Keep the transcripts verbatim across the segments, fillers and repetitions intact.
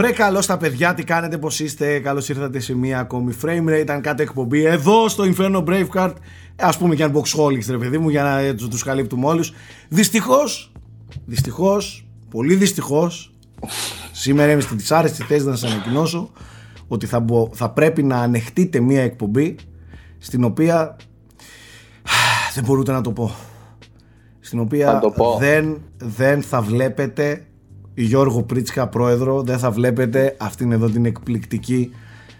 Βρε καλώς τα παιδιά, τι κάνετε, πώς είστε, καλώς ήρθατε σε μία ακόμη Frame Rate, αν κάτω εκπομπή εδώ στο Inferno Braveheart, ας πούμε και unboxholics ρε παιδί μου, για να τους, τους καλύπτουμε όλους. Δυστυχώς, δυστυχώς, πολύ δυστυχώς, σήμερα είμαι στην δυσάρεστη θέση να σας ανακοινώσω ότι θα, μπο, θα πρέπει να ανεχτείτε μία εκπομπή στην οποία δεν μπορούτε να το πω, στην οποία πω. Δεν, δεν θα βλέπετε Γιώργο Πρίτσικα πρόεδρο, δεν θα βλέπετε αυτήν εδώ την εκπληκτική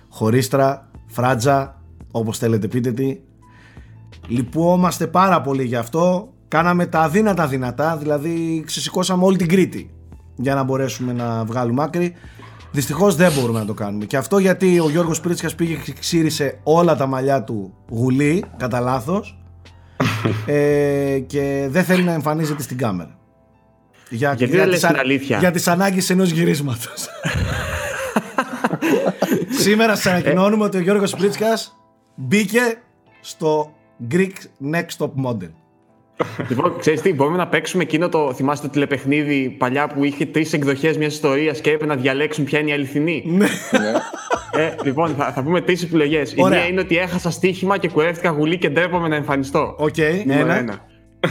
χωρίστρα, φράτζα, όπως θέλετε πείτε τη. Λυπούμαστε πάρα πολύ γι' αυτό, κάναμε τα αδύνατα δυνατά, δηλαδή ξεσηκώσαμε όλη την Κρήτη για να μπορέσουμε να βγάλουμε άκρη. Δυστυχώς δεν μπορούμε να το κάνουμε και αυτό γιατί ο Γιώργος Πρίτσικας πήγε και ξύρισε όλα τα μαλλιά του γουλή, κατά λάθος, ε, και δεν θέλει να εμφανίζεται στην κάμερα. Για, Γιατί για, τις, αλήθεια. για τις ανάγκες ενός γυρίσματος. Σήμερα σας ανακοινώνουμε ότι ο Γιώργος Πρίτσικας μπήκε στο Greek Next Top Model. Λοιπόν, ξέρεις τι, μπορούμε να παίξουμε εκείνο το, θυμάστε το τηλεπαιχνίδι παλιά που είχε τρεις εκδοχές μιας ιστορίας και έπρεπε να διαλέξουν ποια είναι η αληθινή. Ναι. Ε, λοιπόν, θα, θα πούμε τρεις επιλογές. Η μία είναι ότι έχασα στοίχημα και κουρεύτηκα γουλή και ντρέπομαι να εμφανιστώ. Οκ, okay, ναι, ένα. ένα.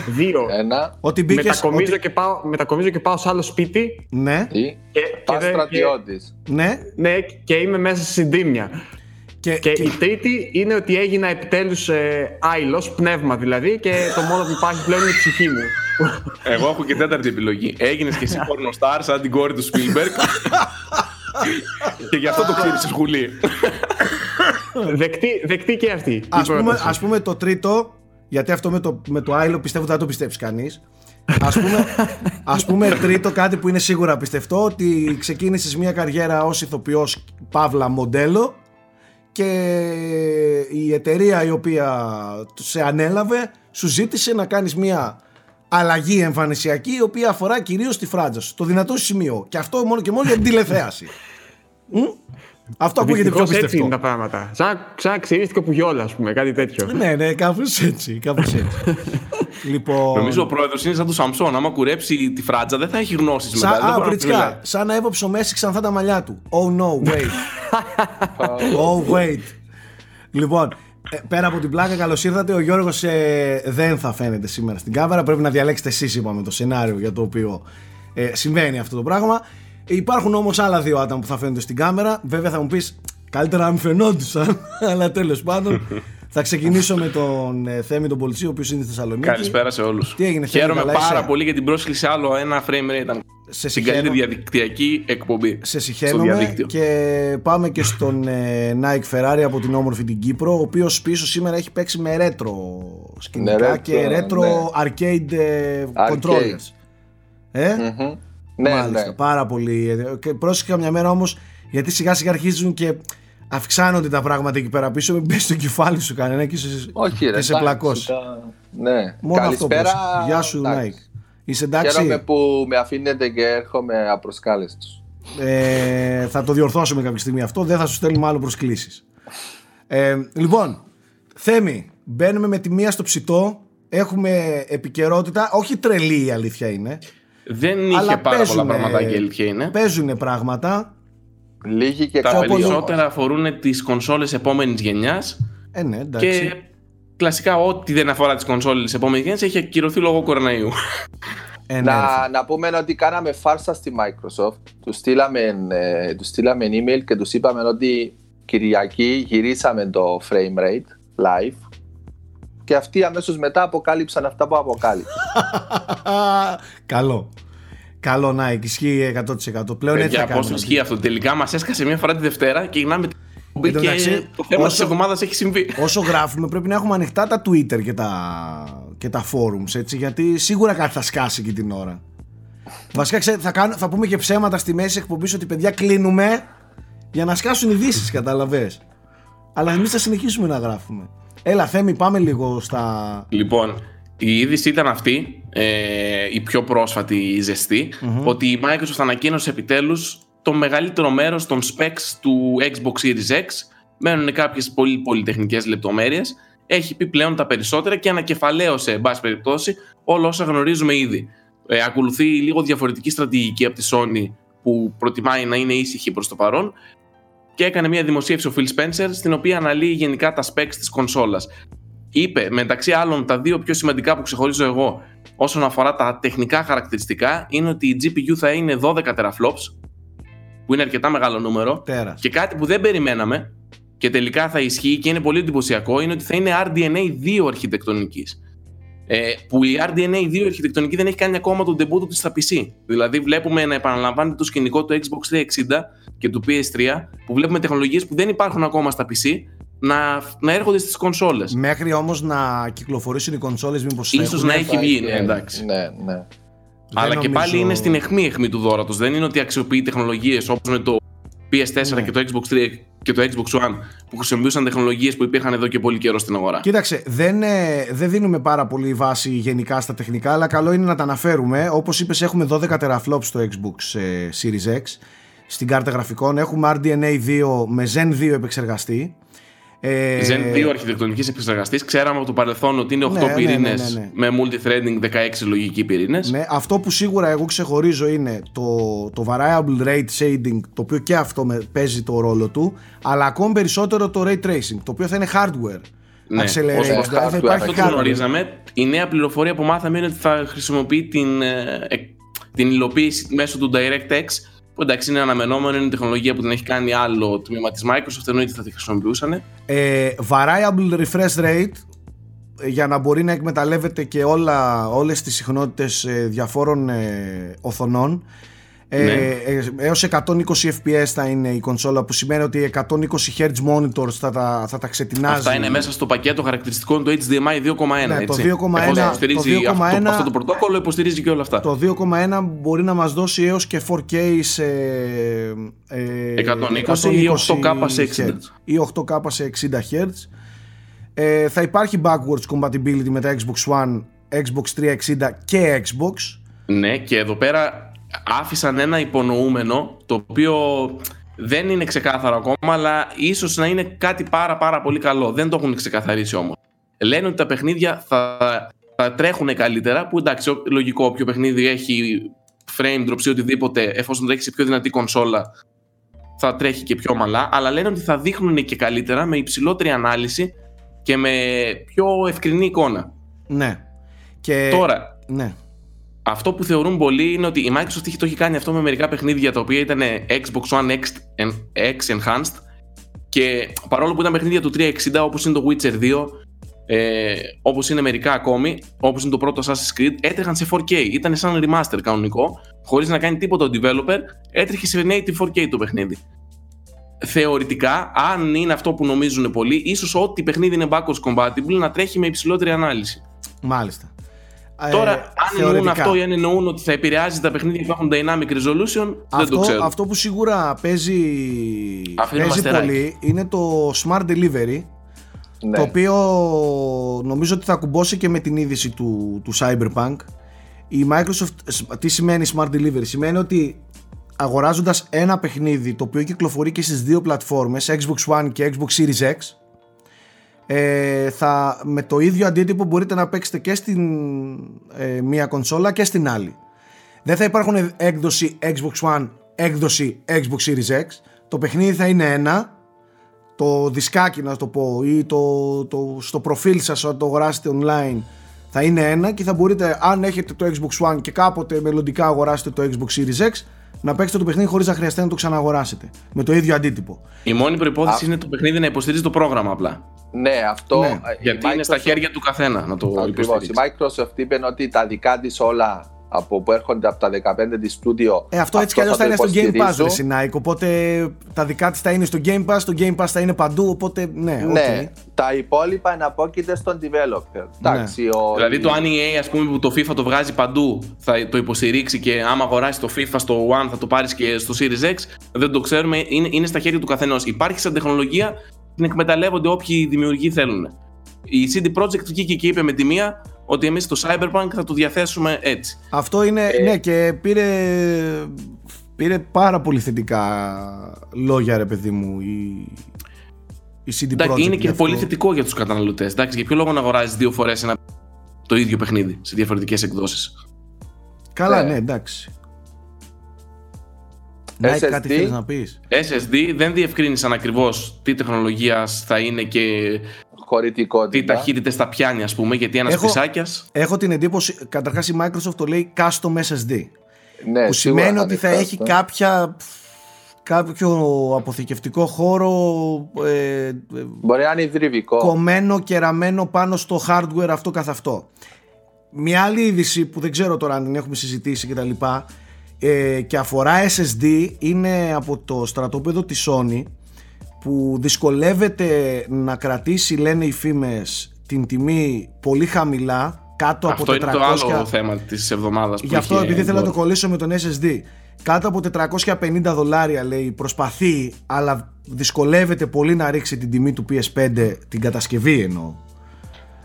Δύο. Ένα. Ότι μπήκες, μετακομίζω, ότι... Και πάω, μετακομίζω και πάω σε άλλο σπίτι. Ναι. Και, πας στρατιώτης. Και, ναι. Ναι, και είμαι μέσα στη συντήμια. Και, και, και η τρίτη είναι ότι έγινα επιτέλους ε, άειλος, πνεύμα δηλαδή, και το μόνο που υπάρχει πλέον είναι η ψυχή μου. Εγώ έχω και τέταρτη επιλογή. Έγινες και εσύ πορνοστάρ σαν την κόρη του Σπίλμπεργκ. Και γι' αυτό το ξύρισες γουλή. δεκτή, δεκτή και αυτή. Ας πούμε, ας πούμε το τρίτο. Γιατί αυτό με το, με το άειλο πιστεύω δεν θα το πιστέψει κανείς. Ας πούμε, ας πούμε τρίτο, κάτι που είναι σίγουρα πιστευτό, ότι ξεκίνησες μια καριέρα ως ηθοποιός παύλα μοντέλο και η εταιρεία η οποία σε ανέλαβε σου ζήτησε να κάνεις μια αλλαγή εμφανισιακή η οποία αφορά κυρίως τη φράτζα σου, το δυνατό σημείο. Και αυτό μόνο και μόνο για την τηλεθέαση. Αυτό ακούγεται πιο πιστευτό. Έτσι είναι τα πράγματα. Σαν ξυρίστηκε που γιόλα, ας πούμε, κάτι τέτοιο. Ναι, ναι, κάπως έτσι. Κάπως έτσι. Λοιπόν... Νομίζω ο πρόεδρος είναι σαν του Σαμσόν. Άμα κουρέψει τη φράτζα, δεν θα έχει γνώσεις μετά. Σαν, α, Πρίτσικα, σαν να έβοψε ο Μέση ξανθά τα μαλλιά του. Oh no, wait. Oh wait. Λοιπόν, πέρα από την πλάκα, καλώς ήρθατε. Ο Γιώργος ε, δεν θα φαίνεται σήμερα στην κάμερα. Πρέπει να διαλέξετε εσείς, είπαμε, το σενάριο για το οποίο ε, συμβαίνει αυτό το πράγμα. Υπάρχουν όμως άλλα δύο άτομα που θα φαίνονται στην κάμερα. Βέβαια θα μου πεις καλύτερα να μην φαινόντουσαν, αλλά τέλος πάντων θα ξεκινήσω με τον ε, Θέμη τον Πολτσί, ο οποίος είναι στη Θεσσαλονίκη. Καλησπέρα σε όλους. Τι έγινε, χαίρομαι καλά, πάρα είσαι? πολύ για την πρόσκληση. Άλλο ένα Frame Rate. Στην καλύτερη διαδικτυακή εκπομπή. Σε συχαίνομαι και πάμε και στον ε, Nike Ferrari από την όμορφη την Κύπρο, ο οποίος πίσω σήμερα έχει παίξει με ρέτρο σκηνικά, ναι, και ρέτρο, ναι, arcade ε, controllers. Ε? Mm-hmm. Ναι, μάλιστα, ναι, πάρα πολύ. Και πρόσεχα μια μέρα όμως, γιατί σιγά σιγά αρχίζουν και αυξάνονται τα πράγματα εκεί πέρα πίσω. Μην πες στο κεφάλι σου κανένα και σε, όχι, ρε, και σε πλακώσει. Τα... Ναι. Μόνο καλησπέρα. Αυτό. Γεια σου, Νάικ. Είσαι εντάξει? Χαίρομαι που με αφήνετε και έρχομαι απροσκάλεστος. Ε, θα το διορθώσουμε κάποια στιγμή αυτό. Δεν θα σου στέλνουμε άλλο προσκλήσεις. Ε, λοιπόν, Θέμη, μπαίνουμε με τη μία στο ψητό. Έχουμε επικαιρότητα. Όχι τρελή η αλήθεια είναι. Δεν είχε αλλά πάρα παίζουνε, πολλά πράγματα, η αλήθεια είναι. Παίζουνε πράγματα. Λίγοι και τα περισσότερα αφορούν τις κονσόλες επόμενης γενιάς. Ε, ναι, εντάξει. Και κλασικά ό,τι δεν αφορά τις κονσόλες επόμενης γενιάς έχει ακυρωθεί λόγω κορονοϊού. Ε, ναι, να, να πούμε ότι κάναμε φάρσα στη Microsoft. Τους στείλαμε, τους στείλαμε email και τους είπαμε ότι Κυριακή γυρίσαμε το Frame Rate live. Και αυτοί αμέσως μετά αποκάλυψαν αυτά που αποκάλυψαν. Καλό. Καλό, να ισχύει εκατό τοις εκατό. Πλέον έτσι θα κάνουμε. Πώς ισχύει αυτό? Τελικά μας έσκασε μια φορά τη Δευτέρα και γυρνάμε την εκπομπή και το θέμα της εβδομάδας έχει συμβεί. Όσο γράφουμε πρέπει να έχουμε ανοιχτά τα Twitter και τα, και τα forums, έτσι, γιατί σίγουρα κάτι θα σκάσει και την ώρα. Βασικά ξέρετε, θα, κάνω, θα πούμε και ψέματα στη μέση εκπομπής ότι παιδιά κλείνουμε για να σκάσουν ειδήσεις, καταλαβές. Αλλά εμείς θα συνεχίσουμε να γράφουμε. Έλα Θέμη, πάμε λίγο στα... Λοιπόν, η είδηση ήταν αυτή, ε, η πιο πρόσφατη, η ζεστή, mm-hmm. ότι η Microsoft ανακοίνωσε επιτέλους το μεγαλύτερο μέρος των specs του Xbox Series X. Μένουν κάποιες πολύ πολυτεχνικές λεπτομέρειες. Έχει πει πλέον τα περισσότερα και ανακεφαλαίωσε, εν πάση περιπτώσει, όλα όσα γνωρίζουμε ήδη. Ε, ακολουθεί λίγο διαφορετική στρατηγική από τη Sony που προτιμάει να είναι ήσυχη προς το παρόν, και έκανε μια δημοσίευση ο Phil Spencer στην οποία αναλύει γενικά τα specs της κονσόλας. Είπε μεταξύ άλλων τα δύο πιο σημαντικά που ξεχωρίζω εγώ όσον αφορά τα τεχνικά χαρακτηριστικά είναι ότι η τζι πι γιου θα είναι δώδεκα teraflops, που είναι αρκετά μεγάλο νούμερο. Τέρας. Και κάτι που δεν περιμέναμε και τελικά θα ισχύει και είναι πολύ εντυπωσιακό είναι ότι θα είναι αρ ντι εν έι δύο αρχιτεκτονικής. Ε, που η αρ ντι εν έι δύο αρχιτεκτονική δεν έχει κάνει ακόμα τον debut της στα πι σι. Δηλαδή βλέπουμε να επαναλαμβάνεται το σκηνικό του Xbox τριακόσια εξήντα και του πι ες τρία, που βλέπουμε τεχνολογίες που δεν υπάρχουν ακόμα στα πι σι να, να έρχονται στις κονσόλες. Μέχρι όμως να κυκλοφορήσουν οι κονσόλες, μήπως ίσως να έχει βγει, ναι, εντάξει. Ναι, ναι. Αλλά δεν και νομίζω... πάλι είναι στην αιχμή αιχμή του δώρατος. Δεν είναι ότι αξιοποιεί τεχνολογίες όπως με το πι ες φορ, ναι, και το Xbox τριακόσια εξήντα και το Xbox One, που χρησιμοποιούσαν τεχνολογίες που υπήρχαν εδώ και πολύ καιρό στην αγορά. Κοίταξε, δεν, δεν δίνουμε πάρα πολύ βάση γενικά στα τεχνικά, αλλά καλό είναι να τα αναφέρουμε. Όπως είπες, έχουμε δώδεκα teraflops στο Xbox Series X. Στην κάρτα γραφικών έχουμε αρ ντι εν έι δύο με Zen δύο επεξεργαστή. Zen δύο αρχιτεκτονικής επεξεργαστής. Ξέραμε από το παρελθόν ότι είναι οκτώ, ναι, πυρήνες, ναι, ναι, ναι, με multithreading, δεκαέξι λογικοί πυρήνες, ναι. Αυτό που σίγουρα εγώ ξεχωρίζω είναι το, το variable rate shading, το οποίο και αυτό με, παίζει το ρόλο του, αλλά ακόμη περισσότερο το ray tracing, το οποίο θα είναι hardware. Ναι, ως προς hardware. Αυτό που γνωρίζαμε, η νέα πληροφορία που μάθαμε είναι ότι θα χρησιμοποιεί την, την υλοποίηση μέσω του DirectX. Εντάξει, είναι αναμενόμενο, είναι τεχνολογία που την έχει κάνει άλλο τμήμα της Microsoft, εννοείται θα τη χρησιμοποιούσαν. Ε, variable refresh rate, για να μπορεί να εκμεταλλεύεται και όλα, όλες τις συχνότητες ε, διαφόρων ε, οθονών. Ε, ναι. ε, έως εκατόν είκοσι φρέιμς περ σέκοντ θα είναι η κονσόλα, που σημαίνει ότι εκατόν είκοσι χερτζ monitors θα τα, θα τα ξετινάζει. Αυτά είναι μέσα στο πακέτο χαρακτηριστικών του έιτς ντι εμ άι δύο κόμμα ένα. Ναι, έτσι. Το δύο κόμμα ένα, εφόσον υποστηρίζει το δύο κόμμα ένα, αυτό, αυτό το πρωτόκολλο, υποστηρίζει και όλα αυτά. Το δύο κόμμα ένα μπορεί να μας δώσει έως και φορ κέι σε ε, εκατόν είκοσι ή οκτώ κέι σε εξήντα. Ή οκτώ κέι σε εξήντα χερτζ. Ε, θα υπάρχει backwards compatibility με τα Xbox One, Xbox τριακόσια εξήντα και Xbox. Ναι, και εδώ πέρα άφησαν ένα υπονοούμενο, το οποίο δεν είναι ξεκάθαρο ακόμα, αλλά ίσως να είναι κάτι πάρα πάρα πολύ καλό. Δεν το έχουν ξεκαθαρίσει όμως. Λένε ότι τα παιχνίδια θα, θα τρέχουν καλύτερα, που εντάξει, λογικό, όποιο παιχνίδι έχει frame drops ή οτιδήποτε, εφόσον τρέχει σε πιο δυνατή κονσόλα, θα τρέχει και πιο ομαλά. Αλλά λένε ότι θα δείχνουν και καλύτερα, με υψηλότερη ανάλυση και με πιο ευκρινή εικόνα. Ναι. Και... Τώρα... Ναι. Αυτό που θεωρούν πολλοί είναι ότι η Microsoft το έχει κάνει αυτό με μερικά παιχνίδια τα οποία ήταν Xbox One X Enhanced, και παρόλο που ήταν παιχνίδια του τριακόσια εξήντα, όπως είναι το Witcher δύο, ε, όπως είναι μερικά ακόμη, όπως είναι το πρώτο Assassin's Creed, έτρεχαν σε φορ κέι, ήταν σαν remaster κανονικό, χωρίς να κάνει τίποτα ο developer, έτρεχε σε native φορ κέι το παιχνίδι. Θεωρητικά, αν είναι αυτό που νομίζουν πολλοί, ίσως ό,τι παιχνίδι είναι backwards compatible να τρέχει με υψηλότερη ανάλυση. Μάλιστα. Τώρα, ε, αν θεωρητικά εννοούν αυτό ή αν εννοούν ότι θα επηρεάζει τα παιχνίδια που έχουν dynamic resolution, αυτό, δεν το ξέρω. Αυτό που σίγουρα παίζει, παίζει πολύ είναι το smart delivery, ναι, το οποίο νομίζω ότι θα κουμπώσει και με την είδηση του, του Cyberpunk. Η Microsoft, τι σημαίνει smart delivery? Σημαίνει ότι αγοράζοντας ένα παιχνίδι το οποίο κυκλοφορεί και στις δύο πλατφόρμες, Xbox One και Xbox Series X, Ε, θα, με το ίδιο αντίτυπο μπορείτε να παίξετε και στην ε, μία κονσόλα και στην άλλη. Δεν θα υπάρχουν έκδοση Xbox One, έκδοση Xbox Series X. Το παιχνίδι θα είναι ένα. Το δισκάκι, να το πω, ή το, το, στο προφίλ σας όταν το αγοράσετε online θα είναι ένα, και θα μπορείτε, αν έχετε το Xbox One και κάποτε μελλοντικά αγοράσετε το Xbox Series X, να παίξετε το παιχνίδι χωρίς να χρειαστεί να το ξαναγοράσετε, με το ίδιο αντίτυπο. Η μόνη προϋπόθεση Α... είναι το παιχνίδι να υποστηρίζει το πρόγραμμα απλά. Ναι, αυτό. Ναι. Γιατί Microsoft... είναι στα χέρια του καθένα να το υποστηρίξει. Η Microsoft είπε ότι τα δικά της όλα από που έρχονται από τα δεκαπέντε της στούντιο. Ε, αυτό έτσι κι αλλιώς θα, θα, θα είναι στο Game Pass, Σινάικ. Οπότε τα δικά της θα είναι στο Game Pass, το Game Pass θα είναι παντού. Οπότε ναι, okay. Ναι. Τα υπόλοιπα εναπόκειται στον developer. Ναι. Εντάξει, ο... Δηλαδή το αν η ι έι, ας πούμε, που το FIFA το βγάζει παντού, θα το υποστηρίξει, και άμα αγοράσει το FIFA στο One θα το πάρεις και στο Series X, δεν το ξέρουμε. Είναι, είναι στα χέρια του καθενός. Υπάρχει σαν τεχνολογία. Την εκμεταλλεύονται όποιοι δημιουργοί θέλουν. Η σι ντι Projekt βγήκε και είπε με τη μία ότι εμείς το Cyberpunk θα το διαθέσουμε έτσι. Αυτό είναι, ε... ναι, και πήρε, πήρε πάρα πολύ θετικά λόγια, ρε παιδί μου, η, η σι ντι Projekt. Είναι και αυτό πολύ θετικό για τους καταναλωτές. Εντάξει, για ποιο λόγο να αγοράζεις δύο φορές ένα, το ίδιο παιχνίδι σε διαφορετικές εκδόσεις? Καλά, ε... ναι, εντάξει. Ναι, ες ες ντι, κάτι θέλεις να πεις. ες ες ντι δεν διευκρίνησαν ακριβώς τι τεχνολογίας θα είναι και τι ταχύτητες θα πιάνει, ας πούμε, γιατί ένας πισάκιας. Έχω την εντύπωση, καταρχάς η Microsoft το λέει custom ες ες ντι. Ναι, που σημαίνει θα ότι θα έχει κάποια, κάποιο αποθηκευτικό χώρο ε, μπορεί να είναι υδρυβικό, κομμένο και ραμμένο πάνω στο hardware αυτό καθ' αυτό. Μια άλλη είδηση που δεν ξέρω τώρα αν την έχουμε συζητήσει και τα λοιπά ε, και αφορά ες ες ντι είναι από το στρατόπεδο της Sony που δυσκολεύεται να κρατήσει, λένε οι φήμες, την τιμή πολύ χαμηλά κάτω αυτό από τετρακόσια. Αυτό είναι το άλλο θέμα της εβδομάδας. Γι' αυτό επειδή θέλω να το κολλήσω με τον ες ες ντι. Κάτω από τετρακόσια πενήντα δολάρια λέει προσπαθεί, αλλά δυσκολεύεται πολύ να ρίξει την τιμή του πι ες φάιβ, την κατασκευή εννοώ,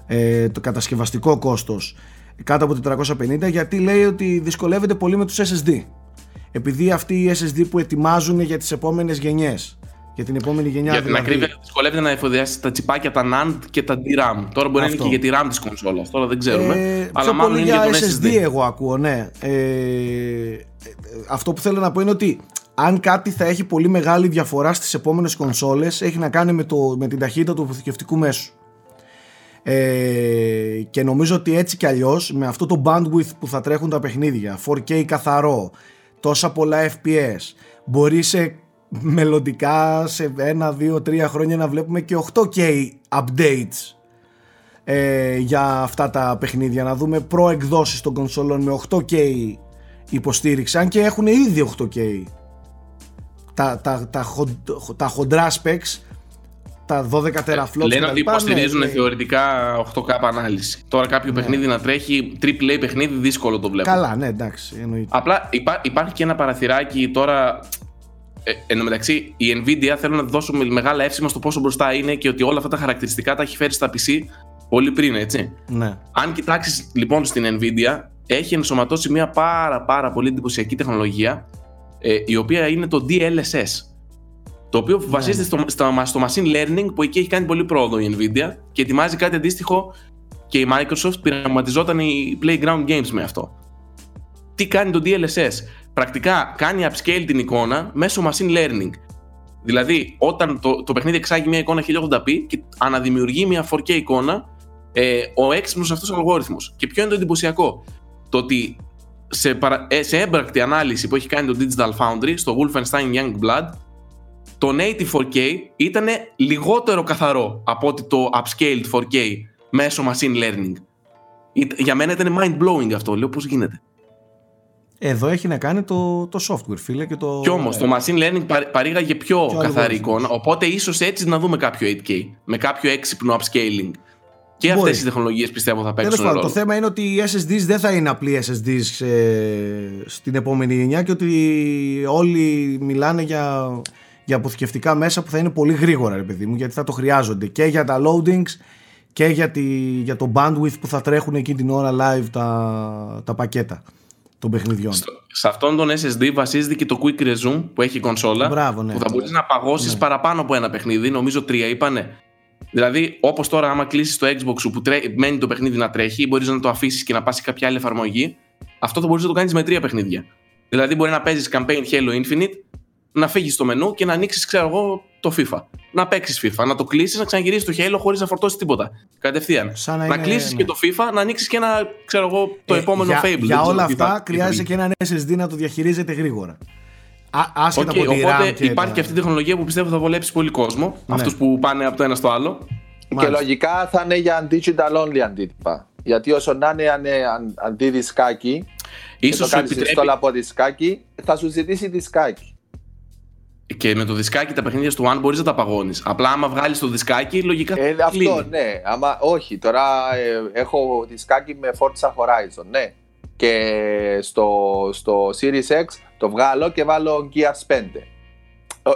ε, το κατασκευαστικό κόστος κάτω από τετρακόσια πενήντα, γιατί λέει ότι δυσκολεύεται πολύ με τους ες ες ντι. Επειδή αυτοί οι ες ες ντι που ετοιμάζουν για τις επόμενες γενιές, για την επόμενη γενιά. Για την ακρίβεια, δυσκολεύεται να εφοδιάσει τα τσιπάκια, τα ναντ και τα ντι ραμ. Τώρα μπορεί αυτό να είναι και για τη RAM της κονσόλας. Τώρα δεν ξέρουμε. Ε, αλλά μάλλον είναι για τον ες ες ντι. ες ες ντι εγώ ακούω, ναι. Ε, αυτό που θέλω να πω είναι ότι αν κάτι θα έχει πολύ μεγάλη διαφορά στις επόμενες κονσόλες, έχει να κάνει με, το, με την ταχύτητα του αποθηκευτικού μέσου. Ε, και νομίζω ότι έτσι κι αλλιώς με αυτό το bandwidth που θα τρέχουν τα παιχνίδια, φορ κέι καθαρό, τόσα πολλά εφ πι ες, μπορεί σε μελλοντικά σε ένα, δύο, τρία χρόνια να βλέπουμε και οκτώ κέι updates ε, για αυτά τα παιχνίδια, να δούμε προεκδόσεις των κονσολών με οκτώ κέι υποστήριξη, αν και έχουν ήδη οκτώ κέι τα, τα, τα, τα χοντρά specs, τα δώδεκα teraflops. Λένε ότι υποστηρίζουν ναι, θεωρητικά οκτώ κέι ανάλυση. Τώρα κάποιο ναι. παιχνίδι να τρέχει τριπλ έι παιχνίδι δύσκολο το βλέπω. Καλά, ναι, εντάξει, εννοείται. Απλά υπά, υπάρχει και ένα παραθυράκι τώρα. Ε, εν τω μεταξύ, η Nvidia θέλω να δώσουμε μεγάλα εύσημα στο πόσο μπροστά είναι και ότι όλα αυτά τα χαρακτηριστικά τα έχει φέρει στα πι σι πολύ πριν, έτσι. Ναι. Αν κοιτάξεις λοιπόν στην Nvidia, έχει ενσωματώσει μια πάρα πάρα πολύ εντυπωσιακή τεχνολογία, ε, η οποία είναι το ντι ελ ες ες. Το οποίο ναι. βασίζεται στο, στο, στο machine learning, που εκεί έχει κάνει πολύ πρόοδο η Nvidia και ετοιμάζει κάτι αντίστοιχο και η Microsoft, πειραματιζόταν οι Playground Games με αυτό. Τι κάνει το ντι ελ ες ες? Πρακτικά κάνει upscale την εικόνα μέσω machine learning. Δηλαδή, όταν το, το παιχνίδι εξάγει μια εικόνα χίλια ογδόντα πι και αναδημιουργεί μια φορ κέι εικόνα, ε, ο έξυπνος αυτός αλγόριθμος. Και ποιο είναι το εντυπωσιακό? Το ότι σε, παρα, ε, σε έμπρακτη ανάλυση που έχει κάνει το Digital Foundry στο Wolfenstein Youngblood, το native φορ κέι ήταν λιγότερο καθαρό από ότι το upscaled φορ κέι μέσω machine learning. Για μένα ήταν mind-blowing αυτό. Λέω πώς γίνεται. Εδώ έχει να κάνει το, το software, φίλε, και το. Κι όμως, yeah. το machine learning παρ, παρήγαγε πιο, πιο καθαρή εικόνα. Οπότε ίσως έτσι να δούμε κάποιο έιτ κέι με κάποιο έξυπνο upscaling. Και αυτές οι τεχνολογίες πιστεύω θα παίξουν ρόλο. Το θέμα είναι ότι οι ες ες ντι δεν θα είναι απλοί ες ες ντι ε, στην επόμενη γενιά και ότι όλοι μιλάνε για, για αποθηκευτικά μέσα που θα είναι πολύ γρήγορα, ρε παιδί μου, γιατί θα το χρειάζονται και για τα loadings και για, τη, για το bandwidth που θα τρέχουν εκείνη την ώρα live τα, τα πακέτα. Σε αυτόν τον ες ες ντι βασίζεται και το quick resume που έχει η κονσόλα. Μπράβο, ναι, που θα μπορείς ναι. να παγώσεις ναι. παραπάνω από ένα παιχνίδι. Νομίζω τρία είπανε. Δηλαδή, όπως τώρα, άμα κλείσεις το Xbox σου που τρέ... μένει το παιχνίδι να τρέχει, ή μπορείς να το αφήσεις και να πας σε κάποια άλλη εφαρμογή, αυτό θα μπορείς να το κάνεις με τρία παιχνίδια. Δηλαδή, μπορεί να παίζεις campaign Halo Infinite, να φύγεις στο μενού και να ανοίξεις, ξέρω εγώ, το FIFA. Να παίξεις FIFA, να το κλείσεις, να ξαναγυρίσεις το Halo χωρίς να φορτώσεις τίποτα. Κατευθείαν. Να, να είναι, κλείσεις ναι. και το FIFA, να ανοίξεις και ένα, ξέρω εγώ, το ε, επόμενο για, Fable. Για όλα αυτά χρειάζεται και έναν ες ες ντι να το διαχειρίζεται γρήγορα. Α, άσχετα okay, από τη RAM. Οπότε και υπάρχει τα... και αυτή η τεχνολογία που πιστεύω θα βολέψει πολύ κόσμο. Ναι. Αυτούς που πάνε από το ένα στο άλλο. Μάλιστα. Και λογικά θα είναι για digital only αντίτυπα. Γιατί όσο να είναι αν, αντί δισκάκι, ίσως το κάνεις install από δισκάκι, θα σου ζητήσει δισκάκι. Και με το δισκάκι τα παιχνίδια στο One μπορείς να τα παγώνεις. Απλά άμα βγάλεις το δισκάκι, λογικά ε, αυτό κλείνει. Ναι, άμα όχι. Τώρα ε, έχω δισκάκι με Forza Horizon, ναι. Και στο, στο Series X το βγάλω και βάλω Gears πέντε.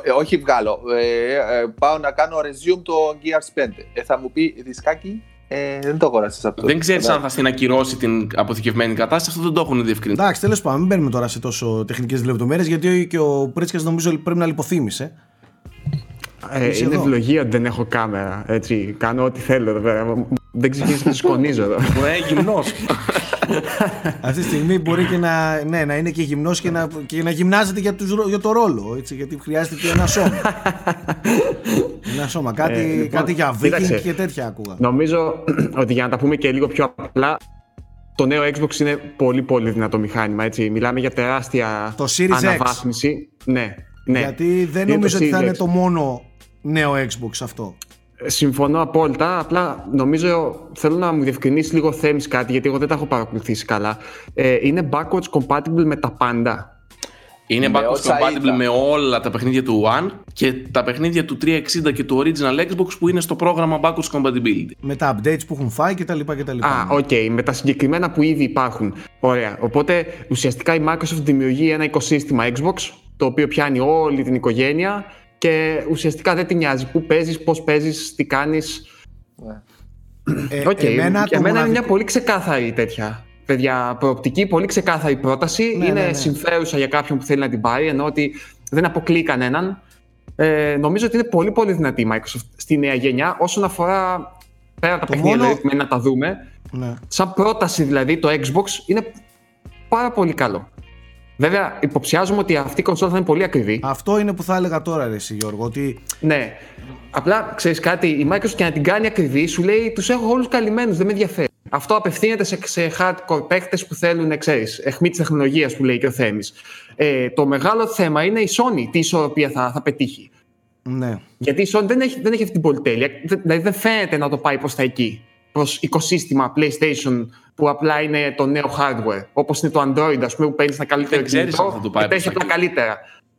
Ε, όχι βγάλω, ε, ε, πάω να κάνω resume το Gears πέντε. Ε, θα μου πει δισκάκι, ε, δεν το αγοράσες αυτό. Δεν ξέρεις αν θα στην ακυρώσει την αποθηκευμένη κατάσταση, αυτό δεν το έχουν διευκρινίσει. Εντάξει, τέλος πάντων, μην μπαίνουμε τώρα σε τόσο τεχνικές λεπτομέρειες, γιατί και ο Πρίτσκας νομίζω πρέπει να λιποθύμησε. Ε, είναι εδώ. Ευλογία ότι δεν έχω κάμερα. Έτσι. Κάνω ό,τι θέλω. Δεν ξεκίνησε να σκονίζω εδώ. Μπορεί να είναι γυμνός. Αυτή τη στιγμή μπορεί και να, ναι, να είναι και γυμνός και να, και να γυμνάζεται για, τους, για το ρόλο. Έτσι, γιατί χρειάζεται και ένα σώμα. Ένα σώμα. Κάτι, ε, λοιπόν, κάτι για βίκινγκ και τέτοια ακούγα. Νομίζω ότι για να τα πούμε και λίγο πιο απλά, το νέο Xbox είναι πολύ πολύ δυνατό μηχάνημα. Έτσι. Μιλάμε για τεράστια το αναβάθμιση. Ναι, ναι. Γιατί δεν είναι νομίζω ότι θα είναι το μόνο νέο Xbox αυτό. Συμφωνώ απόλυτα, απλά νομίζω θέλω να μου διευκρινίσει λίγο Θέμης κάτι, γιατί εγώ δεν τα έχω παρακολουθήσει καλά. Ε, είναι backwards compatible με τα πάντα. Είναι με backwards compatible με όλα τα παιχνίδια του One και τα παιχνίδια του τριακόσια εξήντα και του original Xbox που είναι στο πρόγραμμα backwards compatibility. Με τα updates που έχουν φάει κτλ. Α, οκ, okay, με τα συγκεκριμένα που ήδη υπάρχουν. Ωραία, οπότε ουσιαστικά η Microsoft δημιουργεί ένα οικοσύστημα Xbox, το οποίο πιάνει όλη την οικογένεια. Και ουσιαστικά δεν τη νοιάζει που παίζεις, πώς παίζεις, τι κάνεις. Ε, okay. εμένα Για μένα μοναδικό... είναι μια πολύ ξεκάθαρη τέτοια παιδιά, προοπτική, πολύ ξεκάθαρη πρόταση. Ναι, είναι ναι, ναι. συμφέρουσα για κάποιον που θέλει να την πάρει, ενώ ότι δεν αποκλείει κανέναν. Ε, νομίζω ότι είναι πολύ πολύ δυνατή η Microsoft στη νέα γενιά όσον αφορά πέρα από τα παιχνίδια, μόνο... δηλαδή, να τα δούμε. Ναι. Σαν πρόταση δηλαδή το Xbox είναι πάρα πολύ καλό. Βέβαια, υποψιάζομαι ότι αυτή η κονσόλα θα είναι πολύ ακριβή. Αυτό είναι που θα έλεγα τώρα, ρε εσύ, Γιώργο. Ότι... Ναι. Απλά ξέρεις κάτι, η Microsoft και να την κάνει ακριβή, σου λέει τους έχω όλους καλυμμένους, δεν με ενδιαφέρει. Αυτό απευθύνεται σε, σε hardcore παίκτες που θέλουν, ξέρεις, αιχμή της τεχνολογίας που λέει και ο Θέμης. Ε, το μεγάλο θέμα είναι η Sony, τι ισορροπία θα, θα πετύχει. Ναι. Γιατί η Sony δεν έχει, δεν έχει αυτή την πολυτέλεια. Δηλαδή δεν φαίνεται να το πάει προς τα εκεί. Προς οικοσύστημα PlayStation που απλά είναι το νέο hardware. Όπως είναι το Android, ας πούμε, που παίρνεις ένα καλύτερο κινητό και παίρνεις απλά καλύτερα.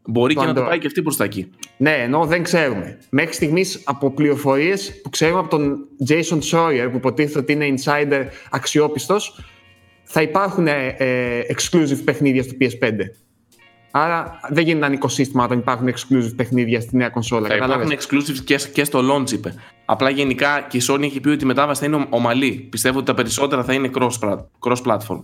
Μπορεί το και Android. Να το πάει και αυτή προς τα εκεί. Ναι, ενώ δεν ξέρουμε. Μέχρι στιγμής από πληροφορίες που ξέρουμε από τον Jason Schreier, που υποτίθεται ότι είναι insider αξιόπιστος, θα υπάρχουν ε, ε, exclusive παιχνίδια στο πι ες φάιβ. Άρα δεν γίνεται ένα οικοσύστημα όταν υπάρχουν exclusive παιχνίδια στη νέα κονσόλα. Θα υπάρχουν exclusive και, και στο launch, είπε. Απλά γενικά και η Sony έχει πει ότι η μετάβαση θα είναι ομαλή. Πιστεύω ότι τα περισσότερα θα είναι cross-platform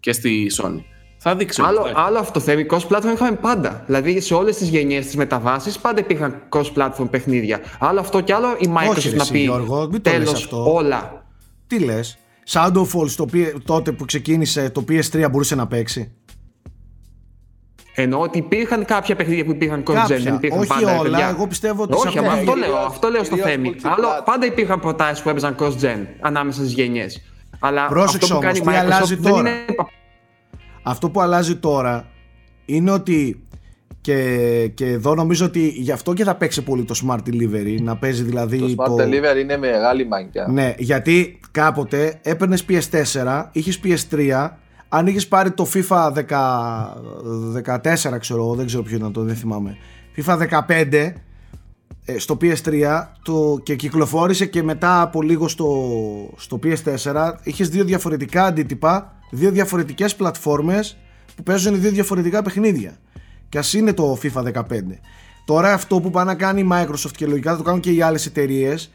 και στη Sony. Θα δείξω. Άλλο, θα άλλο αυτό θέμα. Cross-platform είχαμε πάντα. Δηλαδή σε όλες τις γενιές της μεταβάσης πάντα υπήρχαν cross-platform παιχνίδια. Άλλο αυτό και άλλο η Microsoft. Όχι, να εσύ, πει Γιώργο, τέλος όλα. Τι λες, Shadowfall το πι... τότε που ξεκίνησε το πι ες θρι μπορούσε να παίξει. Εννοώ ότι υπήρχαν κάποια παιχνίδια που υπήρχαν κοντζέλ, δεν υπήρχαν όχι πάντα. Όχι όλα, παιδιά. Εγώ πιστεύω ότι όχι, αυτό, αυτό, λέω, αυτό λέω στο Θέμη. Πάντα υπήρχαν προτάσεις που έπαιζαν κοντζέλ ανάμεσα στις γενιές. Αλλά πρόσεξε αυτό που όμως, κάνει η Microsoft δεν είναι... Αυτό που αλλάζει τώρα είναι ότι και, και εδώ νομίζω ότι γι' αυτό και θα παίξει πολύ το smart delivery. Να παίζει δηλαδή το smart το... delivery είναι μεγάλη μάγκια. Ναι, γιατί κάποτε έπαιρνες πι ες φορ, είχες πι ες θρι. Αν είχες πάρει το FIFA δεκατέσσερα, ξέρω εγώ, δεν ξέρω ποιο ήταν το, δεν θυμάμαι. FIFA δεκαπέντε στο πι ες θρι το, και κυκλοφόρησε και μετά από λίγο στο, στο πι ες φορ. Είχες δύο διαφορετικά αντίτυπα, δύο διαφορετικές πλατφόρμες που παίζουν δύο διαφορετικά παιχνίδια. Και ας είναι το FIFA δεκαπέντε. Τώρα αυτό που πάει να κάνει η Microsoft και λογικά θα το κάνουν και οι άλλες εταιρείες.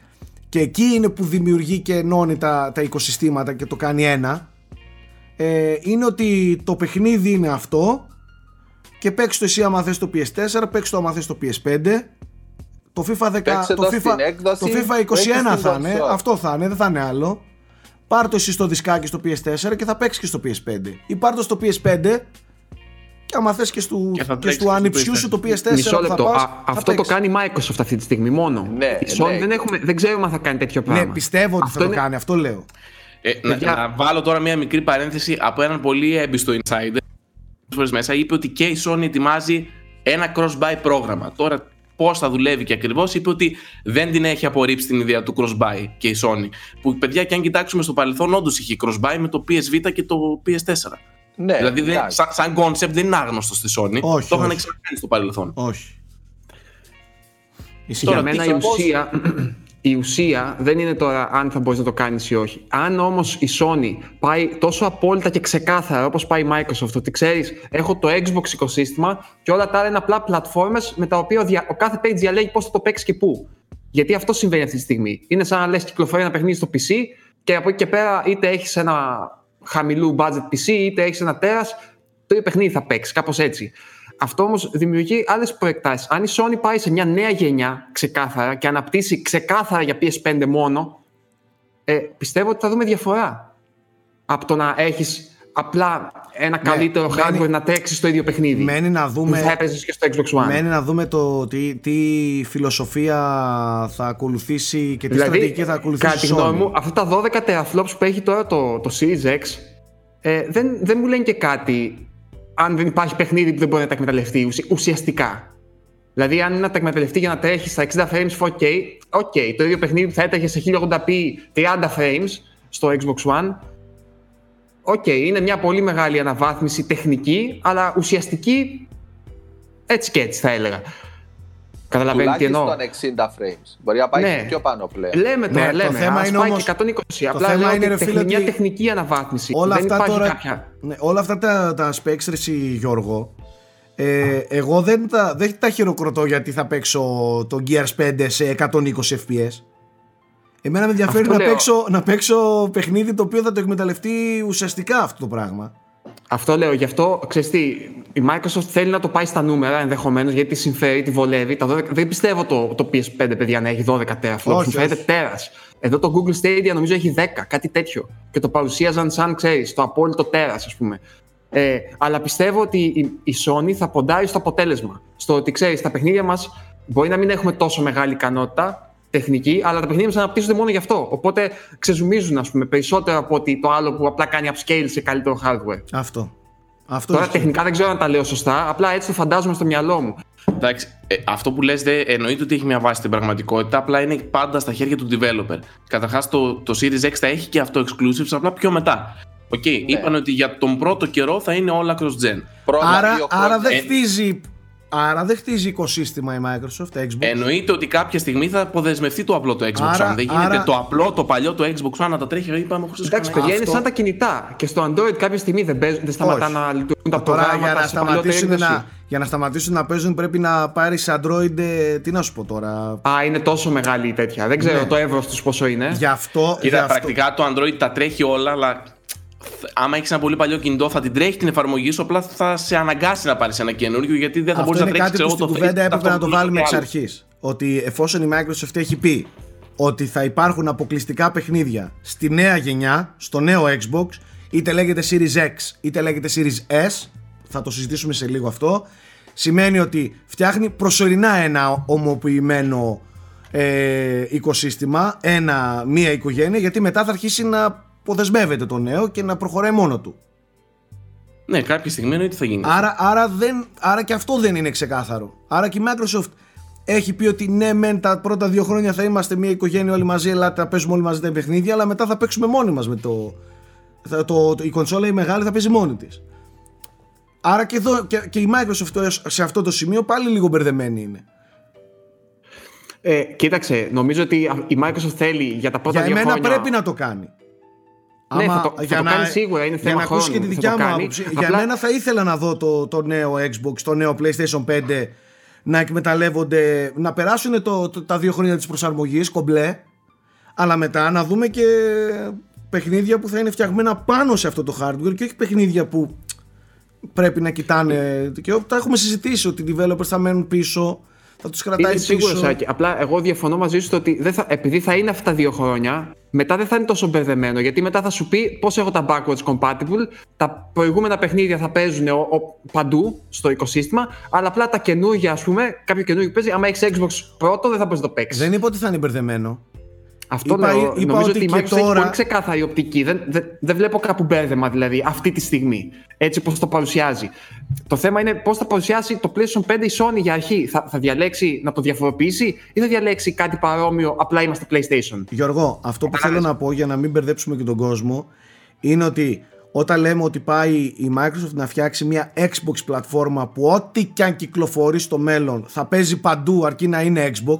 Και εκεί είναι που δημιουργεί και ενώνει τα, τα οικοσυστήματα και το κάνει ένα. Ε, είναι ότι το παιχνίδι είναι αυτό και παίξε το εσύ άμα θες το πι ες φορ, παίξε το άμα θες το πι ες φάιβ, το FIFA, δέκα, το FIFA, έκδοση, το FIFA είκοσι ένα θα είναι, αυτό θα είναι, δεν θα είναι άλλο. Πάρ' το εσύ στο δισκάκι στο πι ες φορ και θα παίξει και στο πι ες φάιβ ή πάρ' το στο πι ες φάιβ και άμα θες και στο, στο ανιψιού σου το πι ες φορ. Μισό λεπτό, πας, α, αυτό το κάνει η Microsoft αυτή τη στιγμή μόνο. Ναι, η Sony ναι. δεν, έχουμε, δεν ξέρουμε αν θα κάνει τέτοιο πράγμα. Ναι, πιστεύω ότι αυτό θα είναι... το κάνει, αυτό λέω. Ε, να, να βάλω τώρα μια μικρή παρένθεση από έναν πολύ έμπιστο insider μέσα, είπε ότι και η Sony ετοιμάζει ένα cross-buy πρόγραμμα. Τώρα πώς θα δουλεύει και ακριβώς, είπε ότι δεν την έχει απορρίψει την ιδέα του cross-buy και η Sony. Που παιδιά, και αν κοιτάξουμε στο παρελθόν, όντως είχε cross-buy με το πι ες βι και το πι ες φορ. Ναι, δηλαδή δεν, σαν, σαν concept δεν είναι άγνωστο στη Sony. Όχι, το είχαν ξανακάνει στο παρελθόν. Όχι. Τώρα, για μένα η ουσία... Η ουσία δεν είναι τώρα αν θα μπορείς να το κάνεις ή όχι. Αν όμως η Sony πάει τόσο απόλυτα και ξεκάθαρα όπως πάει η Microsoft, ότι ξέρεις, έχω το Xbox οικοσύστημα και όλα τα άλλα είναι απλά πλατφόρμες με τα οποία ο κάθε page διαλέγει πώς θα το παίξει και πού. Γιατί αυτό συμβαίνει αυτή τη στιγμή. Είναι σαν να λες κυκλοφορεί ένα παιχνίδι στο πι σι και από εκεί και πέρα είτε έχεις ένα χαμηλού budget πι σι είτε έχεις ένα τέρας, το ίδιο παιχνίδι θα παίξεις, κάπως έτσι. Αυτό όμως δημιουργεί άλλες προεκτάσεις. Αν η Sony πάει σε μια νέα γενιά ξεκάθαρα και αναπτύσσει ξεκάθαρα για πι ες φάιβ μόνο, ε, πιστεύω ότι θα δούμε διαφορά από το να έχεις απλά ένα ναι, καλύτερο hardware μένει, να τρέξεις στο ίδιο παιχνίδι. Μένει να δούμε, θα έπαιζες και στο Xbox One. Μένει να δούμε το, τι, τι φιλοσοφία θα ακολουθήσει και τι δηλαδή, στρατηγική θα ακολουθήσει. Κατά τη γνώμη μου, αυτά τα δώδεκα teraflops που έχει τώρα το, το Series X ε, δεν, δεν μου λένε και κάτι αν δεν υπάρχει παιχνίδι που δεν μπορεί να τα εκμεταλλευτεί ουσιαστικά. Δηλαδή, αν είναι να τα εκμεταλλευτεί για να τρέχει στα εξήντα frames φορ κέι, ok, το ίδιο παιχνίδι θα έτρεχε σε χίλια ογδόντα πι τριάντα frames στο Xbox One. Οκ, okay, είναι μια πολύ μεγάλη αναβάθμιση τεχνική, αλλά ουσιαστική έτσι και έτσι θα έλεγα. Καταλαβαίνετε τι εννοώ. Τουλάχιστον εξήντα frames. Μπορεί να πάει ναι. πιο πάνω πλέον. Λέμε τώρα, ναι, λέμε. Το θέμα ας είναι πάει όμως... και εκατόν είκοσι. Απλά λέω είναι ότι τεχ... μια τεχνική αναβάθμιση. Όλα δεν αυτά, τώρα... κάποια... ναι, όλα αυτά τα, τα σπέξτρηση, Γιώργο, ε, εγώ δεν τα, δεν τα χειροκροτώ γιατί θα παίξω το Gears πέντε σε εκατόν είκοσι fps. Εμένα με ενδιαφέρει να παίξω, να παίξω παιχνίδι το οποίο θα το εκμεταλλευτεί ουσιαστικά αυτό το πράγμα. Αυτό λέω. Γι' αυτό ξέρεις τι, η Microsoft θέλει να το πάει στα νούμερα ενδεχομένως γιατί τη συμφέρει, τη βολεύει. Τα δώδεκα, δεν πιστεύω το, το πι ες φάιβ παιδιά να έχει δώδεκα teraflops. Μου φαίνεται τέρας. Εδώ το Google Stadia νομίζω έχει δέκα, κάτι τέτοιο. Και το παρουσίαζαν σαν ξέρεις, το απόλυτο τέρας, ας πούμε. Ε, αλλά πιστεύω ότι η, η Sony θα ποντάει στο αποτέλεσμα. Στο ότι ξέρεις, τα παιχνίδια μας μπορεί να μην έχουμε τόσο μεγάλη ικανότητα. Τεχνική, αλλά τα παιχνίδια μας αναπτύσσονται μόνο γι' αυτό. Οπότε ξεζουμίζουν, ας πούμε, περισσότερο από ότι το άλλο που απλά κάνει upscale σε καλύτερο hardware. Αυτό. αυτό Τώρα τεχνικά δεν ξέρω αν τα λέω σωστά, απλά έτσι το φαντάζομαι στο μυαλό μου. Εντάξει, ε, αυτό που λες δεν εννοείται ότι έχει μια βάση στην πραγματικότητα, απλά είναι πάντα στα χέρια του developer. Καταρχάς το, το Series X θα έχει και αυτό exclusives, απλά πιο μετά. Οκ, okay, ναι. Είπαν ότι για τον πρώτο καιρό θα είναι όλα cross-gen. Άρα, άρα δεν χτίζει. Άρα δεν χτίζει οικοσύστημα η Microsoft, Xbox. Εννοείται ότι κάποια στιγμή θα αποδεσμευτεί το απλό το Xbox άρα, One. Δεν άρα... γίνεται το απλό, το παλιό το Xbox One να τα τρέχει. Είπαμε, εντάξει, παιδιά, είναι σαν τα κινητά. Και στο Android κάποια στιγμή δεν, παίζουν, δεν σταματά όχι. να λειτουργούν τα προγράμματα. Για, για να σταματήσουν να παίζουν πρέπει να πάρεις Android. Ε, τι να σου πω τώρα. Α, είναι τόσο μεγάλη η τέτοια. Δεν ξέρω ναι. το εύρος τους πόσο είναι. Γι' αυτό. Κοίτα, γι αυτό... πρακτικά το Android τα τρέχει όλα, αλλά. Άμα έχεις ένα πολύ παλιό κινητό, θα την τρέχει την εφαρμογή σου. Απλά θα σε αναγκάσει να πάρεις ένα καινούργιο γιατί δεν θα μπορείς να τρέξεις εγώ το Facebook. Στην κουβέντα έπρεπε να το βάλουμε εξ αρχής. Ότι εφόσον η Microsoft έχει πει ότι θα υπάρχουν αποκλειστικά παιχνίδια στη νέα γενιά, στο νέο Xbox, είτε λέγεται Series X είτε λέγεται Series S, θα το συζητήσουμε σε λίγο αυτό, σημαίνει ότι φτιάχνει προσωρινά ένα ομοποιημένο ε, οικοσύστημα, ένα, μία οικογένεια, γιατί μετά θα αρχίσει να. Που δεσμεύεται το νέο και να προχωράει μόνο του. Ναι, κάποια στιγμή είναι ότι θα γίνει. Άρα, άρα, δεν, άρα και αυτό δεν είναι ξεκάθαρο. Άρα και η Microsoft έχει πει ότι ναι, μεν τα πρώτα δύο χρόνια θα είμαστε μια οικογένεια όλοι μαζί, ελάτε να παίζουμε όλοι μαζί τα παιχνίδια, αλλά μετά θα παίξουμε μόνοι μας με το, θα, το, το. Η κονσόλα η μεγάλη θα παίζει μόνη της. Άρα και, εδώ, και, και η Microsoft σε αυτό το σημείο πάλι λίγο μπερδεμένη είναι. Ε, κοίταξε, νομίζω ότι η Microsoft θέλει για τα πρώτα για δύο χρόνια. Για μένα πρέπει να το κάνει. Ναι, άμα, θα το, θα για το να, κάνει σίγουρα, είναι θέμα χρόνου. Για να ακούσει και τη δικιά μου άποψη. Για απλά... μένα θα ήθελα να δω το, το νέο Xbox, το νέο PlayStation πέντε να εκμεταλλεύονται, να περάσουν το, το, τα δύο χρόνια της προσαρμογής, κομπλέ, αλλά μετά να δούμε και παιχνίδια που θα είναι φτιαγμένα πάνω σε αυτό το hardware και όχι παιχνίδια που πρέπει να κοιτάνε. Και τα έχουμε συζητήσει ότι οι developers θα μένουν πίσω, θα τους κρατάει πίσω. Σίγουρο, Σάκη. Απλά εγώ διαφωνώ μαζί σου ότι δεν θα, επειδή θα είναι αυτά τα δύο χρόνια, μετά δεν θα είναι τόσο μπερδεμένο, γιατί μετά θα σου πει πώς έχω τα backwards compatible, τα προηγούμενα παιχνίδια θα παίζουν ο, ο, παντού στο οικοσύστημα, αλλά απλά τα καινούργια, ας πούμε, κάποιο καινούργιο που παίζει, άμα έχεις Xbox πρώτο δεν θα μπορείς να το παίξεις. Δεν είπα ότι θα είναι μπερδεμένο. Αυτό είπα, λέω, είπα νομίζω ότι η Microsoft τώρα... έχει πολύ ξεκάθαρη οπτική, δεν, δεν, δεν βλέπω κάπου μπέρδεμα δηλαδή αυτή τη στιγμή, έτσι πώς το παρουσιάζει. Το θέμα είναι πώς θα παρουσιάσει το PlayStation πέντε η Sony για αρχή, θα, θα διαλέξει να το διαφοροποιήσει ή θα διαλέξει κάτι παρόμοιο, απλά είμαστε PlayStation. Γιώργο, αυτό που Παράδες. θέλω να πω για να μην μπερδέψουμε και τον κόσμο είναι ότι όταν λέμε ότι πάει η Microsoft να φτιάξει μια Xbox πλατφόρμα που ό,τι κι αν κυκλοφορεί στο μέλλον θα παίζει παντού αρκεί να είναι Xbox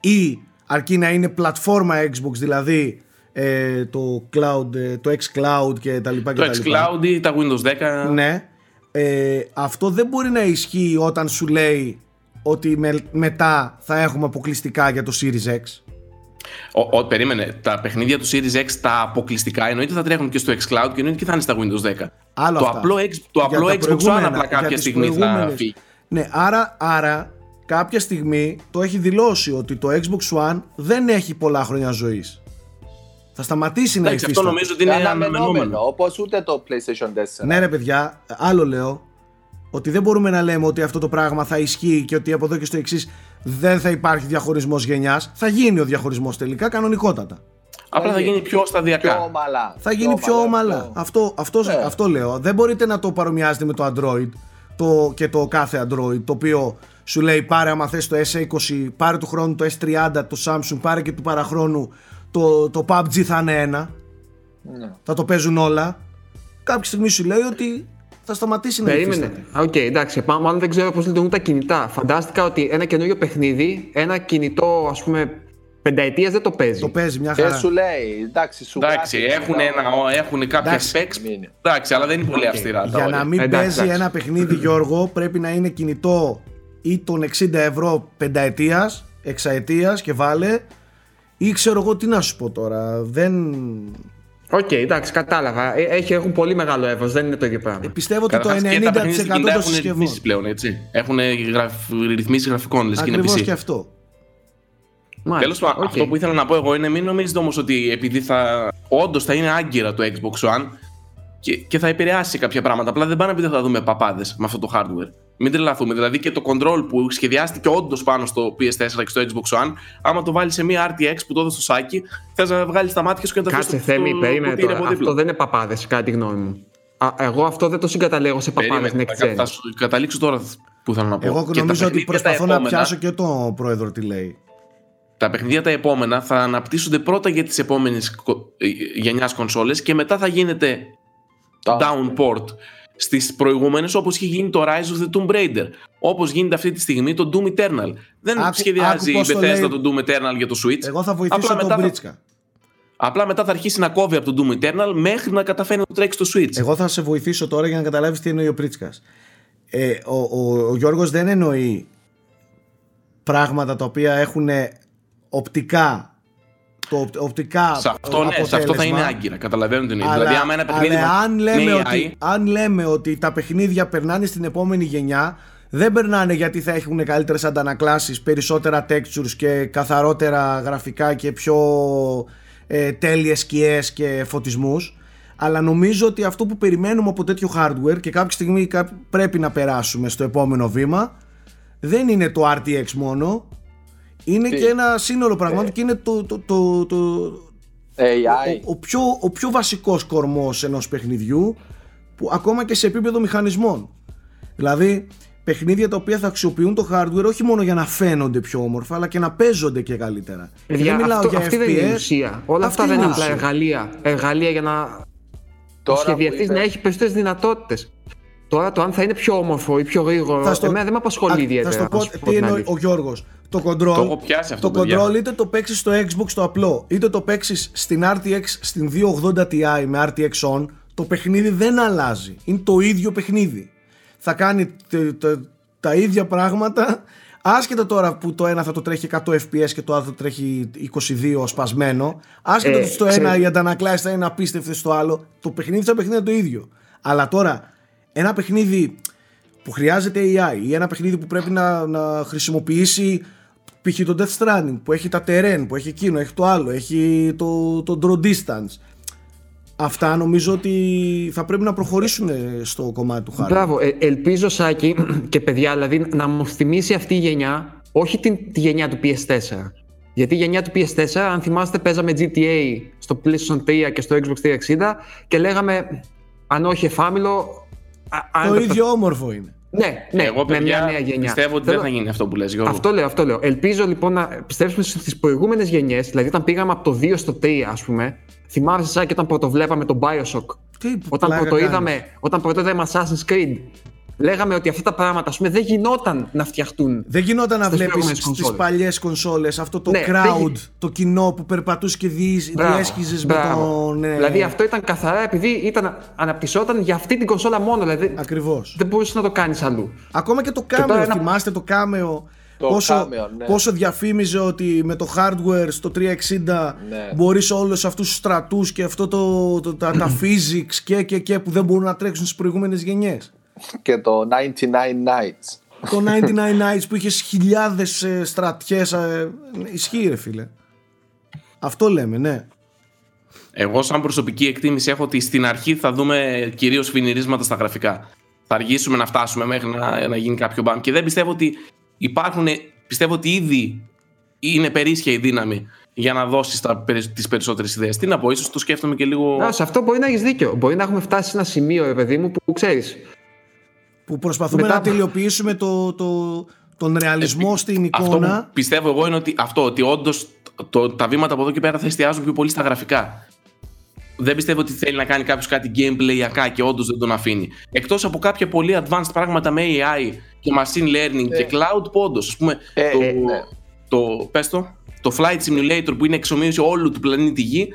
ή αρκεί να είναι πλατφόρμα Xbox, δηλαδή ε, το cloud, ε, το Xcloud και τα λοιπά. Το και τα Xcloud λοιπά. Ή τα Windows δέκα. Ναι. Ε, αυτό δεν μπορεί να ισχύει όταν σου λέει ότι με, μετά θα έχουμε αποκλειστικά για το Series X. Ο, ο, περίμενε, τα παιχνίδια του Series X τα αποκλειστικά εννοείται θα τρέχουν και στο Xcloud και εννοείται και θα είναι στα Windows δέκα. Άλλο το αυτά. Απλό, το απλό Xbox One απλά κάποια στιγμή θα φύγει. Ναι, άρα... άρα κάποια στιγμή το έχει δηλώσει ότι το Xbox One δεν έχει πολλά χρόνια ζωής. Θα σταματήσει να υφίσταται. Αυτό νομίζω ότι είναι αναμενόμενο. Όπως ούτε το PlayStation τέσσερα. Ναι, ρε παιδιά, άλλο λέω. Ότι δεν μπορούμε να λέμε ότι αυτό το πράγμα θα ισχύει και ότι από εδώ και στο εξής δεν θα υπάρχει διαχωρισμός γενιάς. Θα γίνει ο διαχωρισμός τελικά κανονικότατα. Απλά θα γίνει πιο σταδιακά. Πιο ομαλά. Θα γίνει πιο, πιο ομαλά. Πιο... Αυτό, αυτό, yeah. αυτό λέω. Δεν μπορείτε να το παρομοιάζετε με το Android το, και το κάθε Android, το οποίο σου λέει πάρε άμα θες το ες είκοσι, πάρε του χρόνου το ες τριάντα, το Samsung, πάρε και του παραχρόνου το, το πι γιου μπι τζι θα είναι ένα. Yeah. Θα το παίζουν όλα. Κάποια στιγμή σου λέει ότι θα σταματήσει να υφίσταται. Οκ, εντάξει, μάλλον δεν ξέρω πώς λειτουργούν τα κινητά. Φαντάστηκα ότι ένα καινούριο παιχνίδι, ένα κινητό ας πούμε πενταετίας δεν το παίζει. Το παίζει μια χαρά. Δεν σου λέει, εντάξει, σου εντάξει, κάτι, έχουν, ένα, έχουν κάποια specs, εντάξει, αλλά δεν είναι πολύ okay. αυστηρά. Για να μην εντάξει, παίζει εντάξει. ένα παιχνίδι, Γιώργο, πρέπει να είναι κινητό ή των εξήντα ευρώ πενταετίας, εξαετίας και βάλε, ή ξέρω εγώ τι να σου πω τώρα, δεν... Οκ, okay, εντάξει, κατάλαβα. Έχει, έχουν πολύ μεγάλο εύρος, δεν είναι το ίδιο πράγμα. Ε, πιστεύω ότι καταρχάς, το ενενήντα τοις εκατό των συσκευών. Έχουν ρυθμίσεις πλέον, έτσι. Έχουν ρυθμίσεις γραφικών, λες και είναι πι σι. Ακριβώς και αυτό. Τέλος πάντων, okay. αυτό που ήθελα να πω εγώ είναι μην νομίζετε όμως ότι επειδή θα, όντως θα είναι άγκυρα το Xbox One και, και θα επηρεάσει κάποια πράγματα. Απλά δεν πάνε επειδή θα δούμε παπάδες με αυτό το hardware. Μην τρελαθούμε. Δηλαδή και το control που σχεδιάστηκε όντως πάνω στο πι ες φορ και στο Xbox One, άμα το βάλει σε μία αρ τι εξ που το έδωσε στο σάκι, θες να βγάλει τα μάτια σου και να τα βγάλει. Κάτσε Θέμη, περίμενε τώρα. Αυτό δίπλα. Δεν είναι παπάδες, κάτι γνώμη μου. Α, εγώ αυτό δεν το συγκαταλέγω σε παπάδες. Θα σου καταλήξω τώρα που θέλω να πω. Εγώ νομίζω ότι προσπαθώ να πιάσω και τον πρόεδρο τι λέει. Τα παιχνίδια τα επόμενα θα αναπτύσσονται πρώτα για τις επόμενες γενιάς κονσόλες και μετά θα γίνεται downport στις προηγούμενες, όπως είχε γίνει το Rise of the Tomb Raider, όπως γίνεται αυτή τη στιγμή το Doom Eternal. Δεν άκου, σχεδιάζει άκου η Bethesda το, το Doom Eternal για το Switch. Εγώ θα βοηθήσω απλά τον Πρίτσικα. Θα... Απλά μετά θα αρχίσει να κόβει από το Doom Eternal μέχρι να καταφέρει να τρέξει το Switch. Εγώ θα σε βοηθήσω τώρα για να καταλάβεις τι εννοεί ο Πρίτσκας. Ε, ο, ο, ο Γιώργος δεν εννοεί πράγματα τα οποία έχουν... Οπτικά. Το οπτικά. Σε αυτό, ναι, σε αυτό θα είναι άγκυρα. Καταλαβαίνω την ίδια. Δηλαδή, άμα ένα παιχνίδι. Αλλά αν, λέμε ότι, αν λέμε ότι τα παιχνίδια περνάνε στην επόμενη γενιά, δεν περνάνε γιατί θα έχουν καλύτερες αντανακλάσεις, περισσότερα textures και καθαρότερα γραφικά και πιο ε, τέλειες σκιές και φωτισμούς. Αλλά νομίζω ότι αυτό που περιμένουμε από τέτοιο hardware και κάποια στιγμή πρέπει να περάσουμε στο επόμενο βήμα, δεν είναι το αρ τι εξ μόνο. Είναι τι? Και ένα σύνολο πραγμάτων ε. και είναι το, το, το, το, έι άι. Ο, ο, πιο, ο πιο βασικός κορμός ενός παιχνιδιού που ακόμα και σε επίπεδο μηχανισμών. Δηλαδή παιχνίδια τα οποία θα αξιοποιούν το hardware όχι μόνο για να φαίνονται πιο όμορφα αλλά και να παίζονται και καλύτερα. Ε, και δεν μιλάω αυτό, για αυτή εφ πι ες. Δεν είναι ουσία. Όλα αυτά δεν είναι απλά εργαλεία. Εργαλεία για να ο σχεδιαστής να έχει περισσότερες δυνατότητες. Τώρα το αν θα είναι πιο όμορφο ή πιο γρήγορο, στο... εμένα δεν με απασχολεί ιδιαίτερα. Θα σου πω τι εννοεί ο Γιώργος. Το control, το το control είτε το παίξεις στο Xbox το απλό, είτε το παίξεις στην αρ τι εξ, στην δύο ογδόντα Ti με αρ τι εξ on, το παιχνίδι δεν αλλάζει. Είναι το ίδιο παιχνίδι. Θα κάνει τε, τε, τα ίδια πράγματα, άσχετα τώρα που το ένα θα το τρέχει εκατό F P S και το άλλο θα το τρέχει είκοσι δύο σπασμένο, άσχετα ε, στο ξέρω. Ένα οι αντανακλάσεις θα είναι απίστευτες στο άλλο, το παιχνίδι θα παιχνίδι είναι το ίδιο. Αλλά τώρα ένα παιχνίδι που χρειάζεται έι άι ή ένα παιχνίδι που πρέπει να, να χρησιμοποιήσει π.χ. το Death Stranding, που έχει τα terrain, που έχει εκείνο, έχει το άλλο, έχει το, το draw distance. Αυτά νομίζω ότι θα πρέπει να προχωρήσουν στο κομμάτι του hardware. Μπράβο, ε, ελπίζω Σάκη και παιδιά δηλαδή να μου θυμίσει αυτή η γενιά, όχι την, τη γενιά του πι ες φορ. Γιατί η γενιά του πι ες φορ, αν θυμάστε, παίζαμε τζι τι έι στο PlayStation τρία και στο Xbox τριακόσια εξήντα και λέγαμε, αν όχι εφάμιλο, α, το ίδιο το... όμορφο είναι. Ναι, ναι, εγώ παιδιά, με μια νέα γενιά. Πιστεύω ότι Θέλω... δεν θα γίνει αυτό που λες, Γιώργο. Αυτό λέω, αυτό λέω. Ελπίζω λοιπόν να πιστέψουμε στις προηγούμενες γενιές, δηλαδή όταν πήγαμε από το δύο στο τρία, ας πούμε, θυμάσαι σαν και όταν πρωτοβλέπαμε τον Bioshock. Τι, όταν πρωτοείδαμε, όταν πρωτοείδαμε Assassin's Creed, λέγαμε ότι αυτά τα πράγματα, ας πούμε, δεν γινόταν να φτιαχτούν. Δεν γινόταν να βλέπεις στις παλιές κονσόλες αυτό το ναι, crowd, δεν... το κοινό που περπατούσε και διέσχιζες με τον. Ναι. Δηλαδή αυτό ήταν καθαρά επειδή ήταν, αναπτυσσόταν για αυτή την κονσόλα μόνο. Δηλαδή ακριβώς. Δεν μπορούσες να το κάνεις αλλού. Ακόμα και το κάμεο, θυμάστε ένα... το κάμεο. Πόσο, ναι. πόσο διαφήμιζε ότι με το hardware στο τριακόσια εξήντα ναι. μπορείς όλους αυτούς τους στρατούς και αυτό το, το, τα, τα physics και, και, και που δεν μπορούν να τρέξουν στις προηγούμενες γενιές. Και το ενενήντα εννέα Nights. Το ενενήντα εννέα Nights που είχες χιλιάδες ε, στρατιές. Ε, ισχύει ρε φίλε. Αυτό λέμε, ναι. Εγώ σαν προσωπική εκτίμηση έχω ότι στην αρχή θα δούμε κυρίως φινιρίσματα στα γραφικά. Θα αργήσουμε να φτάσουμε μέχρι να, να γίνει κάποιο μπαμ. Και δεν πιστεύω ότι υπάρχουν, πιστεύω ότι ήδη είναι περίσσια η δύναμη για να δώσεις τις περισσότερες ιδέες. Τι να πω, ίσως το σκέφτομαι και λίγο. Να, σε αυτό μπορεί να έχεις δίκιο. Μπορεί να έχουμε φτάσει σε ένα σημείο, ρε παιδί μου, που ξέρεις. Που προσπαθούμε μετά... να τελειοποιήσουμε το, το, τον ρεαλισμό ε, στην εικόνα. Αυτό που πιστεύω εγώ είναι ότι αυτό, ότι όντως το, τα βήματα από εδώ και πέρα θα εστιάζουν πιο πολύ στα γραφικά. Δεν πιστεύω ότι θέλει να κάνει κάποιος κάτι gameplay-ιακά και όντως δεν τον αφήνει. Εκτός από κάποια πολύ advanced πράγματα με έι άι και machine learning ε. και cloud, που όντως, ας πούμε, ε, το, ε, ε, ναι. το, πες το, το flight simulator που είναι εξομοίωση όλου του πλανήτη Γη,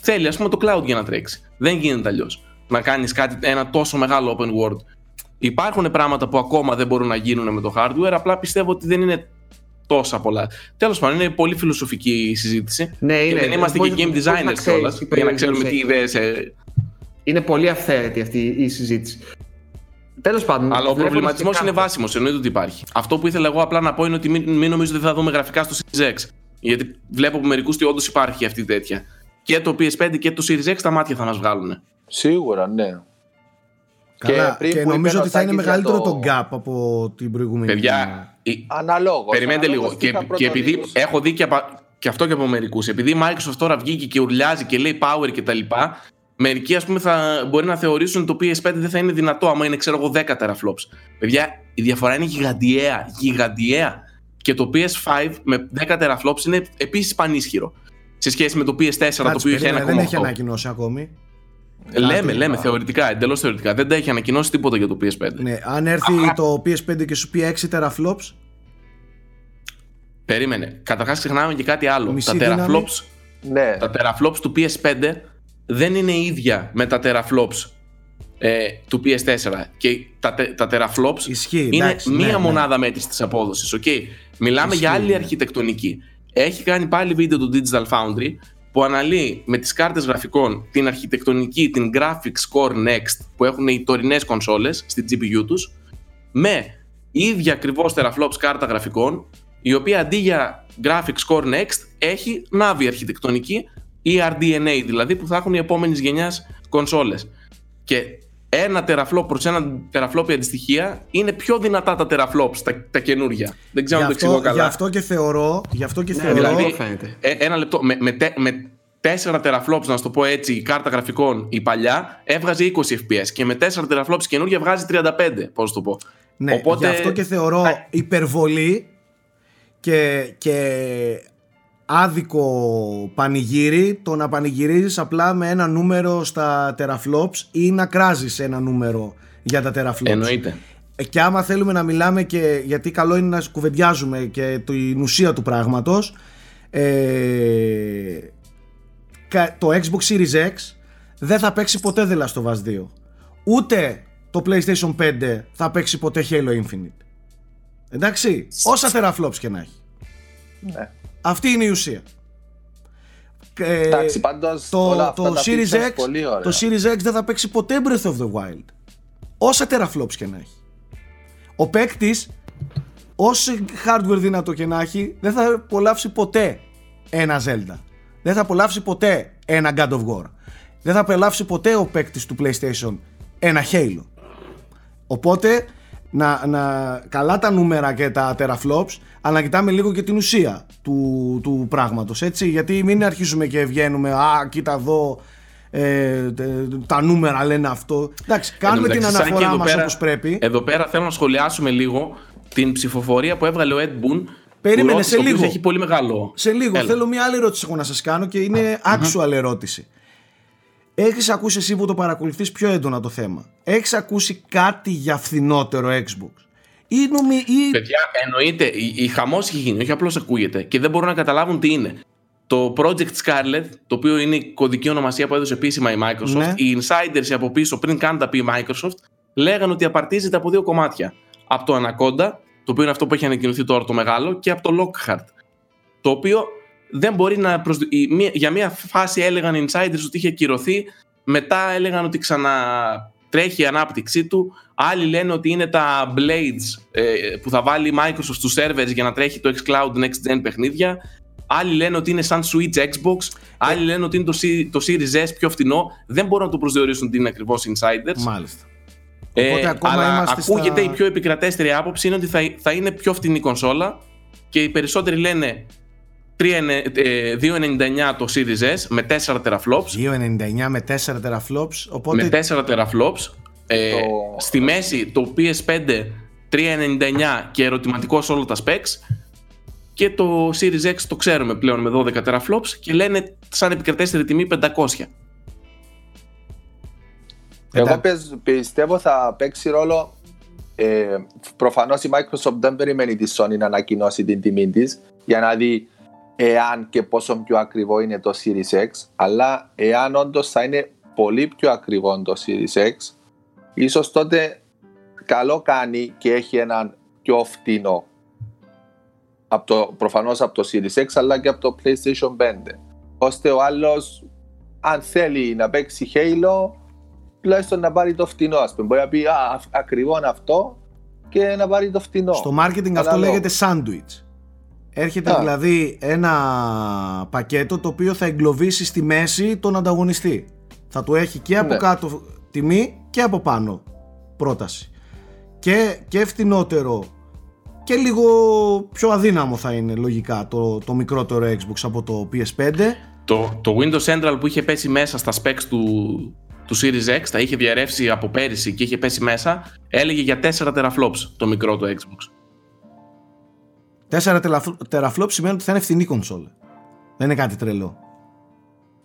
θέλει, ας πούμε, το cloud για να τρέξει. Δεν γίνεται αλλιώς να κάνεις κάτι, ένα τόσο μεγάλο open world. Υπάρχουν πράγματα που ακόμα δεν μπορούν να γίνουν με το hardware, απλά πιστεύω ότι δεν είναι τόσα πολλά. Τέλος πάντων, είναι πολύ φιλοσοφική η συζήτηση. Ναι, είναι. Και δεν είμαστε πώς, και game designers κιόλας, για να ξέρουμε τι ιδέες. Ε... Είναι πολύ αυθαίρετη αυτή η συζήτηση. Τέλος πάντων. Αλλά ο προβληματισμός είναι βάσιμος, εννοείται ότι υπάρχει. Αυτό που ήθελα εγώ απλά να πω είναι ότι μην, μην νομίζω ότι δεν θα δούμε γραφικά στο Series X. Γιατί βλέπω από μερικούς ότι όντως υπάρχει αυτή τέτοια. Και το πι ες φάιβ και το Series X τα μάτια θα μας βγάλουν. Σίγουρα, ναι. Καλά, και, και νομίζω ότι θα είναι μεγαλύτερο το... το gap από την προηγούμενη. Παιδιά, αναλόγως. Περιμένετε αναλόγως λίγο. Και, και επειδή λίγους. Έχω δει και, από, και αυτό και από μερικούς. Επειδή η Microsoft τώρα βγήκε και ουρλιάζει και λέει power και τα λοιπά, μερικοί, ας πούμε, θα μπορεί να θεωρήσουν το πι ες φάιβ δεν θα είναι δυνατό άμα είναι, ξέρω εγώ, δέκα teraflops. Παιδιά, η διαφορά είναι γιγαντιαία. Γιγαντιαία. Και το πι ες φάιβ με δέκα teraflops είναι επίσης πανίσχυρο. Σε σχέση με το πι ες φορ, Άτς, το οποίο είχε ένα κόμμα οκτώ. Δεν έχει ανακοινώσει ακόμη. Λέμε, Άτυμα. λέμε θεωρητικά, εντελώς θεωρητικά. Δεν τα έχει ανακοινώσει τίποτα για το πι ες φάιβ. Ναι, αν έρθει Α, το πι ες φάιβ και σου πει έξι teraflops. Περίμενε. Καταρχάς ξεχνάμε και κάτι άλλο. Μισή τα teraflops, ναι. τα teraflops του πι ες φάιβ δεν είναι ίδια με τα teraflops ε, του πι ες φορ. Και τα, τα teraflops Ισχύει, είναι εντάξει, μία ναι, μονάδα ναι. μέτρησης της απόδοσης. Okay. Μιλάμε Ισχύει, για άλλη ναι. αρχιτεκτονική. Έχει κάνει πάλι βίντεο του Digital Foundry, που αναλύει με τις κάρτες γραφικών την αρχιτεκτονική, την Graphics Core Next που έχουν οι τωρινές κονσόλες στη τζι πι γιου τους, με ίδια ακριβώς teraflops κάρτα γραφικών, η οποία αντί για Graphics Core Next έχει Navi αρχιτεκτονική ή αρ ντι εν έι, δηλαδή που θα έχουν οι επόμενες γενιάς κονσόλες. Και ένα teraflop προς ένα teraflop η αντιστοιχεία είναι πιο δυνατά τα teraflops, τα, τα καινούργια. Δεν ξέρω αν το εξηγώ καλά. Γι' αυτό και θεωρώ. Γι' αυτό και ναι, θεωρώ δηλαδή, ε, ένα λεπτό. Με, με, με τέσσερα teraflops, να σου το πω έτσι, η κάρτα γραφικών η παλιά έβγαζε είκοσι εφ πι ες. Και με τέσσερα teraflops καινούργια βγάζει τριάντα πέντε. Πώς το πω. Ναι, οπότε, γι' αυτό και θεωρώ θα... υπερβολή και, και άδικο πανηγύρι το να πανηγυρίζεις απλά με ένα νούμερο στα teraflops ή να κράζεις ένα νούμερο για τα teraflops. Εννοείται. Και άμα θέλουμε να μιλάμε, και γιατί καλό είναι να κουβεντιάζουμε και την ουσία του πράγματος, ε, το Xbox Series X δεν θα παίξει ποτέ The Last of Us δύο, ούτε το PlayStation πέντε θα παίξει ποτέ Halo Infinite. Εντάξει, όσα teraflops και να έχει. Ναι. Αυτή είναι η ουσία. Εντάξει, πάντως, το, όλα αυτά το, τα Series X, το Series X δεν θα παίξει ποτέ Breath of the Wild, όσα teraflops και να έχει. Ο παίκτης, όσο hardware δυνατό και να έχει, δεν θα απολαύσει ποτέ ένα Zelda. Δεν θα απολαύσει ποτέ ένα God of War. Δεν θα απολαύσει ποτέ ο παίκτης του PlayStation ένα Halo. Οπότε να, να, καλά τα νούμερα και τα teraflops, αλλά κοιτάμε λίγο και την ουσία του, του πράγματος, έτσι. Γιατί μην αρχίζουμε και βγαίνουμε, α, κοίτα εδώ, ε, τα νούμερα λένε αυτό. Εντάξει, κάνουμε εντάξει, την αναφορά μας πέρα, όπως πρέπει. Εδώ πέρα θέλω να σχολιάσουμε λίγο την ψηφοφορία που έβγαλε ο Ed Boon. Περίμενε, σε λίγο. Έχει πολύ μεγάλο. Σε λίγο, Έλα. θέλω μια άλλη ερώτηση εγώ να σας κάνω και είναι α, actual uh-huh. ερώτηση. Έχεις ακούσει εσύ που το παρακολουθείς πιο έντονα το θέμα, έχεις ακούσει κάτι για φθηνότερο Xbox? Ή νομι, ή... Παιδιά, εννοείται, η, η χαμός έχει γίνει, όχι απλώς ακούγεται και δεν μπορούν να καταλάβουν τι είναι. Το Project Scarlet, το οποίο είναι η κωδική ονομασία που έδωσε επίσημα η Microsoft, ναι. οι insiders από πίσω, πριν καν τα πει η Microsoft, λέγανε ότι απαρτίζεται από δύο κομμάτια. Από το Anaconda, το οποίο είναι αυτό που έχει ανακοινωθεί τώρα το μεγάλο, και από το Lockhart, το οποίο δεν μπορεί να προσδο... Για μία φάση έλεγαν οι insiders ότι είχε ακυρωθεί, μετά έλεγαν ότι ξανατρέχει η ανάπτυξή του, άλλοι λένε ότι είναι τα Blades που θα βάλει η Microsoft στους servers για να τρέχει το Xcloud Next Gen παιχνίδια. Άλλοι λένε ότι είναι σαν Switch Xbox, άλλοι λένε ότι είναι το, C, το Series S πιο φθηνό. Δεν μπορούν να το προσδιορίσουν τι είναι ακριβώς insiders. Μάλιστα. Ε, Οπότε, ακόμα αλλά ακούγεται στα... η πιο επικρατέστερη άποψη είναι ότι θα, θα είναι πιο φθηνή κονσόλα και οι περισσότεροι λένε δύο κόμμα ενενήντα εννιά το Series S με τέσσερα teraflops. δύο κόμμα ενενήντα εννιά με τέσσερα teraflops. Οπότε... Με τέσσερα teraflops. Ε, το... Στη μέση το πι ες φάιβ τριακόσια ενενήντα εννιά και ερωτηματικό σε όλα τα specs. Και το Series X το ξέρουμε πλέον με δώδεκα teraflops και λένε σαν επικρατέστερη τιμή πεντακόσια. Εγώ πιστεύω θα παίξει ρόλο. Ε, προφανώς η Microsoft δεν περιμένει τη Sony να ανακοινώσει την τιμή της για να δει εάν και πόσο πιο ακριβό είναι το Series X, αλλά εάν όντως θα είναι πολύ πιο ακριβό το Series X, ίσως τότε καλό κάνει και έχει έναν πιο φτηνό από το, προφανώς από το Series X αλλά και από το PlayStation πέντε, ώστε ο άλλος αν θέλει να παίξει Halo τουλάχιστον να πάρει το φτηνό, ας πούμε. Μπορεί να πει α, ακριβόν αυτό και να πάρει το φτηνό. Στο marketing αλλά αυτό λόγω. Λέγεται sandwich. Έρχεται yeah. δηλαδή ένα πακέτο το οποίο θα εγκλωβίσει στη μέση τον ανταγωνιστή. Θα του έχει και από yeah. κάτω τιμή και από πάνω πρόταση. Και, και φτηνότερο και λίγο πιο αδύναμο θα είναι λογικά το, το μικρότερο Xbox από το πι ες φάιβ. Το, το Windows Central που είχε πέσει μέσα στα specs του, του Series X, τα είχε διαρρεύσει από πέρυσι και είχε πέσει μέσα, έλεγε για τέσσερα teraflops το μικρό το Xbox. Τέσσερα teraflops σημαίνει ότι θα είναι φθηνή κονσόλα. Δεν είναι κάτι τρελό.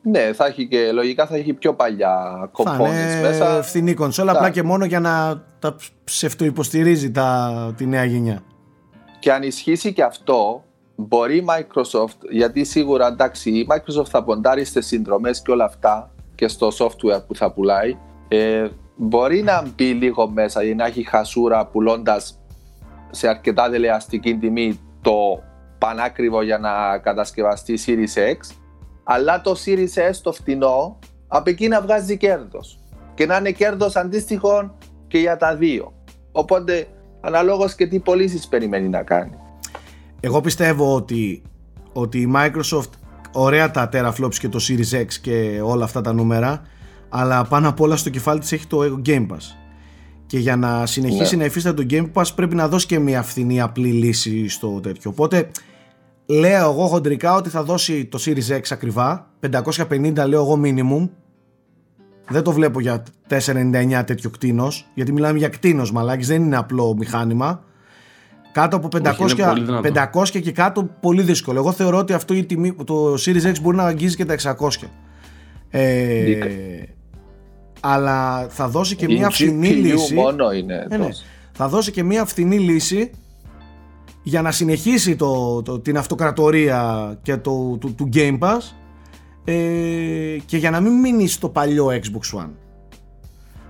Ναι, θα έχει και λογικά θα έχει πιο παλιά components μέσα. Θα είναι φθηνή κονσόλα, απλά και μόνο για να τα ψευτοϊποστηρίζει τα, τη νέα γενιά. Και αν ισχύσει και αυτό, μπορεί η Microsoft, γιατί σίγουρα εντάξει η Microsoft θα ποντάρει στις συνδρομές και όλα αυτά και στο software που θα πουλάει, ε, μπορεί να μπει λίγο μέσα ή να έχει χασούρα πουλώντας σε αρκετά δελεαστική τιμή το πανάκριβο για να κατασκευαστεί Series X, αλλά το Series S το φτηνό από εκεί να βγάζει κέρδος και να είναι κέρδος αντίστοιχο και για τα δύο, οπότε αναλόγως και τι πωλήσεις περιμένει να κάνει. Εγώ πιστεύω ότι, ότι η Microsoft ωραία τα teraflops και το Series X και όλα αυτά τα νούμερα, αλλά πάνω απ' όλα στο κεφάλι της έχει το Game Pass. Και για να συνεχίσει yeah. να υφίσταται το Game Pass πρέπει να δώσει και μια φθηνή απλή λύση στο τέτοιο. Οπότε λέω εγώ χοντρικά ότι θα δώσει το Series X ακριβά, πεντακόσια πενήντα λέω εγώ minimum. Δεν το βλέπω για τετρακόσια ενενήντα εννιά τέτοιο κτίνος, γιατί μιλάμε για κτίνος μαλάκης, δεν είναι απλό μηχάνημα. Κάτω από πεντακόσια, πεντακόσια και κάτω πολύ δύσκολο. Εγώ θεωρώ ότι αυτό η τιμή, το Series X μπορεί να αγγίζει και τα εξακόσια. Ε, αλλά θα δώσει και μια φθηνή λύση μόνο είναι ναι, ναι. θα δώσει και μια φθηνή λύση για να συνεχίσει το, το, την αυτοκρατορία και το, του, του Game Pass ε, και για να μην μείνει στο παλιό Xbox One.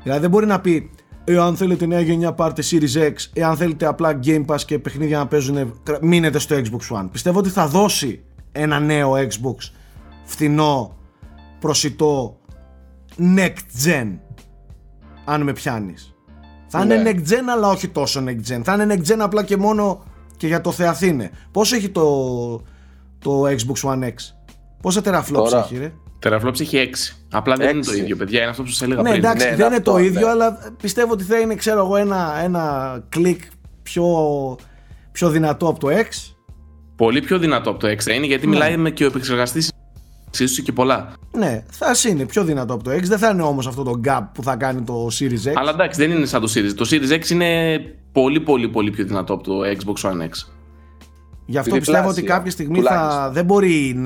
Δηλαδή δεν μπορεί να πει εάν θέλετε νέα γενιά πάρτε Series X, εάν θέλετε απλά Game Pass και παιχνίδια να παίζουν μείνετε στο Xbox One. Πιστεύω ότι θα δώσει ένα νέο Xbox φθηνό, προσιτό, next gen. Αν με πιάνεις θα ναι. είναι next gen, αλλά όχι τόσο next gen. Θα είναι next gen απλά και μόνο και για το Θεαθήνε. Πόσο έχει το, το Xbox One X? Πόσα teraflops έχει ρε? Teraflops έχει έξι. Απλά δεν έξι. Είναι το ίδιο παιδιά. Είναι αυτό που σας έλεγα ναι, πριν. Εντάξει, ναι, δεν είναι αυτό, το ίδιο ναι. αλλά πιστεύω ότι θα είναι ξέρω εγώ ένα, ένα κλικ πιο, πιο δυνατό από το X. Πολύ πιο δυνατό από το X θα είναι, γιατί ναι. μιλάει και ο επεξεργαστής εξίσου και πολλά. Ναι, θα είναι πιο δυνατό από το X. Δεν θα είναι όμως αυτό το gap που θα κάνει το Series X. Αλλά εντάξει, δεν είναι σαν το Series. Το Series X είναι πολύ πολύ πολύ πιο δυνατό από το Xbox One X. Γι' αυτό Διπλάσια. πιστεύω ότι κάποια στιγμή θα... δεν μπορεί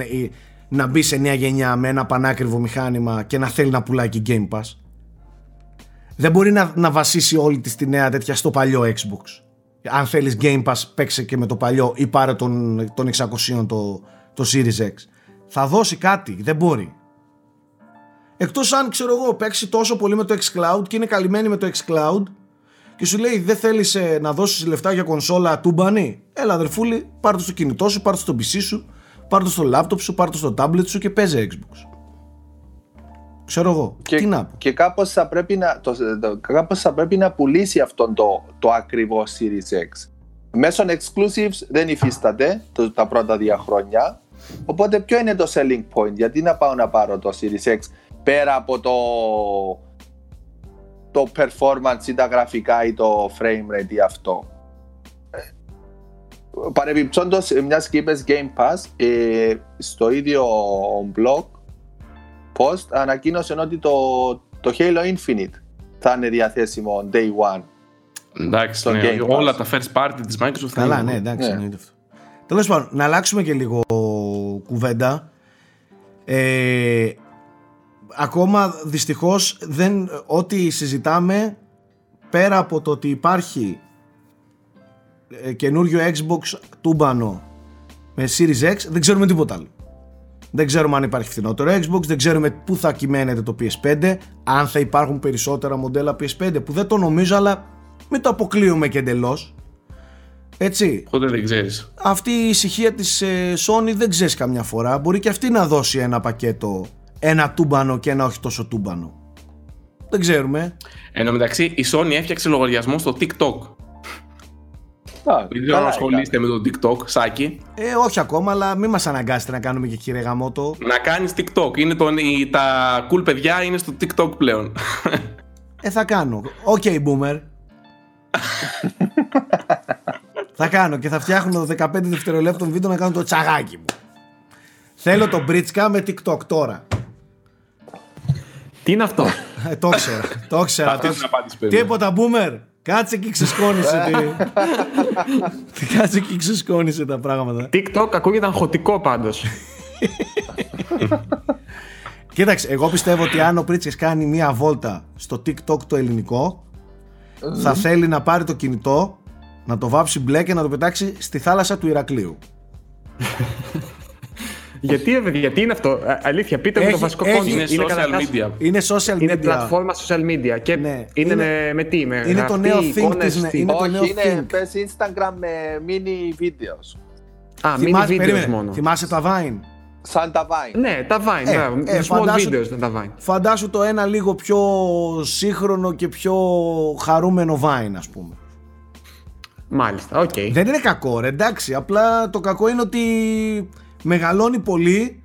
να μπει σε νέα γενιά με ένα πανάκριβο μηχάνημα και να θέλει να πουλάει και Game Pass. Δεν μπορεί να, να βασίσει όλη της τη νέα τέτοια στο παλιό Xbox. Αν θέλεις Game Pass παίξε και με το παλιό ή πάρε τον, τον εξακόσια το, το Series X. Θα δώσει κάτι, δεν μπορεί. Εκτός αν ξέρω εγώ παίξει τόσο πολύ με το Xcloud και είναι καλυμμένη με το Xcloud και σου λέει δεν θέλεις ε, να δώσεις λεφτά για κονσόλα τούμπανη. Έλα αδερφούλη, πάρ' το στο κινητό σου, πάρ' το στο πι σι σου, πάρ' το στο laptop σου, πάρ' το στο tablet σου και παίζε Xbox. Ξέρω εγώ, και, τι να πω. Και κάπως θα πρέπει να, το, το, κάπως θα πρέπει να πουλήσει αυτόν το, το ακριβό Series X. Μέσον exclusives δεν υφίσταται το, τα πρώτα δύο χρόνια. Οπότε ποιο είναι το selling point, γιατί να πάω να πάρω το Series X πέρα από το, το performance ή τα γραφικά ή το frame rate ή αυτό. Παρεμπιπτόντως, μιας και είπες Game Pass, ε, στο ίδιο blog post ανακοίνωσε ότι το, το Halo Infinite θα είναι διαθέσιμο day one. Εντάξει, ναι, όλα τα first party της Microsoft. Καλά, ναι, εντάξει, ναι. Ναι. Τέλος πάντων, να αλλάξουμε και λίγο κουβέντα. Ε, ακόμα δυστυχώς δεν, ό,τι συζητάμε πέρα από το ότι υπάρχει καινούριο Xbox τούμπανο με Series X, δεν ξέρουμε τίποτα άλλο. Δεν ξέρουμε αν υπάρχει φθηνότερο Xbox, δεν ξέρουμε πού θα κυμαίνεται το πι ες φάιβ, αν θα υπάρχουν περισσότερα μοντέλα πι ες φάιβ, που δεν το νομίζω, αλλά μην το αποκλείουμε και εντελώς. Έτσι. Ποτέ δεν ξέρεις. Αυτή η ησυχία της ε, Sony δεν ξέρεις καμιά φορά. Μπορεί και αυτή να δώσει ένα πακέτο, ένα τούμπανο και ένα όχι τόσο τούμπανο. Δεν ξέρουμε. Εν τω μεταξύ η Sony έφτιαξε λογαριασμό στο TikTok. Δεν ξέρω αν ασχολείστε με το TikTok, Σάκη. Ε, όχι ακόμα, αλλά μην μας αναγκάσετε να κάνουμε και κύριε Γαμότο. Να κάνεις TikTok. Είναι το, η, τα cool παιδιά είναι στο TikTok πλέον. Ε, θα κάνω. Οκ, okay, boomer. Θα κάνω και θα φτιάχνω δεκαπέντε δευτερολέπτων βίντεο να κάνω το τσαγάκι μου. Θέλω τον Πρίτσικα με TikTok τώρα. Τι είναι αυτό? ε, το ξέρω. Το ξέρω. Τίποτα, boomer. Κάτσε και ξεσκόνησε. Κάτσε και ξεσκόνησε τα πράγματα. TikTok ακούγεται αγχωτικό πάντως. Κοίταξε, εγώ πιστεύω ότι αν ο Πρίτσικας κάνει μία βόλτα στο TikTok το ελληνικό, θα θέλει να πάρει το κινητό, να το βάψει μπλε και να το πετάξει στη θάλασσα του Ηρακλείου. Γιατί, γιατί είναι αυτό, αλήθεια, πείτε μου το βασικό κόντι. Είναι, είναι social media. Είναι social media. Είναι πλατφόρμα social media. Και ναι, είναι, είναι με, με τι, με είναι το νέο thing της, ναι, είναι. Όχι, το νέο είναι, πες Instagram με mini videos. Α, θυμάσαι, mini videos περίμενε, μόνο. Θυμάσαι τα Vine. Σαν τα Vine. Ναι, τα Vine, ε, ναι, ε, small φαντάσου, videos ήταν τα Vine. Φαντάσου το ένα λίγο πιο σύγχρονο και πιο χαρούμενο Vine, ας πούμε. Μάλιστα, οκ. Okay. Δεν είναι κακό, ρε, εντάξει, απλά το κακό είναι ότι μεγαλώνει πολύ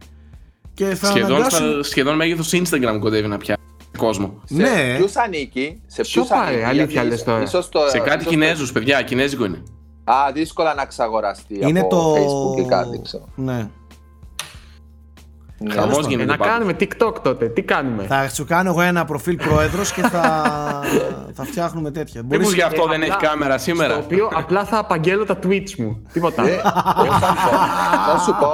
και θα σχεδόν, αναγκάσουν... Σχεδόν μέγεθος Instagram κοντεύει να πιάσει κόσμο. Σε ναι. Ποιους ανήκει, σε ποιους ανήκει, αλήθεια λες τώρα. Ίσως το, σε κάτι Κινέζους, το... παιδιά, Κινέζικο είναι. Α, δύσκολα να ξαγοραστεί είναι από το... Facebook ή κάτι, ξέρω. Ναι. Ναι. Χαμός γίνεται να πάνω. Κάνουμε TikTok τότε, τι κάνουμε. Θα σου κάνω εγώ ένα προφίλ πρόεδρος και θα, θα φτιάχνουμε τέτοια. Μήπως μπορείς... γι' αυτό ε, δεν απλά... έχει κάμερα σήμερα. Στο οποίο απλά θα απαγγέλω τα tweets μου, τίποτα. ε, θα σου πω,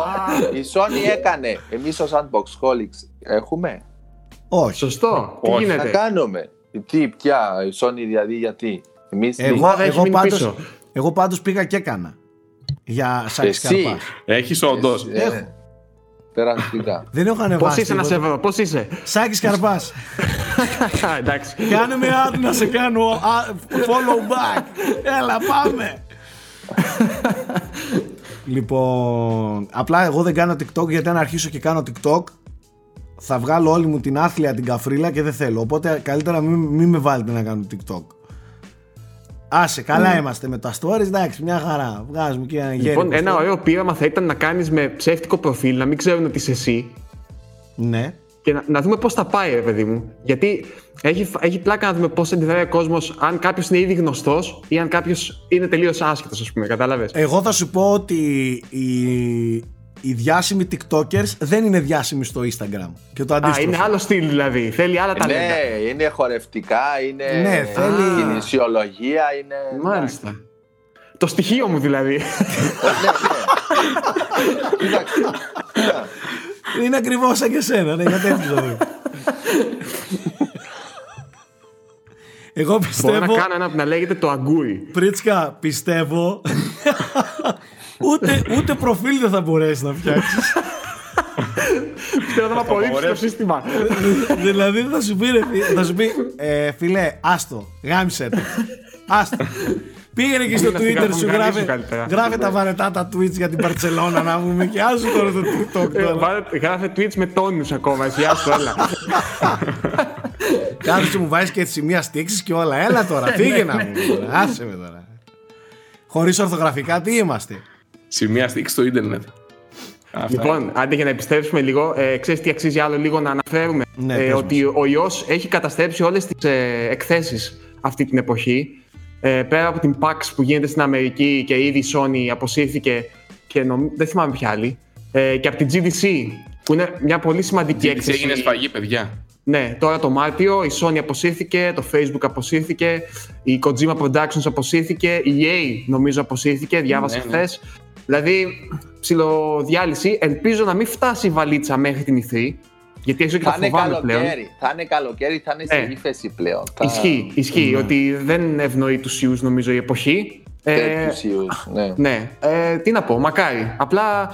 η Sony έκανε, εμείς ως Unboxholics έχουμε. Όχι. Σωστό, τι γίνεται. Θα κάνουμε, τι πια, η Sony δηλαδή γιατί. Εμείς εγώ, εγώ, πάντως, εγώ πάντως πήγα και έκανα. Για Σάκη Σκαρπά. Έχεις όντως. Έχω. Δεν έχω ανεβάσει. Πώς είσαι να σε βρω, πώς είσαι. Σάκης Καρπάς. Κάνε με ad να σε κάνω follow back. Έλα πάμε. Λοιπόν, απλά εγώ δεν κάνω TikTok γιατί αν αρχίσω και κάνω TikTok θα βγάλω όλη μου την άθλια την καφρίλα και δεν θέλω. Οπότε καλύτερα μην με βάλετε να κάνω TikTok. Άσε, καλά mm. είμαστε με τα stories, εντάξει, μια χαρά. Βγάζουμε και ένα γέλιο. Λοιπόν, ένα ωραίο πείραμα θα ήταν να κάνεις με ψεύτικο προφίλ, να μην ξέρουν ότι είσαι εσύ. Ναι. Και να, να δούμε πώς θα πάει, ρε παιδί μου. Γιατί έχει, έχει πλάκα να δούμε πώς αντιδράει ο κόσμος, αν κάποιος είναι ήδη γνωστός ή αν κάποιος είναι τελείως άσχετος, ας πούμε. Κατάλαβες. Εγώ θα σου πω ότι οι, οι διάσημοι TikTokers δεν είναι διάσημοι στο Instagram. Και το αντίστροφο. Α, είναι άλλο στυλ δηλαδή. Θέλει άλλα ταλέντα. Ναι, είναι χορευτικά, είναι ναι, θέλει... κινησιολογία, είναι. Μάλιστα. Ναι. Το στοιχείο μου δηλαδή. Ναι, ναι. Είναι ακριβώς σαν και σένα, ναι, για τέτοιο. Εγώ πιστεύω. Μπορώ να κάνω ένα που να λέγεται το αγκούρι. Πρίτσικα, πιστεύω. Ούτε, ούτε προφίλ δεν θα μπορέσεις να φτιάξεις. Θέλω να με απορρίψεις το σύστημα. Δηλαδή θα σου πει, θα σου πει ε, φιλέ, άστο, γάμισε το. Άστο. Πήγαινε και στο Twitter σου γράφε, γράφε τα βαρετά τα tweets για την Μπαρτσελώνα να πούμε και άστο τώρα το TikTok. Γράφε tweets με τόνους ακόμα, εσύ άστο, έλα. Κάτω σου μου βάζεις και τη σημεία στήξης και όλα, έλα τώρα, φύγε να μου, άσε με τώρα. Χωρίς ορθογραφικά τι είμαστε. Σημεία στήξη στο ίντερνετ. Λοιπόν, άντε για να επιστρέψουμε λίγο, ε, ξέρεις τι αξίζει άλλο λίγο να αναφέρουμε. Ναι, ε, ότι ο ιός έχει καταστρέψει όλες τις ε, εκθέσεις αυτή την εποχή. Ε, πέρα από την παξ που γίνεται στην Αμερική και ήδη η Sony αποσύρθηκε και νομ... δεν θυμάμαι ποια άλλη. Ε, και από την τζι ντι σι που είναι μια πολύ σημαντική έκθεση. Η τζι ντι σι έγινε σφαγή, παιδιά. Ναι, τώρα το Μάρτιο η Sony αποσύρθηκε, το Facebook αποσύρθηκε, η Kojima Productions αποσύρθηκε, η ι έι νομίζω αποσύρθηκε, διάβασα χθες. Ναι, ναι. Δηλαδή, ψιλοδιάλυση. Ελπίζω να μην φτάσει η βαλίτσα μέχρι την ηθή. Γιατί έξω και θα το φοβάμαι πλέον. Θα είναι καλοκαίρι, θα είναι ε. σε ύφεση πλέον. Ισχύει, ισχύει mm. ότι δεν ευνοεί τους ιούς νομίζω η εποχή. Ε, τους ιούς, ναι. ναι. Ε, τι να πω, μακάρι. Απλά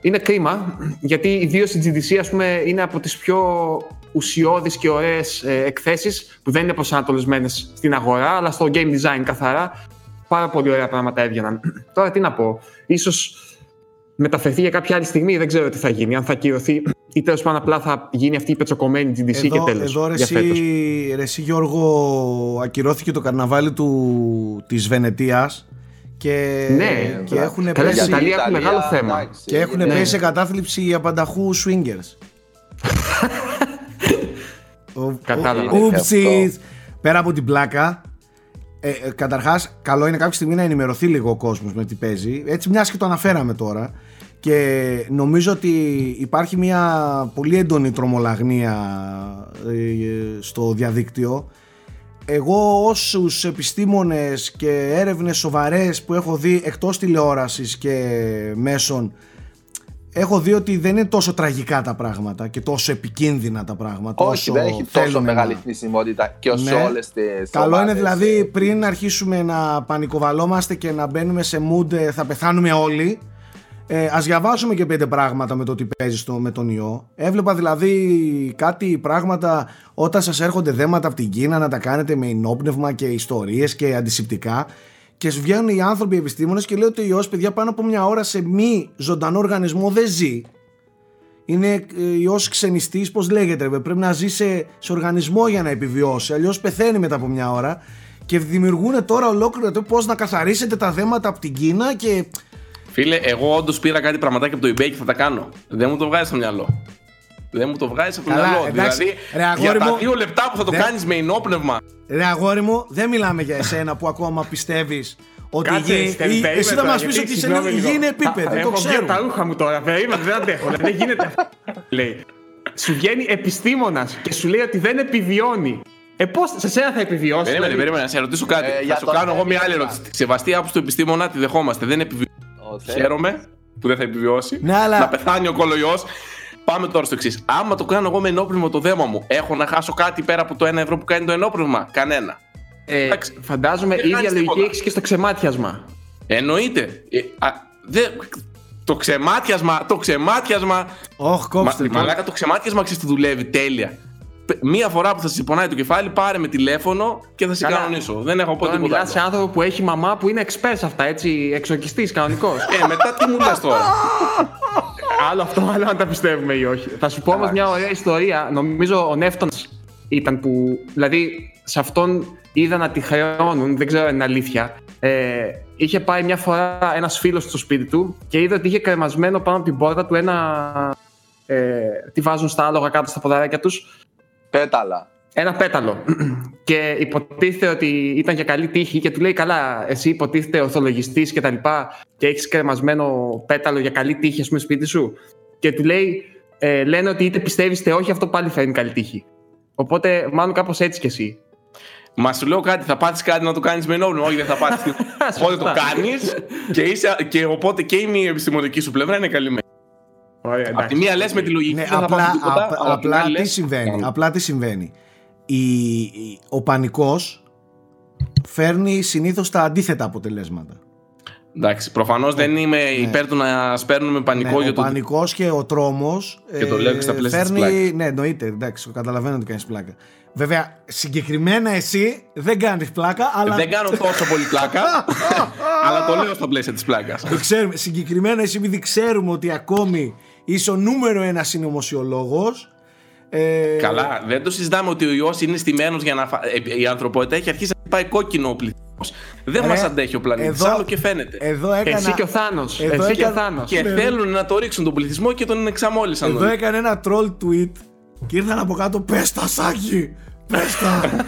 είναι κρίμα, γιατί ιδίως η τζι ντι σι ας πούμε, είναι από τις πιο ουσιώδεις και ωραίες ε, εκθέσεις που δεν είναι προσανατολισμένες στην αγορά, αλλά στο game design καθαρά. Πάρα πολύ ωραία πράγματα έβγαιναν. Τώρα τι να πω, ίσως μεταφερθεί για κάποια άλλη στιγμή, δεν ξέρω τι θα γίνει, αν θα κυρωθεί ή τέλος πάντων απλά θα γίνει αυτή η πετσοκομμένη τζι ντι σι εδώ, και τέλος. Εδώ ρε εσύ, ρε εσύ Γιώργο, ακυρώθηκε το καρναβάλι του, της Βενετίας και, ναι, και έχουν πέσει, Ιταλία, Ιταλία, έχουν μεγάλο θέμα. Εντάξει, και έχουν ναι. πέσει σε κατάθλιψη οι απανταχού swingers. Κατάλαβα. Πέρα από την πλάκα, Ε, καταρχάς, καλό είναι κάποια στιγμή να ενημερωθεί λίγο ο κόσμος με τι παίζει. Έτσι, μιας και το αναφέραμε τώρα. Και νομίζω ότι υπάρχει μια πολύ έντονη τρομολαγνία ε, στο διαδίκτυο. Εγώ, όσους επιστήμονες και έρευνες σοβαρές που έχω δει εκτός τηλεόρασης και μέσων, έχω δει ότι δεν είναι τόσο τραγικά τα πράγματα και τόσο επικίνδυνα τα πράγματα. Όχι, όσο δεν έχει τόσο μεγάλη θνησιμότητα και όσο ναι. όλες τις. Καλό ομάδες. Είναι δηλαδή πριν αρχίσουμε να πανικοβαλόμαστε και να μπαίνουμε σε mood θα πεθάνουμε όλοι. Ε, ας διαβάσουμε και πέντε πράγματα με το τι παίζεις το, με τον ιό. Έβλεπα δηλαδή κάτι πράγματα όταν σας έρχονται δέματα από την Κίνα να τα κάνετε με ενόπνευμα και ιστορίες και αντισηπτικά. Και σου βγαίνουν οι άνθρωποι οι επιστήμονες και λέει ότι ο ιός, παιδιά, πάνω από μια ώρα σε μη ζωντανό οργανισμό δεν ζει. Είναι ιός ξενιστής, πώς λέγεται, πρέπει να ζει σε, σε οργανισμό για να επιβιώσει. Αλλιώς πεθαίνει μετά από μια ώρα. Και δημιουργούν τώρα ολόκληρο το πώς να καθαρίσετε τα δέματα από την Κίνα. Και... Φίλε, εγώ όντως πήρα κάτι πραγματάκι από το eBay και θα τα κάνω. Δεν μου το βγάζει στο μυαλό. Δεν μου το βγάζει από το μυαλό. Δηλαδή, ρε, για τα δύο λεπτά που θα το δε... κάνεις με ενόπνευμα. Ρε αγόρι μου, δεν μιλάμε για εσένα που ακόμα πιστεύεις ότι Κάτσε, γη... η... εσύ θα μας πεις ότι η γη είναι επίπεδη. Έχω βγει τα ρούχα μου τώρα, περίμενε, δεν αντέχω. Δεν γίνεται. Λέει, σου βγαίνει επιστήμονας και σου λέει ότι δεν επιβιώνει. Ε, πώς σε σένα θα επιβιώσει. Περίμενε, περίμενε, να σε ρωτήσω κάτι. Θα σου κάνω εγώ μια άλλη ερώτηση. Σεβαστή άποψη του επιστήμονα, τη δεχόμαστε. Δεν επιβιώνει. Χαίρομαι που δεν θα επιβιώσει. Να πεθάνει ο κολοϊός. Πάμε τώρα στο εξής. Άμα το κάνω εγώ με ενόπνευμα το δέμα μου, έχω να χάσω κάτι πέρα από το ένα ευρώ που κάνει το ενόπνευμα? Κανένα. Ε, Εντάξει, φαντάζομαι η ίδια λογική έχεις και στο ξεμάτιασμα. Εννοείται. Ε, α, δε, το ξεμάτιασμα, το ξεμάτιασμα. Oh, κόψτε, μα, μαλάκα, το ξεμάτιασμα ξέρεις τι δουλεύει τέλεια. Μία φορά που θα σε πονάει το κεφάλι, πάρε με τηλέφωνο και θα σε κανονίσω. Δεν έχω ποτέ τίποτα. Μιλάς σε άνθρωπο που έχει μαμά που είναι expert σε αυτά, έτσι, εξορκιστής, κανονικός. Ε, μετά τι μου λες τώρα. Άλλο αυτό, άλλο αν τα πιστεύουμε ή όχι. Θα σου πω όμως μια ωραία ιστορία. Νομίζω ο Νεύτωνας ήταν που. Δηλαδή, σε αυτόν είδα να τη χρεώνουν, δεν ξέρω αν είναι αλήθεια. Ε, είχε πάει μια φορά ένας φίλος στο σπίτι του και είδε ότι είχε κρεμασμένο πάνω από την πόρτα του ένα. Ε, τι βάζουν στα άλογα κάτω στα ποδαράκια τους. Πέταλα. Ένα πέταλο. Και υποτίθεται ότι ήταν για καλή τύχη και του λέει: καλά, εσύ υποτίθεται ορθολογιστής και τα λοιπά, και έχεις κρεμασμένο πέταλο για καλή τύχη, ας πούμε, σπίτι σου. Και του λέει: ε, λένε ότι είτε πιστεύεις είτε όχι, αυτό πάλι θα είναι καλή τύχη. Οπότε, μάλλον κάπως έτσι κι εσύ. Μα σου λέω κάτι, θα πάθεις κάτι να το κάνεις με ενόπνευμα. Όχι, δεν θα πάθεις. Οπότε το κάνεις και, είσαι, και οπότε και η επιστημονική σου πλευρά είναι καλυμμένη. Απ' τη μία λες με τη λογική, ναι, θα απλά, θα τίποτα, α, απλά, τι λες... συμβαίνει, απλά τι συμβαίνει. Η, η, ο πανικός φέρνει συνήθως τα αντίθετα αποτελέσματα. Εντάξει, προφανώς δεν είμαι ναι. υπέρ του να σπέρνουμε πανικό. Ναι, για το... ο πανικός και ο τρόμος και το λέω και στα πλαίσια φέρνει... της πλάκας. Ναι, εννοείται, εντάξει, καταλαβαίνω ότι κάνεις πλάκα. Βέβαια, συγκεκριμένα εσύ δεν κάνεις πλάκα, αλλά... Δεν κάνω τόσο πολύ πλάκα, αλλά το λέω στα πλαίσια της πλάκας. Ξέρουμε, συγκεκριμένα εσύ, επειδή ξέρουμε ότι ακόμη είσαι ο νούμερο ένας συνωμοσιολόγος. Ε... Καλά, δεν το συζητάμε ότι ο ιός είναι στημένος για να φα... Η ανθρωπότητα έχει αρχίσει να πάει κόκκινο πληθυσμό. Δεν μας αντέχει ο πλανήτης, άλλο και φαίνεται. Εδώ έκανα... Εσύ και ο Θάνος. Εδώ Εσύ έκανα... και ο Θάνος. Και ναι. θέλουν να το ρίξουν τον πληθυσμό και τον εξαμόλυσαν. Εδώ έκανε ένα troll tweet και ήρθαν από κάτω. Πες τα, Σάκη! Πες τα!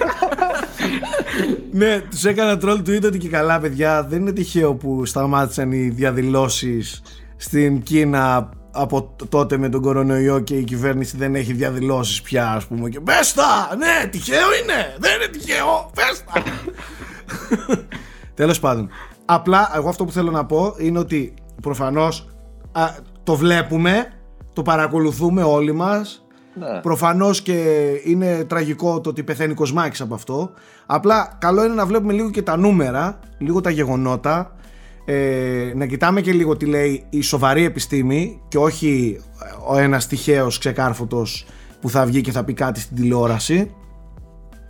Ναι, τους έκανα troll tweet ότι και καλά, παιδιά. Δεν είναι τυχαίο που σταμάτησαν οι διαδηλώσεις στην Κίνα από τότε με τον κορονοϊό και η κυβέρνηση δεν έχει διαδηλώσεις πια, ας πούμε. Και πες τα! Ναι, τυχαίο είναι! Δεν είναι τυχαίο! Πες τα! Τέλος πάντων, απλά εγώ αυτό που θέλω να πω είναι ότι προφανώς α, το βλέπουμε, το παρακολουθούμε όλοι μας, ναι. Προφανώς και είναι τραγικό το ότι πεθαίνει Κοσμάκης από αυτό. Απλά καλό είναι να βλέπουμε λίγο και τα νούμερα, λίγο τα γεγονότα, ε, να κοιτάμε και λίγο τι λέει η σοβαρή επιστήμη και όχι ο ένας τυχαίος ξεκάρφωτος που θα βγει και θα πει κάτι στην τηλεόραση.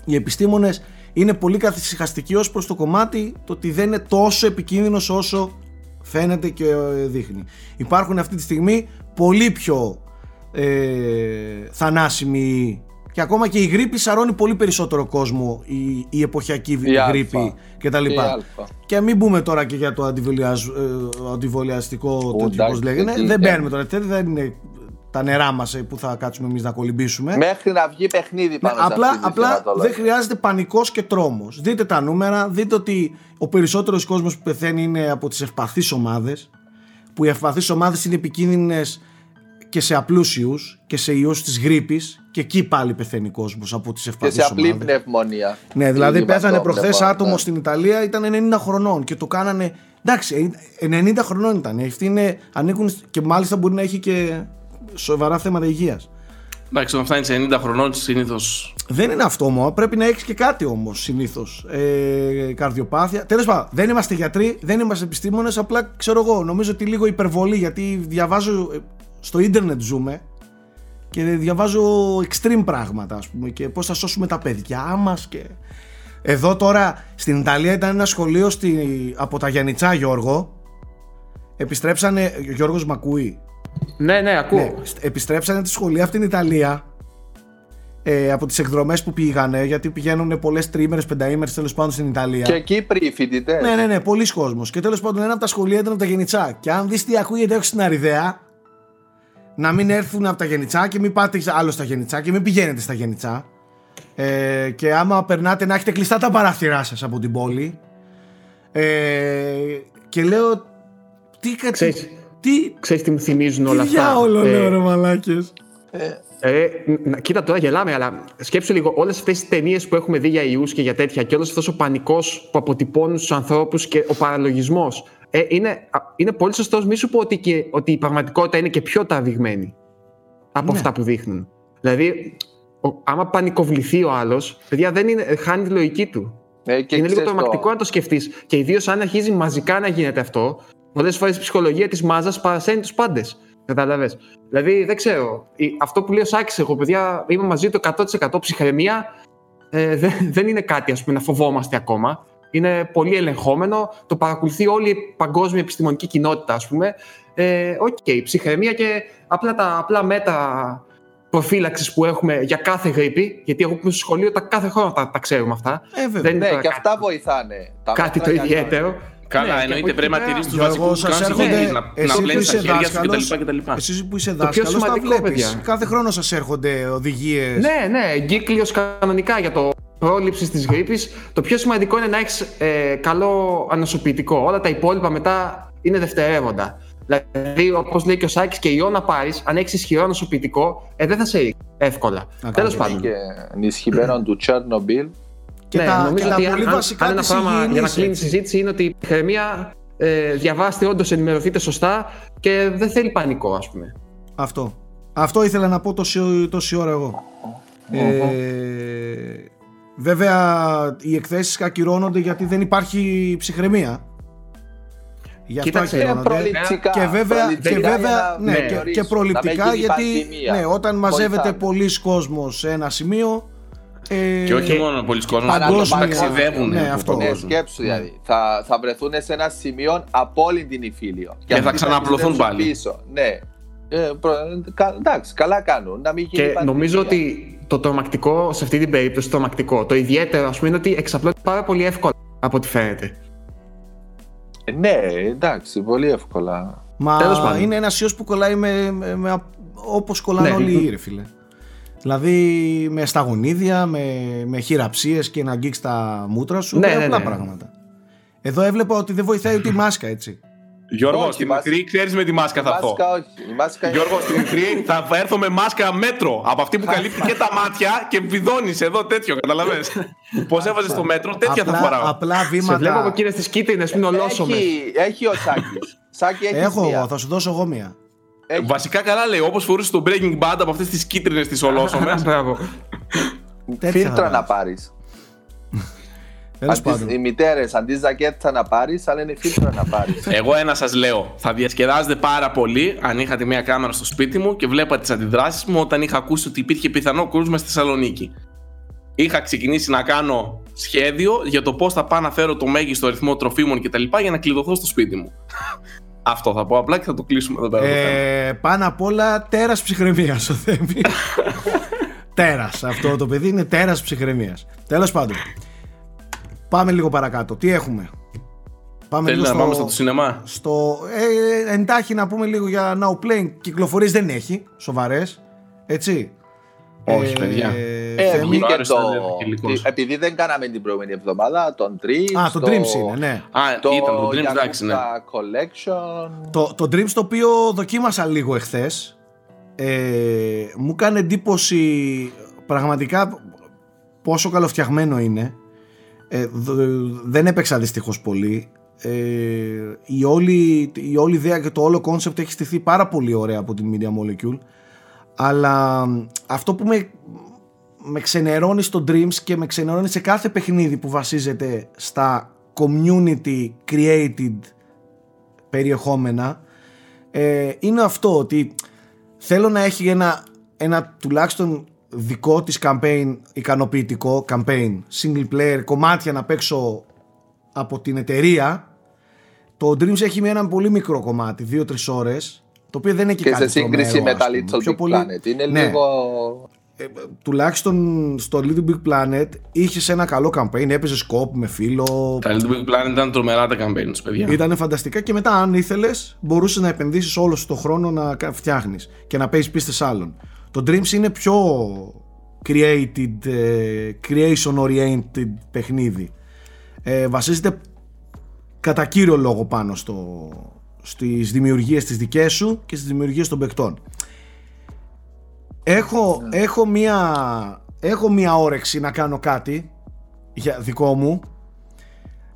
Οι επιστήμονες είναι πολύ καθησυχαστική ως προς το κομμάτι το ότι δεν είναι τόσο επικίνδυνος όσο φαίνεται και δείχνει. Υπάρχουν αυτή τη στιγμή πολύ πιο ε, θανάσιμοι και ακόμα και η γρίπη σαρώνει πολύ περισσότερο κόσμο, η, η εποχιακή η γρίπη κτλ. Και, και μην πούμε τώρα και για το αντιβολιαστικό τέτοιο όπως λέγεται. Δεν μπαίνουμε τώρα, δεν είναι... τα νερά μας που θα κάτσουμε εμείς να κολυμπήσουμε. Μέχρι να βγει παιχνίδι πάνω σε απλά, αυτή απλά δεν χρειάζεται πανικός και τρόμος. Δείτε τα νούμερα, δείτε ότι ο περισσότερος κόσμος που πεθαίνει είναι από τις ευπαθείς ομάδες, που οι ευπαθείς ομάδες είναι επικίνδυνες και σε απλούσιους και σε ιούς της γρίπης και εκεί πάλι πεθαίνει κόσμος από τις ευπαθείς ομάδες. Και σε απλή πνευμονία. Ναι, δηλαδή πέθανε προχθές άτομο ναι. στην Ιταλία, ήταν ενενήντα χρονών και το κάνανε. Εντάξει, ενενήντα χρονών ήταν. Αυτοί είναι, ανήκουν και μάλιστα μπορεί να έχει και σοβαρά θέματα υγείας. Εντάξει, όταν φτάνει ενενήντα χρονών συνήθως. Δεν είναι αυτό όμως. Πρέπει να έχεις και κάτι όμως συνήθως. Ε, καρδιοπάθεια. Τέλος πάντων, δεν είμαστε γιατροί, δεν είμαστε επιστήμονες. Απλά ξέρω εγώ, νομίζω ότι λίγο υπερβολή. Γιατί διαβάζω. Στο ίντερνετ ζούμε και διαβάζω extreme πράγματα, ας πούμε. Και πώς θα σώσουμε τα παιδιά μας. Και... Εδώ τώρα στην Ιταλία ήταν ένα σχολείο στη... από τα Γιαννιτσά, Γιώργο. Επιστρέψανε. Ο Γιώργος μ' ακούει. Ναι, ναι, ακούω. Ναι, επιστρέψανε τη σχολεία αυτήν την Ιταλία ε, από τις εκδρομές που πήγανε, γιατί πηγαίνουν πολλές τριήμερες, πενταήμερες τέλος πάντων στην Ιταλία. Και Κύπροι φοιτητές. Ναι, ναι, ναι, πολλοί κόσμος. Και τέλος πάντων ένα από τα σχολεία ήταν από τα Γενιτσά. Και αν δεις τι ακούγεται έξω στην Αριδαία, να μην έρθουν από τα Γενιτσά και μην πάτε άλλο στα Γενιτσά και μην πηγαίνετε στα Γενιτσά. Ε, και άμα περνάτε να έχετε κλειστά τα παράθυρά σας από την πόλη. Ε, και λέω. Τι κάτι. Τι... Ξέρεις τι μου θυμίζουν τι όλα αυτά. Για όλο λέω ρε μαλάκες. Κοίτα τώρα γελάμε, αλλά σκέψου λίγο όλες αυτές τις ταινίες που έχουμε δει για ιούς και για τέτοια και όλος αυτός ο πανικός που αποτυπώνουν στους ανθρώπους και ο παραλογισμός. Ε, είναι, είναι πολύ σωστός, μη σου πω ότι, και, ότι η πραγματικότητα είναι και πιο τραβηγμένη από ναι. αυτά που δείχνουν. Δηλαδή, ο, άμα πανικοβληθεί ο άλλος, παιδιά δεν είναι, χάνει τη λογική του. Ε, και είναι λίγο τρομακτικό να το σκεφτείς. Και ιδίως αν αρχίζει μαζικά να γίνεται αυτό. Πολλές φορές η ψυχολογία της μάζας παρασένει τους πάντες. Καταλαβες. Δηλαδή δεν ξέρω. Αυτό που λέω Σάκης, εγώ παιδιά είμαι μαζί το εκατό τοις εκατό ψυχραιμία. Ε, δεν, δεν είναι κάτι ας πούμε, να φοβόμαστε ακόμα. Είναι πολύ ελεγχόμενο. Το παρακολουθεί όλη η παγκόσμια επιστημονική κοινότητα, ας πούμε. Ε, okay, ψυχραιμία και απλά τα απλά μέτρα προφύλαξης που έχουμε για κάθε γρήπη. Γιατί εγώ που είμαι στο σχολείο τα κάθε χρόνο τα, τα ξέρουμε αυτά. Ε, δεν ναι, και κάτι, αυτά βοηθάνε. Τα κάτι το ιδιαίτερο. Καλά, ναι, εννοείται πρέπει να τηρήσεις τους βασικούς τους κανόνες, να πλένεις τα χέρια σου κτλ. Εσείς που είσαι δάσκαλος τα βλέπεις. Κάθε χρόνο σας έρχονται οδηγίες. Ναι, ναι, εγκύκλειος κανονικά για το πρόληψη της γρίπης. Το πιο σημαντικό είναι να έχεις ε, καλό ανοσοποιητικό. Όλα τα υπόλοιπα μετά είναι δευτερεύοντα. Δηλαδή, όπως λέει και ο Σάκης, και ιό να πάρεις, αν έχεις ισχυρό ανοσοποιητικό, ε, δεν θα σε ρίξει εύκολα. Τέλος πάντων. Και ενισχυμένων του Τσέρνομπιλ. Και ναι, τα, νομίζω και ότι τα πολύ αν, βασικά αν ένα πράγμα για να κλείνει η συζήτηση είναι ότι η ψυχραιμία ε, διαβάστε όντως, ενημερωθείτε σωστά και δεν θέλει πανικό, ας πούμε. Αυτό. Αυτό ήθελα να πω τόση, τόση ώρα εγώ. Mm-hmm. Ε, βέβαια, οι εκθέσεις ακυρώνονται γιατί δεν υπάρχει ψυχραιμία. Γι' αυτό ακυρώνονται. Και βέβαια, και, βέβαια ναι, ναι, και, και προληπτικά γιατί ναι, όταν μαζεύεται πολλοί κόσμος σε ένα σημείο. Ε... Και όχι μόνο πολλοί κόσμοι, αλλά ταξιδεύουν. Ναι, αυτό. Ναι, σκέψου δηλαδή. Θα, θα βρεθούν σε ένα σημείο από όλη την Ιφίλιο. Και θα ξαναπλωθούν πάλι. Πίσω. Ναι. Ε, προ... Κα... Εντάξει, καλά κάνουν. Να μην γίνει. Και νομίζω ότι το τρομακτικό σε αυτή την περίπτωση, το τρομακτικό, το ιδιαίτερο ας πούμε, είναι ότι εξαπλώνεται πάρα πολύ εύκολα. από ό,τι φαίνεται. Ε, ναι, εντάξει, πολύ εύκολα. Μα είναι ένας ιός που κολλάει με, με, με, όπως κολλάνε ναι. όλοι οι ρε φίλε. Δηλαδή με σταγονίδια, με, με χειραψίες και να αγγίξεις τα μούτρα σου, ναι, ναι, απλά ναι. πράγματα. Εδώ έβλεπα ότι δεν βοηθάει ούτε η μάσκα, έτσι. Γιώργο, όχι, στη μικρή ξέρεις με τη μάσκα θα έρθω. Γιώργο, στη μικρή θα έρθω με μάσκα μέτρο. Από αυτή που καλύπτει και τα μάτια και βιδώνεις εδώ τέτοιο, καταλαβαίνεις. Πώς έβαζες το μέτρο, τέτοια απλά, θα φοράω. Απλά βήματα. Σε βλέπω από εκείνες τις κίτρινες, μην ολώσομαι. Έχει, έχει ο Σάκης. Σάκη, έχεις έχω μία. Εγώ, θα σου δώσω εγώ μία. Έχει. Βασικά καλά λέει, όπως φορούσε το Breaking Bad από αυτές τις κίτρινες τις ολώσομες. Φίλτρα να πάρεις. Αντί, οι μητέρες αντί ζακέτα να πάρεις, αλλά είναι φίλτρα να πάρεις. Εγώ ένα σας λέω, θα διασκεδάζετε πάρα πολύ αν είχατε μια κάμερα στο σπίτι μου και βλέπατε τις αντιδράσεις μου όταν είχα ακούσει ότι υπήρχε πιθανό κρούσμα στη Θεσσαλονίκη. Είχα ξεκινήσει να κάνω σχέδιο για το πώς θα πάω να φέρω το μέγιστο αριθμό τροφίμων κτλ. Για να κλειδωθώ στο σπίτι μου. Αυτό θα πω απλά και θα το κλείσουμε εδώ πέρα. Ε, πάνω απ' όλα, τέρας ψυχραιμίας ο Θέμης. Τέρας. Αυτό το παιδί είναι τέρας ψυχραιμίας. Τέλος πάντων. Πάμε λίγο παρακάτω. Τι έχουμε? Πάμε Θέλει λίγο να πάμε στο σινεμά. Στο, ε, εντάχει να πούμε λίγο για Now Playing. Κυκλοφορίες δεν έχει. Σοβαρές. Έτσι. Όχι, ε, παιδιά. Ε, ε, ε, και το... Το... Επειδή δεν κάναμε την προηγούμενη εβδομάδα, τον Dreams. Α, το, το Dreams είναι, ναι. Α, το... ήταν το Dreams, εντάξει, ναι. Collection. Το, το Dreams το οποίο δοκίμασα λίγο εχθές. Ε, μου κάνει εντύπωση πραγματικά πόσο καλοφτιαγμένο είναι. Ε, δεν έπαιξα δυστυχώς πολύ. Ε, η, όλη, η όλη ιδέα και το όλο concept έχει στηθεί πάρα πολύ ωραία από την Media Molecule, αλλά αυτό που με, με ξενερώνει στο Dreams και με ξενερώνει σε κάθε παιχνίδι που βασίζεται στα community created περιεχόμενα, ε, είναι αυτό ότι θέλω να έχει ένα, ένα τουλάχιστον δικό της campaign, ικανοποιητικό campaign, single player, κομμάτια να παίξω από την εταιρεία. Το Dreams έχει με ένα πολύ μικρό κομμάτι, δύο τρεις ώρες, το οποίο δεν έχει και κάτι σε σύγκριση με τα LittleBigPlanet πολύ... είναι ναι. λίγο... Ε, τουλάχιστον στο LittleBigPlanet είχες ένα καλό campaign, έπαιζες co-op με φίλο. Τα LittleBigPlanet ήταν τρομερά τα campaigns, παιδιά. Ήτανε φανταστικά και μετά αν ήθελες μπορούσες να επενδύσεις όλο τον χρόνο να φτιάχνεις και να παίζεις πίστες άλλων. Το Dreams είναι πιο created, creation-oriented παιχνίδι. Ε, βασίζεται κατά κύριο λόγο πάνω στο, στις δημιουργίες τις δικές σου και στις δημιουργίες των παικτών. Έχω, yeah. έχω, μία, έχω μία όρεξη να κάνω κάτι για δικό μου.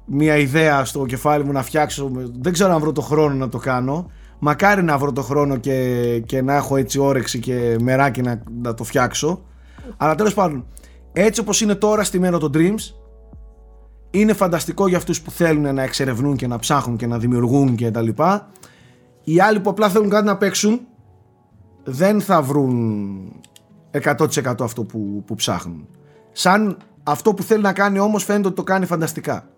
Μία ιδέα στο κεφάλι μου να φτιάξω. Δεν ξέρω αν βρω το χρόνο να το κάνω. Μακάρι να βρω το χρόνο και, και να έχω έτσι όρεξη και μεράκι να, να το φτιάξω. Αλλά τέλος πάντων, έτσι όπως είναι τώρα στημένο το Dreams, είναι φανταστικό για αυτούς που θέλουν να εξερευνούν και να ψάχνουν και να δημιουργούν και τα λοιπά. Οι άλλοι που απλά θέλουν κάτι να παίξουν δεν θα βρουν εκατό τοις εκατό αυτό που, που ψάχνουν. Σαν αυτό που θέλει να κάνει όμως φαίνεται ότι το κάνει φανταστικά.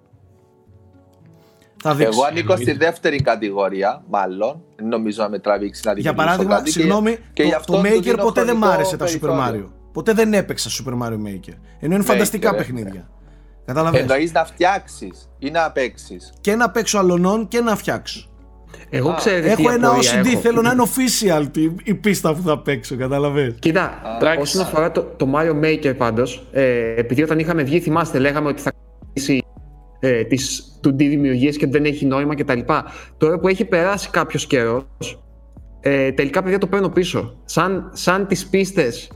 Εγώ ανήκω στη δεύτερη κατηγορία, μάλλον. Νομίζω να με τραβήξει να για παράδειγμα, συγγνώμη, και το, το, το Maker ποτέ δεν μ' άρεσε τα Super Mario. Ποτέ δεν έπαιξα Super Mario Maker. Ενώ είναι φανταστικά παιχνίδια. Καταλαβαίνεις. Εννοείς να φτιάξεις ή να παίξεις? Και να παίξω αλωνών και να φτιάξω. Εγώ ξέρω. Έχω ένα ο σι ντι, θέλω να είναι official η πίστα που θα παίξω, καταλαβαίνεις. Κοίτα, όσον αφορά το Mario Maker πάντως, επειδή όταν είχαμε βγει, θυμάστε, λέγαμε ότι θα κρατήσει τις του ντι δημιουργίες και δεν έχει νόημα κτλ. Τώρα που έχει περάσει κάποιος καιρός, ε, τελικά παιδιά το παίρνω πίσω. Σαν, σαν τις πίστες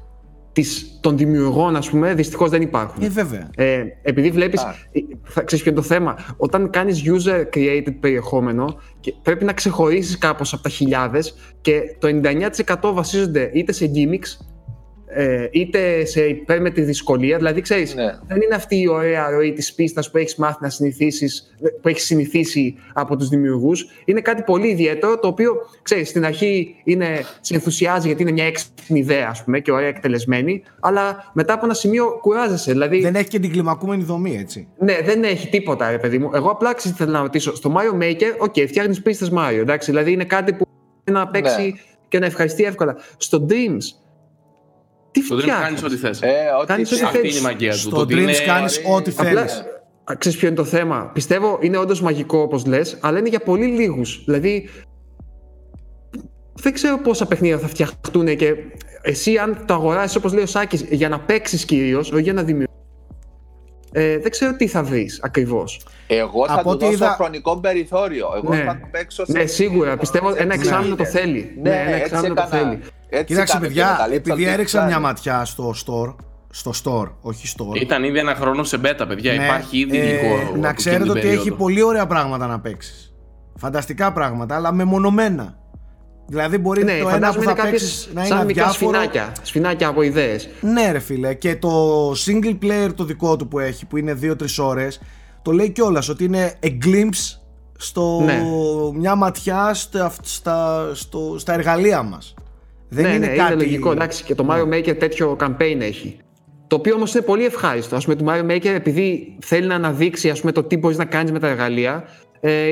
τις, των δημιουργών, ας πούμε, δυστυχώς δεν υπάρχουν. Ε, βέβαια. Ε, επειδή βλέπεις, θα ξέρεις ποιο είναι το θέμα. Όταν κάνεις user-created περιεχόμενο, και πρέπει να ξεχωρίσεις κάπως από τα χιλιάδες και το ενενήντα εννέα τοις εκατό βασίζονται είτε σε gimmicks, είτε σε υπέρμετρη δυσκολία, δηλαδή ξέρεις, ναι. δεν είναι αυτή η ωραία ροή της πίστας που έχεις μάθει να συνηθίσεις, που έχεις συνηθίσει από τους δημιουργούς. Είναι κάτι πολύ ιδιαίτερο, το οποίο ξέρεις, στην αρχή είναι, σε ενθουσιάζει γιατί είναι μια έξυπνη ιδέα, ας πούμε, και ωραία εκτελεσμένη, αλλά μετά από ένα σημείο κουράζεσαι. Δηλαδή, δεν έχει και την κλιμακούμενη δομή, έτσι. Ναι, δεν έχει τίποτα, ρε παιδί μου. Εγώ απλά θέλω να ρωτήσω, στο Mario Maker, οκ, okay, φτιάχνεις πίστες Mario, εντάξει, δηλαδή είναι κάτι που μπορεί να παίξει ναι. και να ευχαριστεί εύκολα. Στο Dreams. Τι στο Dreams κάνεις ό,τι θες. Ε, ό,τι κάνεις ό,τι θέλεις. Αυτή είναι η μαγεία του. Στο Dreams είναι... κάνεις ό,τι θέλεις. ξέρεις ποιο είναι το θέμα. Πιστεύω είναι όντως μαγικό όπως λες, αλλά είναι για πολύ λίγους. Δηλαδή, δεν ξέρω πόσα παιχνίδια θα φτιαχτούν και εσύ, αν το αγοράσεις, όπως λέει ο Σάκης, για να παίξεις κυρίως, όχι για να δημιουργήσεις. Ε, δεν ξέρω τι θα βρεις ακριβώς. Εγώ θα από του δώσω είδα... χρονικό περιθώριο. Εγώ ναι. θα το παίξω σε... Ναι, σίγουρα. Πιστεύω έτσι, ένα εξάμηνο το θέλει. Ναι, ναι, ένα εξάμηνο το θέλει. Κοίταξε, παιδιά, επειδή έριξα μια ματιά στο store, στο store, όχι store. Ήταν ήδη ένα χρόνο σε beta, παιδιά. Ναι, υπάρχει ήδη ε, υλικό. Να ξέρετε ότι περίοδο. Έχει πολύ ωραία πράγματα να παίξεις. Φανταστικά πράγματα, αλλά μεμονωμένα. Δηλαδή μπορεί ναι, το ένα που θα παίξεις να είναι διάφορο. Σφινάκια, σφινάκια από ιδέες. Ναι ρε φίλε, και το single player το δικό του που έχει, που είναι δύο τρεις ώρες, το λέει κιόλας ότι είναι a glimpse στο... ναι. μια ματιά στα, στα, στο, στα εργαλεία μας. Δεν ναι, είναι ναι, κάτι... είναι λογικό, εντάξει, και το Mario Maker τέτοιο campaign έχει. Το οποίο όμως είναι πολύ ευχάριστο, ας πούμε, του Mario Maker, επειδή θέλει να αναδείξει, ας πούμε, το τι μπορείς να κάνεις με τα εργαλεία.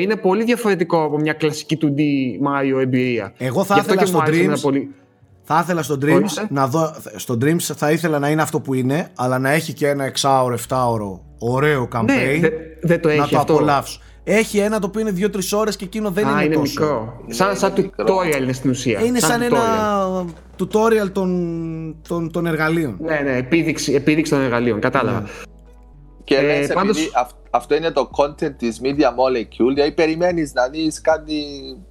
Είναι πολύ διαφορετικό από μια κλασική του ντι Mario εμπειρία. Εγώ θα ήθελα στο Dreams, πολύ... θα ήθελα στο Dreams να δω, στο Dreams θα ήθελα να είναι αυτό που είναι, αλλά να έχει και ένα εξάωρο, εφτάωρο ωραίο campaign. Ναι, δε, δε το έχει, να το αυτό. απολαύσω. Έχει ένα το οποίο είναι δύο τρεις ώρες και εκείνο δεν Α, είναι, είναι τόσο μικρό. Σαν, είναι σαν μικρό. Tutorial είναι στην ουσία. Είναι σαν, σαν ένα tutorial, tutorial των, των, των εργαλείων. Ναι, ναι, επίδειξη, επίδειξη των εργαλείων, κατάλαβα. Ναι. Και ε, λες, πάντως... επειδή αυ, αυτό είναι το content της Media Molecule, δηλαδή περιμένεις να δεις κάτι,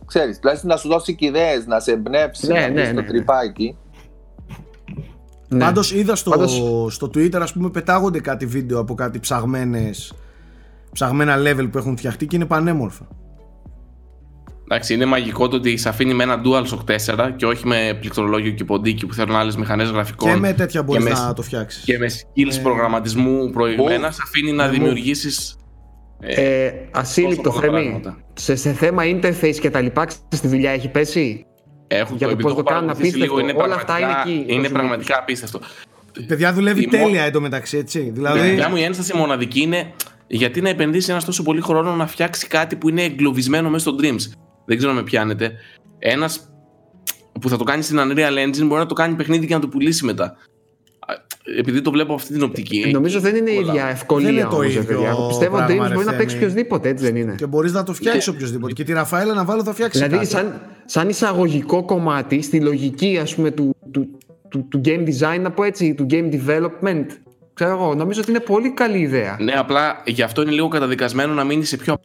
ξέρεις, τουλάχιστον να σου δώσει ιδέες, να σε εμπνεύσει, ναι, να ναι, δεις ναι, το τρυπάκι. Ναι. Πάντως είδα στο, πάντως... στο Twitter, ας πούμε, πετάγονται κάτι βίντεο από κάτι ψαγμένες, ψαγμένα level που έχουν φτιαχτεί και είναι πανέμορφα. Εντάξει, είναι μαγικό το ότι σε αφήνει με ένα DualShock τέσσερα και όχι με πληκτρολόγιο και ποντίκι που θέλουν άλλες μηχανές γραφικών. Και με τέτοια μπορείς να με, το φτιάξεις. Και με skills ε... προγραμματισμού προηγμένα, σε αφήνει ε... να δημιουργήσεις. Ε, ε, ασύλληπτο Θέμη. Σε, σε θέμα interface και τα λοιπά, στη δουλειά έχει πέσει. Έχουν για το, το πώς το κάνουν απίστευτο. Όλα αυτά είναι εκεί. Είναι πραγματικά απίστευτο. Παιδιά δουλεύει η τέλεια μο... εντωμεταξύ, έτσι. Δηλαδή... Η δουλειά μου η ένσταση μοναδική είναι γιατί να επενδύσει ένα τόσο πολύ χρόνο να φτιάξει κάτι που είναι εγκλωβισμένο μέσα στο Dreams. Δεν ξέρω με πιάνετε. Ένας που θα το κάνει στην Unreal Engine μπορεί να το κάνει παιχνίδι και να το πουλήσει μετά. Επειδή το βλέπω αυτή την οπτική. Ε, νομίζω δεν είναι η ίδια ευκολία. Δεν είναι το ίδιο. Πιστεύω ότι ο Dreams μπορεί να παίξει οποιοδήποτε, έτσι δεν είναι. Και μπορεί να το φτιάξει οποιοδήποτε. Και τη Ραφαέλα να βάλω θα φτιάξει. Δηλαδή, σαν, σαν εισαγωγικό κομμάτι στη λογική, ας πούμε, του, του, του, του game design, να πω έτσι, του game development. Ξέρω εγώ. Νομίζω ότι είναι πολύ καλή ιδέα. Ναι, απλά γι' αυτό είναι λίγο καταδικασμένο να μείνει σε πιο.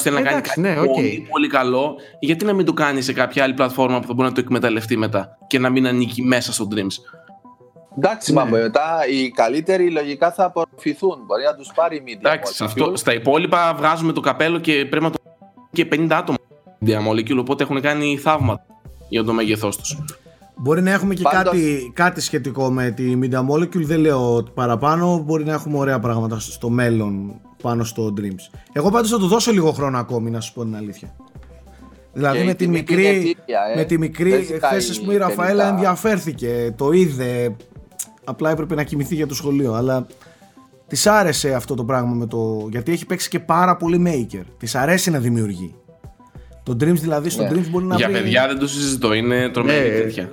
Θέλει να κάνει κάτι ναι, okay. πολύ, πολύ καλό, γιατί να μην το κάνει σε κάποια άλλη πλατφόρμα που θα μπορεί να το εκμεταλλευτεί μετά και να μην ανήκει μέσα στο Dreams. Εντάξει, ναι. μα μετά οι καλύτεροι λογικά θα απορροφηθούν. Μπορεί να τους πάρει η Media Εντάξει, Molecule. Αυτό, στα υπόλοιπα βγάζουμε το καπέλο και πρέπει να το και πενήντα άτομα Media Molecule, οπότε έχουν κάνει θαύματα για το μέγεθός τους. Μπορεί να έχουμε και Πάντως... κάτι, κάτι σχετικό με τη Media Molecule, δεν λέω παραπάνω, μπορεί να έχουμε ωραία πράγματα στο μέλλον πάνω στο Dreams. Εγώ πάντως θα του δώσω λίγο χρόνο ακόμη, να σου πω την αλήθεια. Δηλαδή με τη, μικρή, αιτία, ε. με τη μικρή, χθες η Ραφαέλα ενδιαφέρθηκε, το είδε, απλά έπρεπε να κοιμηθεί για το σχολείο, αλλά της άρεσε αυτό το πράγμα με το... γιατί έχει παίξει και πάρα πολύ maker, της αρέσει να δημιουργεί. Το Dreams δηλαδή, στο yeah. Dreams μπορεί να βρει... Για βρει... παιδιά δεν το συζητώ, είναι τρομερή yeah. τέτοια.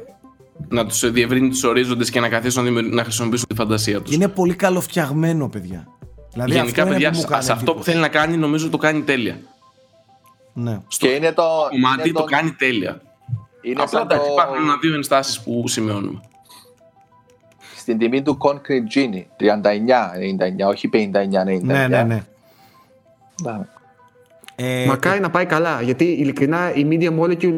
Να τους διευρύνει τους ορίζοντες και να καθίσουν να χρησιμοποιήσουν τη φαντασία τους. Είναι πολύ καλοφτιαγμένο, παιδιά. Δηλαδή, γενικά, αυτό παιδιά, σε αυτό εντύπωση. Που θέλει να κάνει, νομίζω το κάνει τέλεια. Ναι. Στο και είναι το κομμάτι το... το κάνει τέλεια. Είναι απλά τα το... υπάρχουν ένα-δύο ενστάσεις που σημειώνουμε. Στην τιμή του Concrete Genie, τριάντα εννιά ενενήντα εννιά, όχι πενήντα εννιά ενενήντα εννιά. Ναι, ναι, ναι. Να. Ε, Μακάρι ε... να πάει καλά, γιατί ειλικρινά η Media Molecule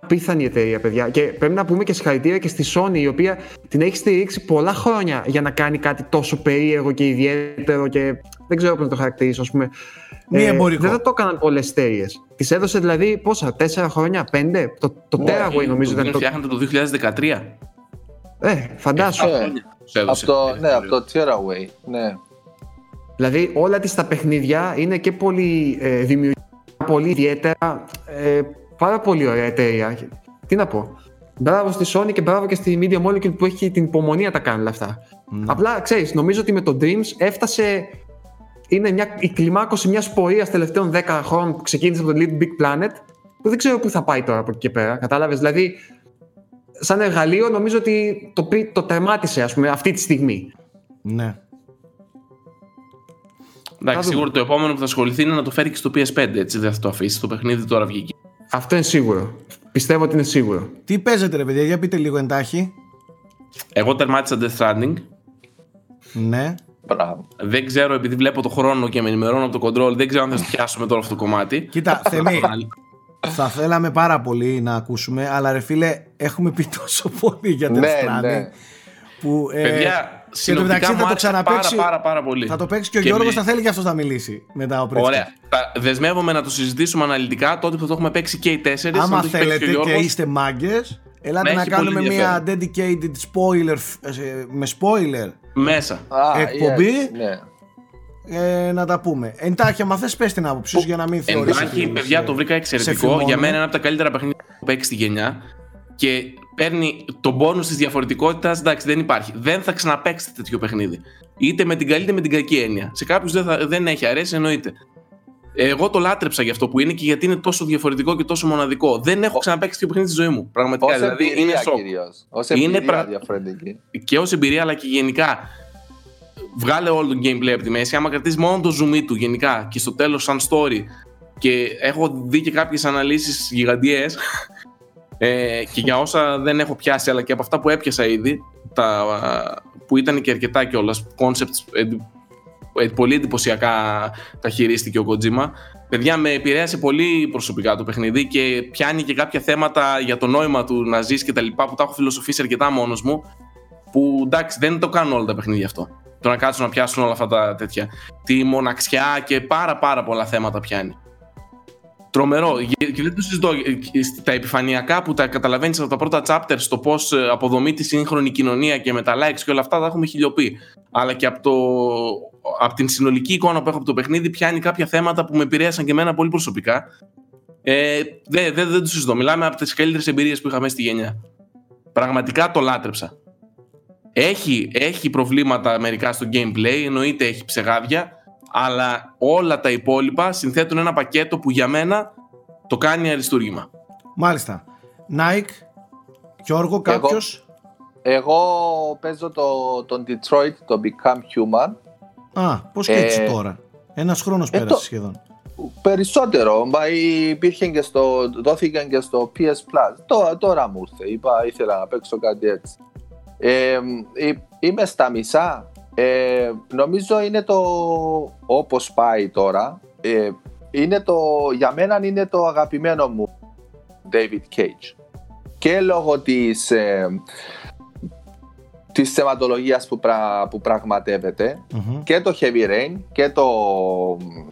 απίθανη εταιρεία, παιδιά. Και πρέπει να πούμε και συγχαρητήρια και στη Sony, η οποία την έχει στηρίξει πολλά χρόνια για να κάνει κάτι τόσο περίεργο και ιδιαίτερο και δεν ξέρω πώς να το χαρακτηρίσω, ας πούμε. Μη εμπορικό. Ε, δεν θα το έκαναν πολλές εταιρείες. Της έδωσε δηλαδή πόσα, τέσσερα χρόνια, πέντε. Το, το wow, Terraway νομίζω το ήταν. Το φτιάχνατε το δύο χιλιάδες δεκατρία. Ε, φαντάσου. Ε, από το, ναι, από το Terraway, ναι. Δηλαδή όλα τις τα παιχνίδια είναι και πολύ ε, δημιουργικά, πολύ ιδιαίτερα, ε, πάρα πολύ ωραία εταιρεία. Τι να πω. Μπράβο στη Sony και μπράβο και στη Media Molecule που έχει την υπομονή να τα κάνει όλα αυτά. Mm. Απλά ξέρεις, νομίζω ότι με το Dreams έφτασε. Είναι μια, η κλιμάκωση μιας πορείας τελευταίων δέκα χρόνων που ξεκίνησε από το LittleBigPlanet, που δεν ξέρω πού θα πάει τώρα από εκεί και πέρα. Κατάλαβες. Δηλαδή, σαν εργαλείο, νομίζω ότι το, το τερμάτισε, ας πούμε, αυτή τη στιγμή. Ναι. Εντάξει, σίγουρα το επόμενο που θα ασχοληθεί είναι να το φέρει και στο πι ες φάιβ, έτσι δεν θα το αφήσει. Το παιχνίδι τώρα βγήκε. Αυτό είναι σίγουρο. Πιστεύω ότι είναι σίγουρο. Τι παίζετε, ρε παιδιά, για πείτε λίγο εντάχει. Εγώ τερμάτισα Death Stranding. Ναι. Μπράβο. Δεν ξέρω, επειδή βλέπω το χρόνο και με ενημερώνω από το control, δεν ξέρω αν θα σας πιάσουμε τώρα αυτό το κομμάτι. Κοίτα, Θεμή, θα θέλαμε πάρα πολύ να ακούσουμε, αλλά ρε φίλε, έχουμε πει τόσο πολύ για Death Stranding. Ναι, ναι. Που, ε, παιδιά, συνολικά μου άρεσε πάρα, πάρα πάρα πολύ. Θα το παίξει και ο και Γιώργος με... θα θέλει και αυτός να μιλήσει μετά ο Πρίτσικας. Ωραία, θα δεσμεύομαι να το συζητήσουμε αναλυτικά τότε που το έχουμε παίξει και οι τέσσερις. Άμα θέλετε και είστε μάγκες, ελάτε να, να κάνουμε μια dedicated spoiler, με spoiler μέσα ah, εκπομπή yeah, yeah. Ε, να τα πούμε. Εντάχει, άμα θες πες την άποψη για να μην θεωρήσεις. Εντάχει, παιδιά, το βρήκα εξαιρετικό. Για μένα είναι από τα καλύτερα παιχνίδια που παίξει στη γενιά. Και παίρνει τον μπόνους της διαφορετικότητας, εντάξει, δεν υπάρχει. Δεν θα ξαναπαίξετε τέτοιο παιχνίδι. Είτε με την καλή είτε με την κακή έννοια. Σε κάποιους δεν, θα, δεν έχει αρέσει, εννοείται. Εγώ το λάτρεψα για αυτό που είναι και γιατί είναι τόσο διαφορετικό και τόσο μοναδικό. Δεν έχω ξαναπαίξει τέτοιο παιχνίδι στη ζωή μου. Πραγματικά. Ως δηλαδή εμπειρία, είναι σοκ. Ως εμπειρία είναι διαφορετική. Και ως εμπειρία, αλλά και γενικά. Βγάλε όλο το gameplay από τη μέση. Άμα κρατήσει μόνο το zoom του γενικά και στο τέλος, σαν story. Και έχω δει και κάποιες αναλύσεις γιγαντιές. Ε, και για όσα δεν έχω πιάσει, αλλά και από αυτά που έπιασα ήδη, τα, που ήταν και αρκετά κιόλας concepts ε, πολύ εντυπωσιακά τα χειρίστηκε ο Kojima. Παιδιά, με επηρέασε πολύ προσωπικά το παιχνίδι και πιάνει και κάποια θέματα για το νόημα του να ζεις και τα λοιπά που τα έχω φιλοσοφήσει αρκετά μόνος μου, που εντάξει δεν το κάνουν όλα τα παιχνίδια αυτό. Το να κάτσουν να πιάσουν όλα αυτά τα τέτοια, τη μοναξιά και πάρα πάρα πολλά θέματα πιάνει. Τρομερό. Και δεν το συζητώ. Τα επιφανειακά που τα καταλαβαίνεις από τα πρώτα chapters, το πώς αποδομεί τη σύγχρονη κοινωνία και με τα likes και όλα αυτά, τα έχουμε χιλιοπεί. Αλλά και από, το, από την συνολική εικόνα που έχω από το παιχνίδι, πιάνει κάποια θέματα που με επηρέασαν και εμένα πολύ προσωπικά. Ε, δεν δε, δε το συζητώ. Μιλάμε από τις καλύτερες εμπειρίες που είχα μέσα στη γενιά. Πραγματικά το λάτρεψα. Έχει, έχει προβλήματα μερικά στο gameplay, εννοείται έχει ψεγάδια. Αλλά όλα τα υπόλοιπα συνθέτουν ένα πακέτο που για μένα το κάνει αριστούργημα. Μάλιστα. Nike, Γιώργο, κάποιος. Εγώ, εγώ παίζω το, τον Detroit, το Become Human. Α, πώς και έτσι ε, τώρα. Ένας χρόνος ε, πέρασε το, σχεδόν. Περισσότερο. Υπήρχε και στο, δόθηκαν και στο πι ες Plus. Τώρα, τώρα μου ήρθε. Είπα, ήθελα να παίξω κάτι έτσι. Ε, είμαι στα μισά. Ε, νομίζω είναι το όπως πάει τώρα ε, είναι το, για μένα είναι το αγαπημένο μου David Cage και λόγω της ε, της θεματολογίας που, πρα, που πραγματεύεται mm-hmm. και το Heavy Rain και το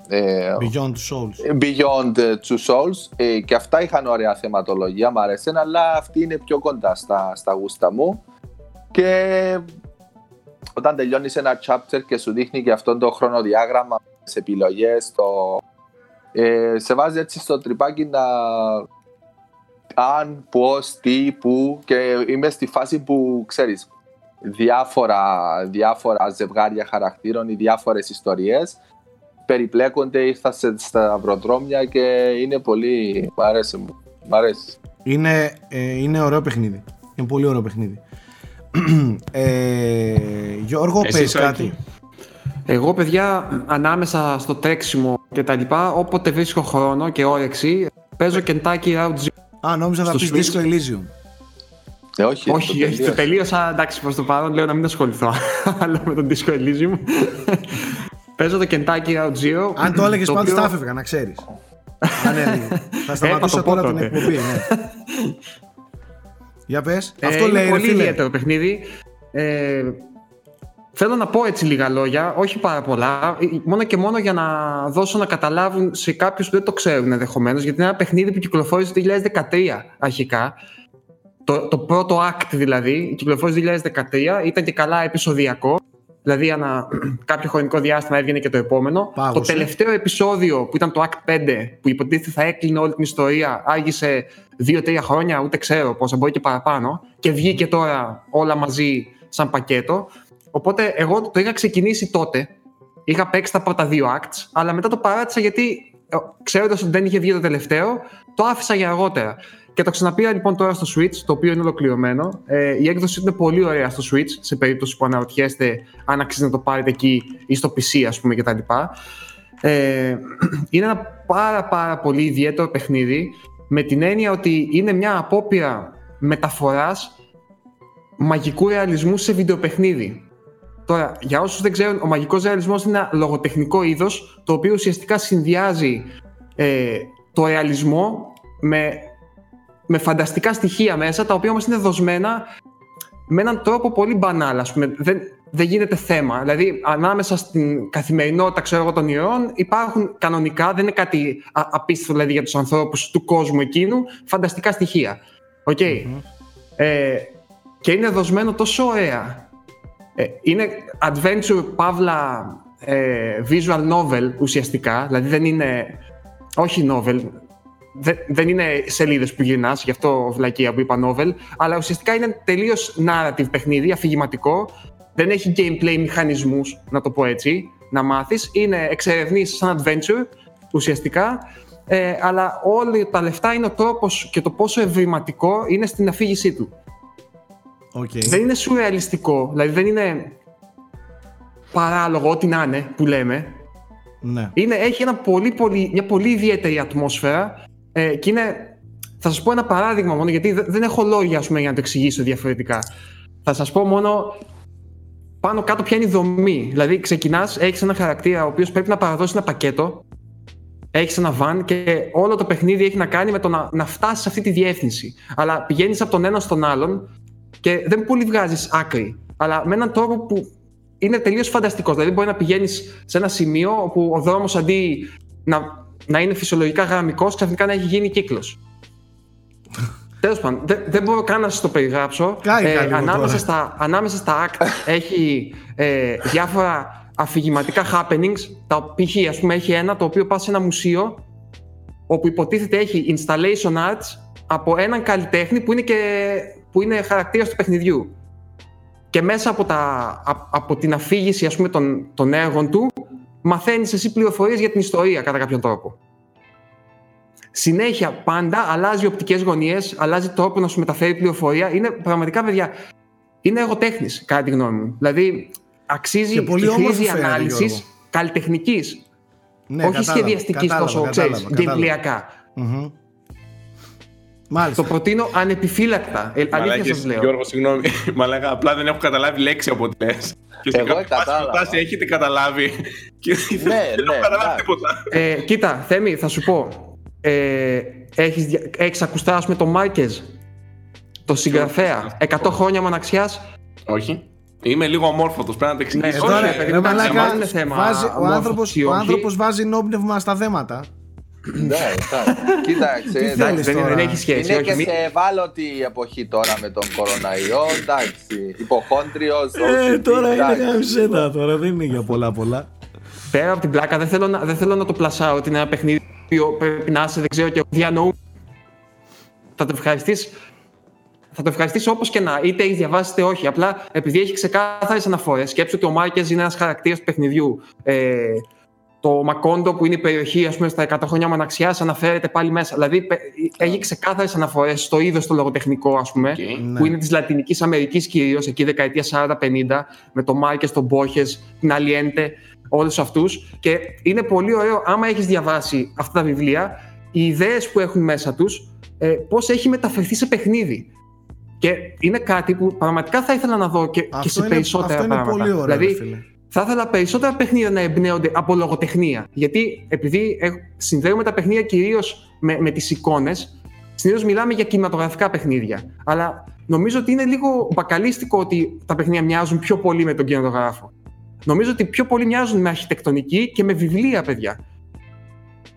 ε, Beyond Two Souls, Beyond Two Souls ε, και αυτά είχαν ωραία θεματολογία, μου αρέσει, αλλά αυτή είναι πιο κοντά στα, στα γούστα μου. Και όταν τελειώνεις ένα chapter και σου δείχνει και αυτό το χρονοδιάγραμμα, τις επιλογές, το... ε, σε βάζει έτσι στο τρυπάκι να... αν, πώς, τι, πού, και είμαι στη φάση που ξέρεις διάφορα, διάφορα ζευγάρια χαρακτήρων ή διάφορες ιστορίες περιπλέκονται, ήρθα σε σταυροδρόμια και είναι πολύ... Μ' αρέσει, μ' αρέσει. Είναι, ε, είναι ωραίο παιχνίδι, είναι πολύ ωραίο παιχνίδι. ε, Γιώργο, πες κάτι. Εγώ, παιδιά, ανάμεσα στο τρέξιμο και τα λοιπά, όποτε βρίσκω χρόνο και όρεξη, παίζω Kentucky Route Zero. Α, νόμιζα να πεις Disco Elysium. ε, Όχι, όχι το, τελείωσα. το τελείωσα, εντάξει, προς το παρόν λέω να μην ασχοληθώ αλλά με τον Disco Elysium. Παίζω το Kentucky Route Zero. Αν το έλεγες πάντως θα έφευγα, να ξέρεις. Αν έλεγε θα σταματούσα τώρα την εκπομπή. Για πες. Ε, αυτό είναι λέει, πολύ ιδιαίτερο παιχνίδι. Ε, θέλω να πω έτσι λίγα λόγια, όχι πάρα πολλά, μόνο και μόνο για να δώσω να καταλάβουν σε κάποιους που δεν το ξέρουν ενδεχομένως, γιατί είναι ένα παιχνίδι που κυκλοφόρησε το δύο χιλιάδες δεκατρία αρχικά. Το, το πρώτο act δηλαδή, κυκλοφόρησε το δύο χιλιάδες δεκατρία, ήταν και καλά επεισοδιακό. Δηλαδή, ανά κάποιο χρονικό διάστημα έβγαινε και το επόμενο. Πάγωσε. Το τελευταίο επεισόδιο, που ήταν το Act πέντε, που υποτίθεται θα έκλεινε όλη την ιστορία, άργησε δύο τρία χρόνια, ούτε ξέρω πόσα, μπορεί και παραπάνω. Και βγήκε τώρα όλα μαζί σαν πακέτο. Οπότε, εγώ το είχα ξεκινήσει τότε. Είχα παίξει τα πρώτα δύο Acts, αλλά μετά το παράτησα γιατί, ξέροντας ότι δεν είχε βγει το τελευταίο, το άφησα για αργότερα. Και το ξαναπήγα λοιπόν τώρα στο Switch, το οποίο είναι ολοκληρωμένο. Ε, η έκδοση είναι πολύ ωραία στο Switch, σε περίπτωση που αναρωτιέστε αν αξίζει να το πάρετε εκεί ή στο πι σι, ας πούμε, κτλ. Ε, είναι ένα πάρα πάρα πολύ ιδιαίτερο παιχνίδι, με την έννοια ότι είναι μια απόπειρα μεταφοράς μαγικού ρεαλισμού σε βιντεοπαιχνίδι. Τώρα, για όσους δεν ξέρουν, ο μαγικός ρεαλισμός είναι ένα λογοτεχνικό είδος, το οποίο ουσιαστικά συνδυάζει ε, το ρεαλισμό με, με φανταστικά στοιχεία μέσα, τα οποία όμως είναι δοσμένα με έναν τρόπο πολύ μπανάλ, ας πούμε. Δεν, δεν γίνεται θέμα. Δηλαδή, ανάμεσα στην καθημερινότητα, ξέρω εγώ, των ιερών, υπάρχουν κανονικά, δεν είναι κάτι α, απίστευτο δηλαδή, για τους ανθρώπους του κόσμου εκείνου, φανταστικά στοιχεία. Οκ. Okay. Mm-hmm. Ε, και είναι δοσμένο τόσο ωραία. Ε, είναι adventure, παύλα, ε, visual novel ουσιαστικά, δηλαδή δεν είναι, όχι novel, δεν, δεν είναι σελίδες που γυρνάς, γι' αυτό βλακεία που είπα novel, αλλά ουσιαστικά είναι τελείως narrative παιχνίδι, αφηγηματικό, δεν έχει gameplay μηχανισμούς, να το πω έτσι, να μάθεις, είναι εξερευνήσεις σαν adventure ουσιαστικά, ε, αλλά όλα τα λεφτά είναι ο τρόπος και το πόσο ευρηματικό είναι στην αφήγησή του. Okay. Δεν είναι σουρεαλιστικό, δηλαδή δεν είναι παράλογο, ό,τι να είναι που λέμε. Ναι. Είναι, έχει ένα πολύ, πολύ, μια πολύ ιδιαίτερη ατμόσφαιρα ε, και είναι, θα σας πω ένα παράδειγμα μόνο, γιατί δεν έχω λόγια ας πούμε, για να το εξηγήσω διαφορετικά. Θα σας πω μόνο πάνω κάτω ποια είναι η δομή. Δηλαδή ξεκινάς, έχεις ένα χαρακτήρα ο οποίος πρέπει να παραδώσει ένα πακέτο, έχεις ένα van και όλο το παιχνίδι έχει να κάνει με το να, να φτάσεις σε αυτή τη διεύθυνση. Αλλά πηγαίνεις από τον ένα στον άλλον και δεν πολύ βγάζεις άκρη, αλλά με έναν τρόπο που είναι τελείως φανταστικός. Δηλαδή μπορεί να πηγαίνεις σε ένα σημείο όπου ο δρόμος αντί να, να είναι φυσιολογικά γραμμικός, ξαφνικά να έχει γίνει κύκλος. Τέλος πάντων, δεν, δεν μπορώ καν να σας το περιγράψω. ε, ανάμεσα, στα, ανάμεσα στα act έχει ε, διάφορα αφηγηματικά happenings. Τα π.χ. ας πούμε έχει ένα το οποίο πάει σε ένα μουσείο όπου υποτίθεται έχει installation arts από έναν καλλιτέχνη που είναι και... που είναι χαρακτήρας του παιχνιδιού. Και μέσα από, τα, από την αφήγηση ας πούμε, των, των έργων του, μαθαίνεις εσύ πληροφορίες για την ιστορία κατά κάποιον τρόπο. Συνέχεια πάντα αλλάζει οπτικές γωνίες, αλλάζει τρόπο να σου μεταφέρει πληροφορία. Είναι πραγματικά, παιδιά, είναι εργοτέχνης, κατά τη γνώμη μου. Δηλαδή, αξίζει τη χρήση ανάλυσης καλλιτεχνικής, ναι, όχι σχεδιαστικής τόσο, ξέρεις, γεμπλιακά. Μάλιστα. Το προτείνω ανεπιφύλακτα. Αλήθεια σας λέω. Γιώργο, συγγνώμη. Μαλάκα, απλά δεν έχω καταλάβει λέξη από ό,τι λες. Και σε κάποια φάση έχετε καταλάβει. Ναι, ναι. Δεν έχω καταλάβει τίποτα. Ε, κοίτα, Θέμη, θα σου πω. Ε, έχεις, έχεις ακουστά, ας πούμε, τον Μάρκεζ, τον συγγραφέα, εκατό χρόνια μοναξιάς. Όχι. Είμαι λίγο αμόρφωτος, πρέπει να το εξηγήσω. Ο άνθρωπος βάζει νόμπνευμα στα θέματα. Ναι, κοίταξε, δεν έχει σχέση. Είναι και σε ευάλωτη εποχή τώρα με τον κοροναϊό, εντάξει, υποχόντριος. Τώρα είναι γαμισέτα, τώρα δεν είναι για πολλά πολλά. Πέρα από την πλάκα, δεν θέλω να το πλασάω ότι είναι ένα παιχνίδι που πρέπει να είσαι, δεν ξέρω και διανοούμε. Θα το ευχαριστείς, θα το ευχαριστείς όπως και να, είτε έχει διαβάσει είτε όχι. Απλά επειδή έχει ξεκάθαρες αναφορές, σκέψου ότι ο Μάρκεζ είναι ένας χαρακτήρας του παιχνιδιού. Το Μακόντο που είναι η περιοχή, ας πούμε, στα εκατό χρόνια μοναξιάς, αναφέρεται πάλι μέσα. Δηλαδή, έχει ξεκάθαρες αναφορές στο είδος το λογοτεχνικό, ας πούμε, okay, που ναι, είναι της Λατινικής Αμερικής κυρίως, εκεί δεκαετία σαράντα πενήντα, με το Μάρκες, τον Μπόχες, την Αλιέντε, όλους αυτούς. Και είναι πολύ ωραίο, άμα έχεις διαβάσει αυτά τα βιβλία, οι ιδέες που έχουν μέσα τους, ε, πώς έχει μεταφερθεί σε παιχνίδι. Και είναι κάτι που πραγματικά θα ήθελα να δω και, και σε είναι, περισσότερα αυτό πράγματα. Αυτό είναι πολύ ωραίο, δηλαδή, φίλε. Θα ήθελα περισσότερα παιχνίδια να εμπνέονται από λογοτεχνία. Γιατί επειδή συνδέουμε τα παιχνίδια κυρίως με, με τις εικόνες, συνήθως μιλάμε για κινηματογραφικά παιχνίδια. Αλλά νομίζω ότι είναι λίγο μπακαλίστικο ότι τα παιχνίδια μοιάζουν πιο πολύ με τον κινηματογράφο. Νομίζω ότι πιο πολύ μοιάζουν με αρχιτεκτονική και με βιβλία, παιδιά.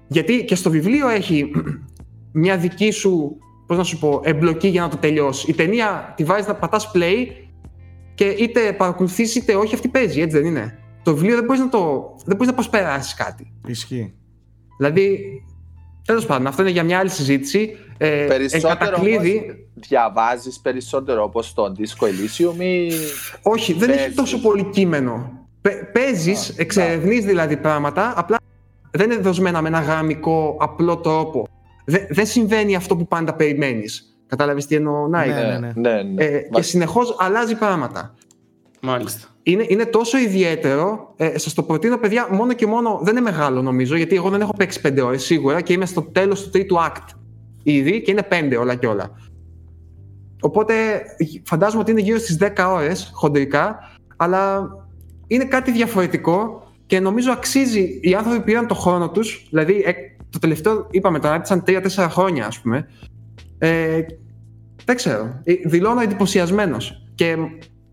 Γιατί και στο βιβλίο έχει μια δική σου, πώς να σου πω, εμπλοκή για να το τελειώσει. Η ταινία τη βάζεις να πατάς play. Και είτε παρακολουθείς είτε όχι, αυτή παίζει, έτσι δεν είναι. Το βιβλίο δεν μπορείς να, το, δεν μπορείς να προσπεράσεις κάτι. Ισχύει. Δηλαδή, τέλος πάντων, αυτό είναι για μια άλλη συζήτηση. Ε, περισσότερο όμως διαβάζεις περισσότερο όπως τον Disco Elysium ή... Όχι, δεν παίζεις. Έχει τόσο πολύ κείμενο. Παίζεις, yeah, εξερευνείς yeah. δηλαδή πράγματα, απλά δεν είναι δοσμένα με ένα γραμμικό απλό τρόπο. δε, δεν συμβαίνει αυτό που πάντα περιμένεις. Κατάλαβες τι εννοώ, Νάικ? Ναι, ναι, ναι. Ε, ναι, ναι. Και συνεχώς αλλάζει πράγματα. Μάλιστα. Είναι, είναι τόσο ιδιαίτερο. Ε, σας το προτείνω, παιδιά, μόνο και μόνο. Δεν είναι μεγάλο, νομίζω, γιατί εγώ δεν έχω παίξει πέντε ώρες σίγουρα και είμαι στο τέλος του τρίτου act ήδη και είναι πέντε όλα και όλα. Οπότε φαντάζομαι ότι είναι γύρω στις δέκα ώρες χοντρικά, αλλά είναι κάτι διαφορετικό και νομίζω αξίζει. Οι άνθρωποι πήραν το χρόνο τους, δηλαδή το τελευταίο, είπαμε, το ανάπτυσαν τρία τέσσερα χρόνια, ας πούμε. Ε, δεν ξέρω. Δηλώνω εντυπωσιασμένος. Και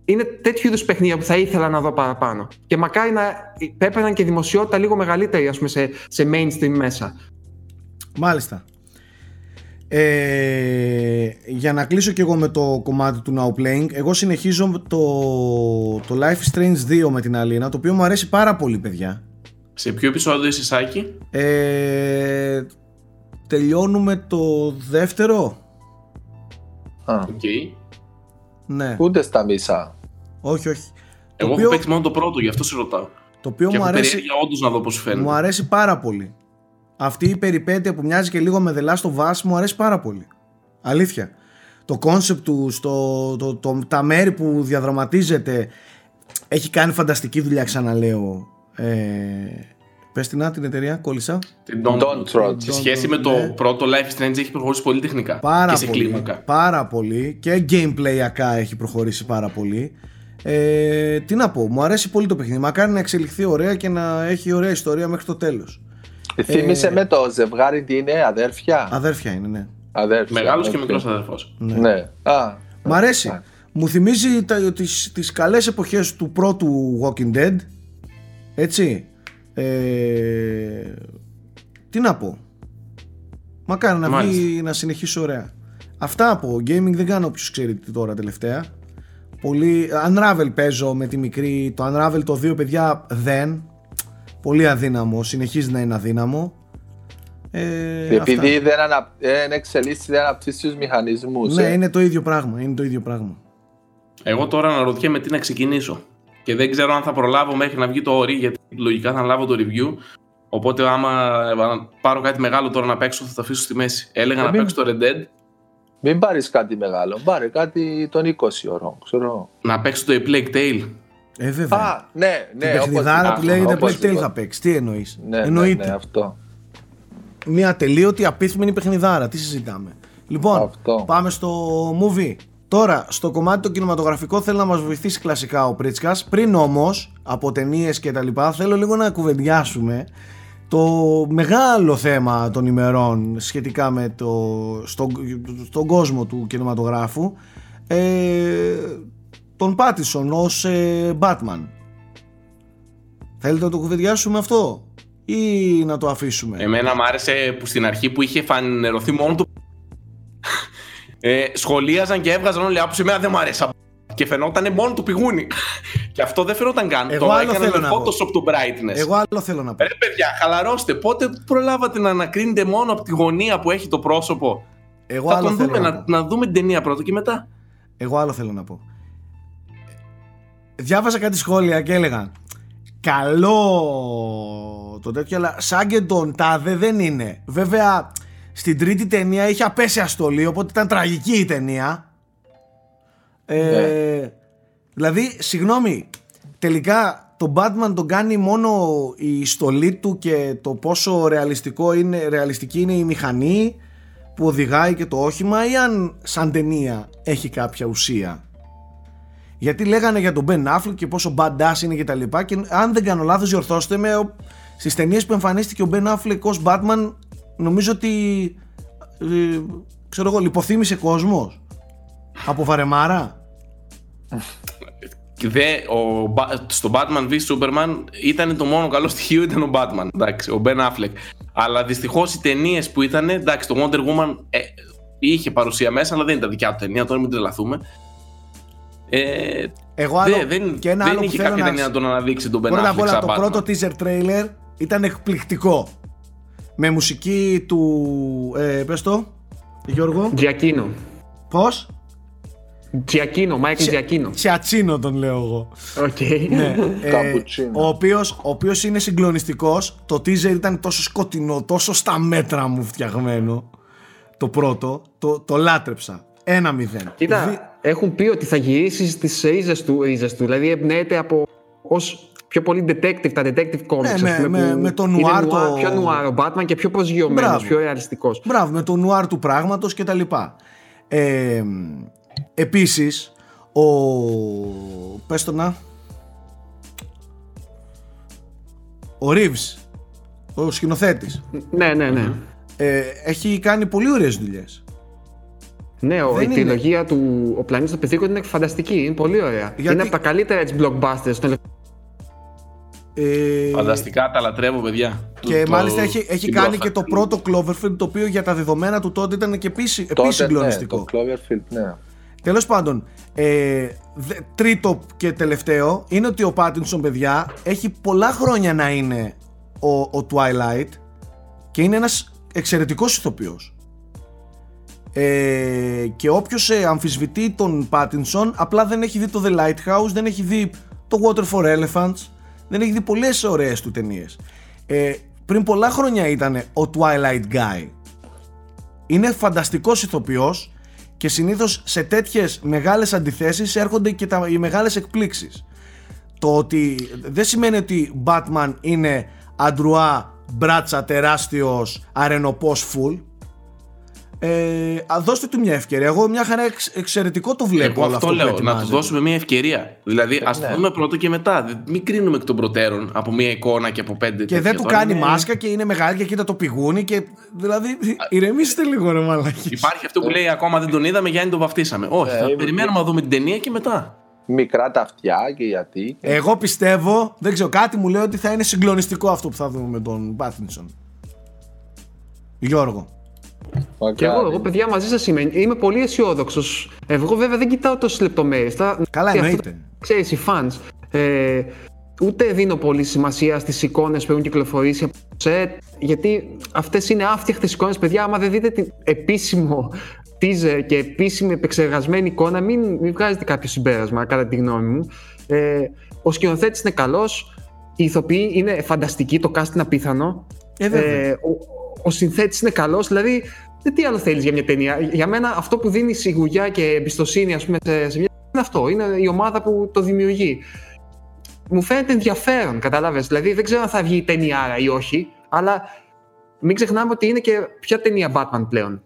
είναι τέτοιου είδους παιχνίδια που θα ήθελα να δω παραπάνω. Και μακάρι να έπαιρναν και δημοσιότητα λίγο μεγαλύτερη, ας πούμε, σε, σε mainstream μέσα. Μάλιστα. Ε, για να κλείσω και εγώ με το κομμάτι του Now Playing, εγώ συνεχίζω το, το Life is Strange δύο με την Αλίνα, το οποίο μου αρέσει πάρα πολύ, παιδιά. Σε ποιο επεισόδιο είσαι, Σάκη? Ε, τελειώνουμε το δεύτερο. Α, okay. Ναι. Ούτε στα μισά. Όχι, όχι. Εγώ το έχω παίξει μόνο το πρώτο, γι' αυτό σε ρωτάω. Το οποίο και μου αρέσει, όντως, να δω πώς φαίνεται. Μου αρέσει πάρα πολύ. Αυτή η περιπέτεια που μοιάζει και λίγο με δελά στο βάσι μου αρέσει πάρα πολύ. Αλήθεια. Το concept του, στο, το, το, τα μέρη που διαδραματίζεται, έχει κάνει φανταστική δουλειά, ξαναλέω. Ε, πες την, την εταιρεία, κόλλησα. Την Don't. Σε σχέση με το πρώτο Life is Strange έχει προχωρήσει πολύ τεχνικά. Πάρα και σε πολύ, κλίμακα. Πάρα πολύ. Και gameplayακά έχει προχωρήσει πάρα πολύ. Ε, τι να πω, μου αρέσει πολύ το παιχνίδι. Μακάρι να εξελιχθεί ωραία και να έχει ωραία ιστορία μέχρι το τέλος. Θύμισε ε... με το ζευγάρι τι είναι, αδέρφια. Αδέρφια είναι, ναι. Αδέρφια, μεγάλος αδέρφια. Και μικρός αδερφός. Ναι. Ναι. Α, μ' αρέσει. Α. Μου θυμίζει τα, τις, τις καλές εποχές του πρώτου Walking Dead. Έτσι. Ε... Τι να πω. Μακάρι να βγει, να συνεχίσει ωραία. Αυτά από gaming δεν κάνω, όποιος ξέρει τώρα τελευταία. Πολύ... Unravel παίζω με τη μικρή. Το Unravel το δύο, παιδιά, δεν. Πολύ αδύναμο, συνεχίζει να είναι αδύναμο. Ε, Επειδή αυτά. δεν, ανα, δεν εξελίσσει, δεν αναπτύσσει τους μηχανισμούς. Ναι, ε. είναι, το ίδιο πράγμα, είναι το ίδιο πράγμα. Εγώ τώρα αναρωτιέμαι τι να ξεκινήσω. Και δεν ξέρω αν θα προλάβω μέχρι να βγει το όρι, γιατί λογικά θα λάβω το review. Οπότε άμα πάρω κάτι μεγάλο τώρα να παίξω, θα το αφήσω στη μέση. Έλεγα ε, να μην, παίξω το Red Dead. Μην πάρεις κάτι μεγάλο, πάρε κάτι των είκοσι ώρων, ξέρω. Να παίξω το A Plague Tale. Ε, βέβαια. Α, ναι, ναι. Την παιχνιδάρα που λέγεται Black Tail θα παίξει. Τι εννοείς? Ναι, εννοείται. Ναι, ναι, αυτό. Μια τελείωτη απίθμενη παιχνιδάρα. Τι συζητάμε? Λοιπόν, αυτό. Πάμε στο movie. Τώρα, στο κομμάτι το κινηματογραφικό θέλω να μας βοηθήσει κλασικά ο Πρίτσκας. Πριν όμως από ταινίες και τα λοιπά, θέλω λίγο να κουβεντιάσουμε το μεγάλο θέμα των ημερών σχετικά με το, στο, στον κόσμο του κινηματογράφου. Ε, τον Πάτισον ως ε, Batman. Θέλετε να το κουβεντιάσουμε αυτό ή να το αφήσουμε? Εμένα μου άρεσε που στην αρχή που είχε φανερωθεί μόνο του ε, σχολίαζαν και έβγαζαν όλοι άποψη. Εμένα δεν μου αρέσει και φαινόταν μόνο του πηγούνι. Και αυτό δεν φαινόταν καν. Εγώ το έκανα με Photoshop του brightness. Εγώ άλλο θέλω να πω. Ρε παιδιά, χαλαρώστε. Πότε προλάβατε να ανακρίνετε μόνο από τη γωνία που έχει το πρόσωπο? Εγώ θα άλλο τον θέλω δούμε, να, να, να δούμε την ταινία πρώτα και μετά. Εγώ άλλο θέλω να πω. Διάβασα κάτι σχόλια και έλεγαν καλό το τέτοιο, αλλά σαν και τον τάδε δεν είναι. Βέβαια στην τρίτη ταινία είχε απέσια στολή, οπότε ήταν τραγική η ταινία. ε, ναι. Δηλαδή συγγνώμη, τελικά τον Batman τον κάνει μόνο η στολή του και το πόσο ρεαλιστικό είναι, ρεαλιστική είναι η μηχανή που οδηγάει και το όχημα, ή αν σαν ταινία έχει κάποια ουσία? Γιατί λέγανε για τον Ben Affleck και πόσο badass είναι και τα λοιπά, και αν δεν κάνω λάθος, διορθώστε με, στις ταινίες που εμφανίστηκε ο Ben Affleck ως Batman, νομίζω ότι ε, ξέρω εγώ, λιποθύμησε κόσμος από βαρεμάρα. Δε, ο, στο Batman βι Superman ήταν το μόνο καλό στοιχείο, ήταν ο Batman, εντάξει, ο Ben Affleck. Αλλά δυστυχώς οι ταινίες που ήταν, εντάξει, το Wonder Woman ε, είχε παρουσία μέσα, αλλά δεν ήταν δικιά του ταινία, τώρα μην τρελαθούμε. Ε, Εγώ άλλο, δε, δεν, και ένα δεν άλλο είχε που κάποια ταινία να τον αναδείξει τον Ben Affleck. Πρώτα απ' όλα το Batman. Πρώτο teaser trailer ήταν εκπληκτικό. Με μουσική του, ε, πες το, Γιώργο Giacchino. Πώς? Giacchino, Μάικλ Giacchino. Τσιατσίνο τον λέω εγώ. Okay. Ναι, ε, ο, οποίος, ο οποίος είναι συγκλονιστικός. Το teaser ήταν τόσο σκοτεινό, τόσο στα μέτρα μου φτιαγμένο. το πρώτο, το, το λάτρεψα. Ένα μηδέν. Κοίτα, Δη... έχουν πει ότι θα γυρίσει στις ρίζες του, ρίζες του. Δηλαδή εμπνέεται από ως πιο πολύ detective, τα detective comics. Ναι, πούμε, με, με το νουάρ, το... νουάρ, πιο νουάρ ο Batman και πιο προσγειωμένος, πιο ρεαλιστικός. Μπράβο, με το νουάρ του πράγματος κτλ. Ε, επίσης, ο... πες το να... ο Reeves, ο σκηνοθέτης. Ναι, ναι, ναι. Ε, έχει κάνει πολύ ωραίες δουλειές. Ναι, ο, η τριλογία του Ο Πλανήτης των Πετρίκων είναι φανταστική, είναι πολύ ωραία. Γιατί... είναι από τα καλύτερα έτσι blockbusters. Ε... Φανταστικά, τα λατρεύω, παιδιά. Και το, μάλιστα το... έχει, έχει κάνει και το πρώτο Cloverfield, το οποίο για τα δεδομένα του τότε ήταν και επίσης συγκλονιστικό. Ναι, το Cloverfield, ναι. Τέλος πάντων, ε, δε, τρίτο και τελευταίο είναι ότι ο Pattinson, παιδιά, έχει πολλά χρόνια να είναι ο, ο Twilight και είναι ένας εξαιρετικός ηθοποιός. Ε, και όποιος ε, αμφισβητεί τον Pattinson, απλά δεν έχει δει το The Lighthouse, δεν έχει δει το Water for Elephants, δεν έχει δει πολλές ωραίες του ταινίες. Ε, πριν πολλά χρόνια ήταν ο Twilight Guy. Είναι φανταστικός ηθοποιός και συνήθως σε τέτοιες μεγάλες αντιθέσεις έρχονται και τα, οι μεγάλες εκπλήξεις. Το ότι δεν σημαίνει ότι Batman είναι αντρουά, μπράτσα, τεράστιος, αρενοπός, φουλ. Ε, δώστε του μια ευκαιρία. Εγώ μια χαρά εξ, εξαιρετικό το βλέπω. Εγώ αυτό, αυτό λέω, να του δώσουμε μια ευκαιρία. Δηλαδή, ας το δούμε πρώτο και μετά. Μην κρίνουμε εκ των προτέρων από μια εικόνα και από πέντε. Και δεν του κάνει είναι... μάσκα και είναι μεγάλη και κοίτα το πηγούνι. Και... δηλαδή, ηρεμήστε λίγο, ρε μαλάκι. Υπάρχει αυτό που λέει ακόμα δεν τον είδαμε, Γιάννη τον βαφτίσαμε. Όχι, θα περιμένουμε να δούμε την ταινία και μετά. Μικρά τα αυτιά και γιατί. Και... εγώ πιστεύω, δεν ξέρω, κάτι μου λέει ότι θα είναι συγκλονιστικό αυτό που θα δούμε με τον Pattinson. Γιώργο. Okay. Και εγώ, εγώ, παιδιά, μαζί σας είμαι. Είμαι πολύ αισιόδοξος. Εγώ, βέβαια, δεν κοιτάω τόσες λεπτομέρειες. Καλά, εννοείται. Ξέρεις, οι fans. Ε, ούτε δίνω πολύ σημασία στις εικόνες που έχουν κυκλοφορήσει από το set, γιατί αυτές είναι άφτιαχτες εικόνες, παιδιά. Άμα δεν δείτε την επίσημο teaser και επίσημη επεξεργασμένη εικόνα, μην, μην βγάζετε κάποιο συμπέρασμα, κατά τη γνώμη μου. Ε, ο σκηνοθέτης είναι καλός. Οι ηθοποιοί είναι φανταστικοί. Το cast είναι απίθανο. Ε, ε, ο, Ο συνθέτης είναι καλός, δηλαδή τι άλλο θέλεις για μια ταινία. Για μένα αυτό που δίνει σιγουριά και εμπιστοσύνη, ας πούμε, σε μια ταινία είναι αυτό. Είναι η ομάδα που το δημιουργεί. Μου φαίνεται ενδιαφέρον, καταλάβες. Δηλαδή δεν ξέρω αν θα βγει η ταινία άρα ή όχι, αλλά μην ξεχνάμε ότι είναι και ποια ταινία Batman πλέον.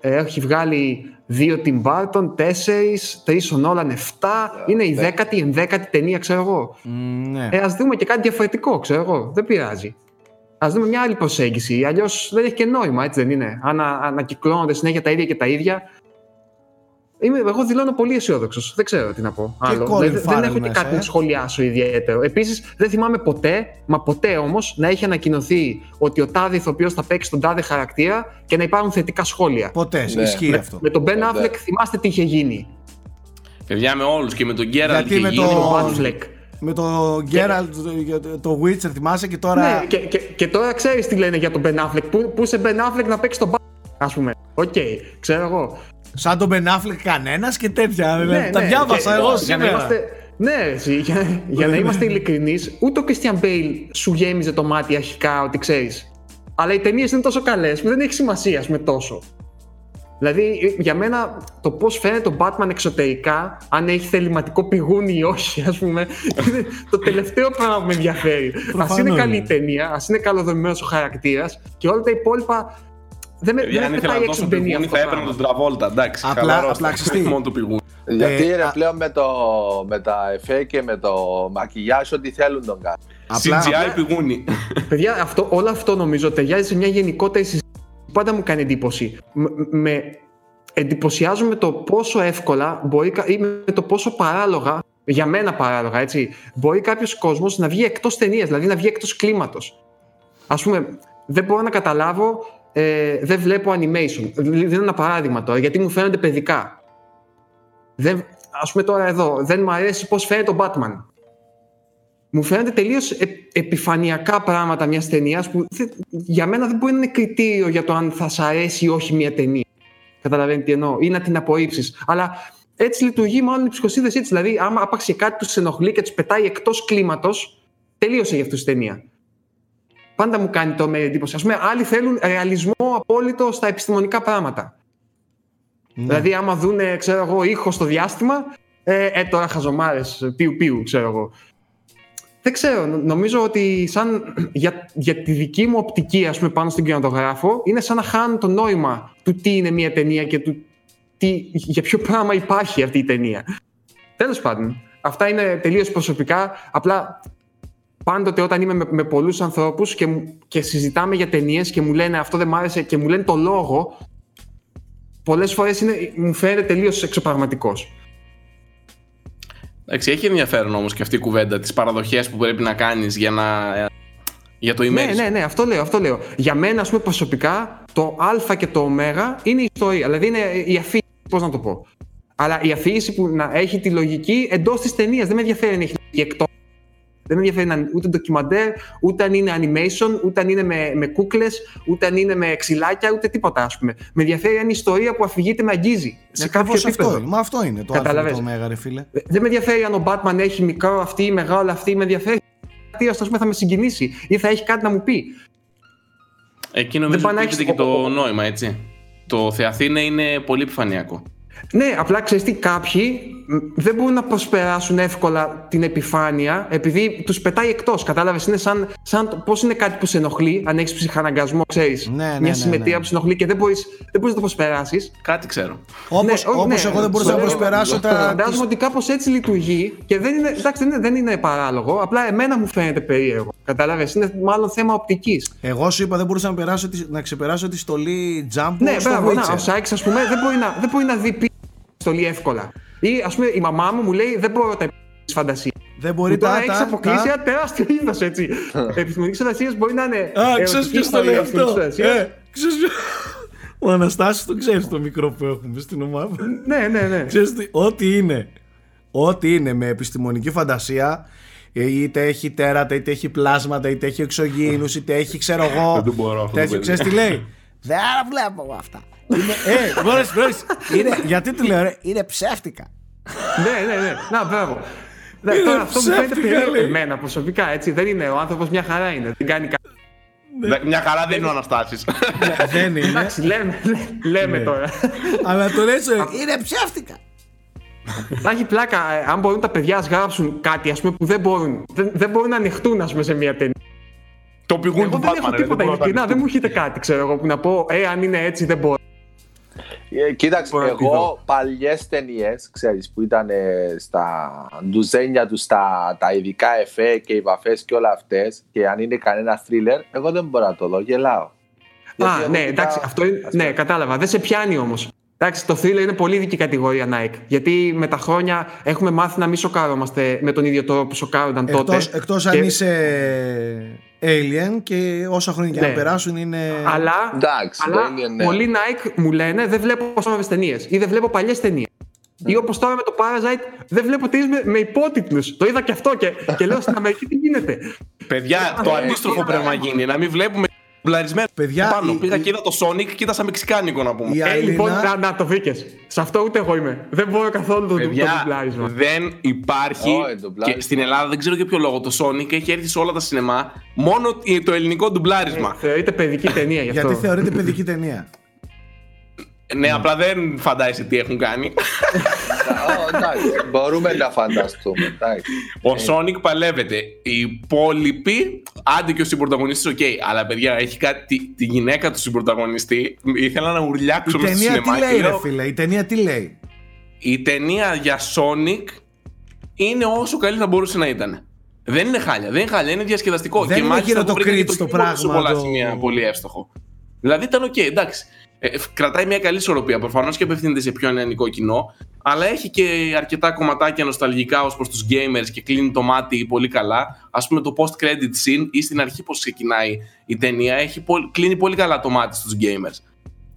Έχει βγάλει δύο Tim Burton, τέσσερις, τρεις ο Nolan, εφτά. Είναι η δέκατη, ενδέκατη ταινία, ξέρω εγώ. Ναι. Ε, ας δούμε και κάτι διαφορετικό, ξέρω εγώ. Δεν πειράζει. Ας δούμε μια άλλη προσέγγιση, αλλιώς δεν έχει και νόημα, έτσι δεν είναι. Αν ανακυκλώνονται συνέχεια τα ίδια και τα ίδια. Είμαι, εγώ δηλώνω πολύ αισιόδοξος. Δεν ξέρω τι να πω άλλο. Δεν, δεν έχω και κάτι ε. να σχολιάσω ιδιαίτερο. Επίσης, δεν θυμάμαι ποτέ, μα ποτέ όμως, να έχει ανακοινωθεί ότι ο τάδε ηθοποιός θα παίξει τον τάδε χαρακτήρα και να υπάρχουν θετικά σχόλια. Ποτέ, ναι. Ισχύει με, αυτό. Με τον Ben Affleck, θυμάστε τι είχε γίνει. Παιδιά, με όλους και με τον Geralt και με τον Affleck. Με το Geralt, και... το Witcher, θυμάσαι και τώρα. Ναι, και, και, και τώρα ξέρεις τι λένε για τον Ben Affleck. Πού, πού σε Ben Affleck να παίξει τον Batman, ας πούμε. Οκ, okay, ξέρω εγώ. Σαν τον Ben Affleck κανένας και τέτοια. Ναι, τα ναι, διάβασα και, εγώ για σήμερα. Να είμαστε, ναι, για, για να είμαστε ειλικρινείς, ούτε ο Christian Bale σου γέμιζε το μάτι αρχικά, ότι ξέρεις. Αλλά οι ταινίες είναι τόσο καλές που δεν έχει σημασία, ας πούμε, τόσο. Δηλαδή, για μένα, το πώς φαίνεται ο Batman εξωτερικά, αν έχει θεληματικό πηγούνι ή όχι, ας πούμε, είναι το τελευταίο πράγμα που με ενδιαφέρει. Ας είναι καλή η ταινία, ας είναι καλοδομημένος ο χαρακτήρας και όλα τα υπόλοιπα δεν με πετάει έξω την ταινία. Αν θα έπαιρνε τον Τραβόλτα, εντάξει, χαλαρός, μόνο το πηγούνι. Γιατί είναι πλέον με τα εφέ και με το μακιγιάζ ό,τι θέλουν τον κάνει. σι τζι άι πηγούνι. Παιδιά, όλο αυτό νομίζω ταιριάζει σε μια γενικότερη συζήτηση. Πάντα μου κάνει εντύπωση. Με, με εντυπωσιάζουν με το πόσο εύκολα μπορεί, ή με το πόσο παράλογα, για μένα παράλογα, έτσι, μπορεί κάποιος κόσμος να βγει εκτός ταινίας, δηλαδή να βγει εκτός κλίματος. Ας πούμε, δεν μπορώ να καταλάβω, ε, δεν βλέπω animation. Δίνω ένα παράδειγμα τώρα, γιατί μου φαίνονται παιδικά. Δεν, ας πούμε τώρα εδώ, δεν μου αρέσει πώς φαίνεται ο Batman. Μου φαίνονται τελείως επιφανειακά πράγματα μιας ταινίας που για μένα δεν μπορεί να είναι κριτήριο για το αν θα σ' αρέσει ή όχι μια ταινία. Καταλαβαίνετε τι εννοώ, ή να την απορρίψεις. Αλλά έτσι λειτουργεί μάλλον η ψυχοσύνθεση έτσι. Δηλαδή, άμα άπαξε κάτι τους ενοχλεί και τους πετάει εκτός κλίματος, τελείωσε για αυτούς η ταινία. Πάντα μου κάνει το με εντύπωση. Ας πούμε, άλλοι θέλουν ρεαλισμό απόλυτο στα επιστημονικά πράγματα. Ναι. Δηλαδή, άμα δούνε, ξέρω εγώ, ήχο στο διάστημα, ε, ε τώρα χαζομάρες, πιου πιου, ξέρω εγώ. Δεν ξέρω, νομίζω ότι σαν, για, για τη δική μου οπτική, ας πούμε, πάνω στον κινηματογράφο, είναι σαν να χάνουν το νόημα του τι είναι μια ταινία και του τι, για ποιο πράγμα υπάρχει αυτή η ταινία. Τέλος πάντων, αυτά είναι τελείως προσωπικά, απλά... Πάντοτε όταν είμαι με, με πολλούς ανθρώπους και, και συζητάμε για ταινίες και μου λένε αυτό δεν μ' άρεσε και μου λένε το λόγο, πολλές φορές είναι, μου φαίνεται τελείως εξωπραγματικός. Εντάξει, έχει ενδιαφέρον όμως και αυτή η κουβέντα, τις παραδοχές που πρέπει να κάνεις για, να, για το ημέρι. Ναι, ναι, ναι, αυτό λέω, αυτό λέω. Για μένα, ας πούμε, προσωπικά, το α και το ω είναι η ιστορία, δηλαδή είναι η αφήγηση, πώς να το πω. Αλλά η αφήγηση που να έχει τη λογική εντός της ταινίας, δεν με ενδιαφέρει να έχει εκτός. Δεν με ενδιαφέρει ούτε ντοκιμαντέρ, ούτε αν είναι animation, ούτε αν είναι με, με κούκλες, ούτε αν είναι με ξυλάκια, ούτε τίποτα, ας πούμε. Με ενδιαφέρει αν η ιστορία που αφηγείται με αγγίζει. Σε κάποιο επίπεδο. Μα αυτό είναι το α το μέγα, ρε φίλε. Δεν με ενδιαφέρει αν ο Batman έχει μικρό αυτή ή μεγάλο αυτή. Με ενδιαφέρει τι, ας πούμε, θα με συγκινήσει ή θα έχει κάτι να μου πει. Εκεί νομίζω ότι έχετε και το νόημα, έτσι. Το Θεαθήνε είναι πολύ επιφανειακό. Ναι, απλά ξέρεις τι, κάποιοι δεν μπορούν να προσπεράσουν εύκολα την επιφάνεια επειδή τους πετάει εκτός. Κατάλαβες, είναι σαν, σαν πώς είναι κάτι που σε ενοχλεί, αν έχεις ψυχαναγκασμό, ξέρεις. Ναι, ναι, μια συμμετία ναι, ναι. που σε ενοχλεί και δεν μπορείς, δεν μπορείς να το προσπεράσεις. Κάτι ξέρω. Όπως, ναι, ό, όπως ναι, εγώ δεν μπορούσα να προσπεράσω τα. Φαντάζομαι ότι κάπως έτσι λειτουργεί και δεν είναι, εντάξει, δεν είναι, δεν είναι παράλογο, απλά εμένα μου φαίνεται περίεργο. Κατάλαβες, είναι μάλλον θέμα οπτικής. Εγώ σου είπα δεν μπορούσα να, περάσω, να ξεπεράσω τη στολή jump. Ναι, μπράβο, να, ο Σάκης, ας πούμε, δεν μπορεί να, δεν μπορεί να δει πίσω τη στολή εύκολα. Ή ας πούμε η μαμά μου μου λέει δεν μπορώ τα επιστημονική φαντασία. Δεν μπορεί τα επιστημονική φαντασία. Τώρα έχεις αποκλείσει ένα τεράστιο είδος έτσι. Επιστημονική φαντασία μπορεί να είναι. Α, ξέρεις ποιος το λέει αυτό. Ο Αναστάσης το ξέρει το μικρό που έχουμε στην ομάδα. Ναι, ναι, ναι. Ξέρεις ό,τι είναι. Ό,τι είναι με επιστημονική φαντασία. Είτε έχει τέρατα, είτε έχει πλάσματα, είτε έχει εξωγήινους, είτε έχει ξέρω εγώ. Δεν τον μπορώ αυτό. Ξέρεις τι λέει. Δεν βλέπω εγώ αυτά. Ε, μπορείς, μπορείς. Γιατί του λέω, ρε, είναι ψεύτικα. Ναι, ναι, ναι. Να, μπράβο. Τώρα αυτό μου φαίνεται περίεργο εμένα προσωπικά, έτσι. Δεν είναι ο άνθρωπος, μια χαρά είναι. Δεν κάνει κάτι. Μια χαρά δεν είναι ο Αναστάσης. Δεν είναι. Εντάξει, λέμε τώρα. Αλλά το λες, είναι ψεύτικα. Θα έχει πλάκα, αν μπορούν τα παιδιά να γράψουν κάτι, ας πούμε, που δεν μπορούν. Δεν μπορούν να ανοιχτούν, ας πούμε, σε μια ταινία. Το πηγούν εγώ του δεν Batman, έχω τίποτα ειλικρινά, δεν μου έχετε κάτι ξέρω εγώ που να πω ε, αν είναι έτσι δεν μπορώ. Ε, κοίταξε, εγώ παλιές ταινίες, ξέρεις, που ήταν ε, στα ντουζένια του, στα τα ειδικά εφέ και οι βαφές και όλα αυτές και αν είναι κανένα θρίλερ, εγώ δεν μπορώ να το δω, γελάω. Α, ναι, εντάξει, αυτό είναι, ναι, κατάλαβα, δεν σε πιάνει όμως. Εντάξει, το θρίλερ είναι πολύ δική κατηγορία Nike. Γιατί με τα χρόνια έχουμε μάθει να μην σοκάρομαστε με τον ίδιο τρόπο που σοκάρονταν εκτός, τότε. Εκτός και... αν είσαι alien και όσα χρόνια και ναι. να περάσουν είναι. Αλλά, εντάξει, αλλά alien, ναι. πολλοί Nike μου λένε δεν βλέπω σοβαρές ταινίες ή δεν βλέπω παλιές ταινίες. Ναι. Ή όπως τώρα με το Parasite δεν βλέπω ταινίες με, με υπότιτλους. Το είδα και αυτό και, και λέω στην Αμερική τι γίνεται. Παιδιά, το αντίστροφο πρέπει να γίνει, να μην βλέπουμε. Παιδιά, πάνω, η, πήγα η, και είδα το Sonic και είδα σαν μεξικάνικο να πούμε. Ε, Αλίνα... Λοιπόν, να, να το βρήκες. Σε αυτό ούτε εγώ είμαι. Δεν μπορώ καθόλου το ντουμπλάρισμα. Δεν υπάρχει. Oh, και στην Ελλάδα δεν ξέρω για ποιο λόγο. Το Sonic έχει έρθει σε όλα τα σινεμά. Μόνο το ελληνικό ντουμπλάρισμα. Ε, θεωρείται παιδική ταινία γι' αυτό. Γιατί θεωρείται παιδική ταινία. Ναι, απλά δεν φαντάζεσαι τι έχουν κάνει. Μπορούμε να φανταστούμε. Ο Sonic παλεύεται. Οι υπόλοιποι, άντε και ο συμπροταγωνιστής, οκ. Αλλά παιδιά, έχει κάτι. Τη γυναίκα του συμπροταγωνιστή ήθελα να ουρλιάξω με στο σινεμά. Η ταινία τι λέει. Η ταινία για Sonic είναι όσο καλή θα μπορούσε να ήταν. Δεν είναι χάλια, δεν είναι χάλια, είναι διασκεδαστικό. Δεν είναι γυροτοκρίτη το πράγμα. Σε πολλά σημεία πολύ εύστοχο. Δηλαδή ήταν οκ, εντάξει. Ε, κρατάει μια καλή ισορροπία προφανώς και απευθύνεται σε πιο νεανικό κοινό, αλλά έχει και αρκετά κομματάκια νοσταλγικά ως προς τους gamers και κλείνει το μάτι πολύ καλά. Ας πούμε το post-credit scene ή στην αρχή πώς ξεκινάει η ταινία, έχει πολύ, κλείνει πολύ καλά το μάτι στους gamers.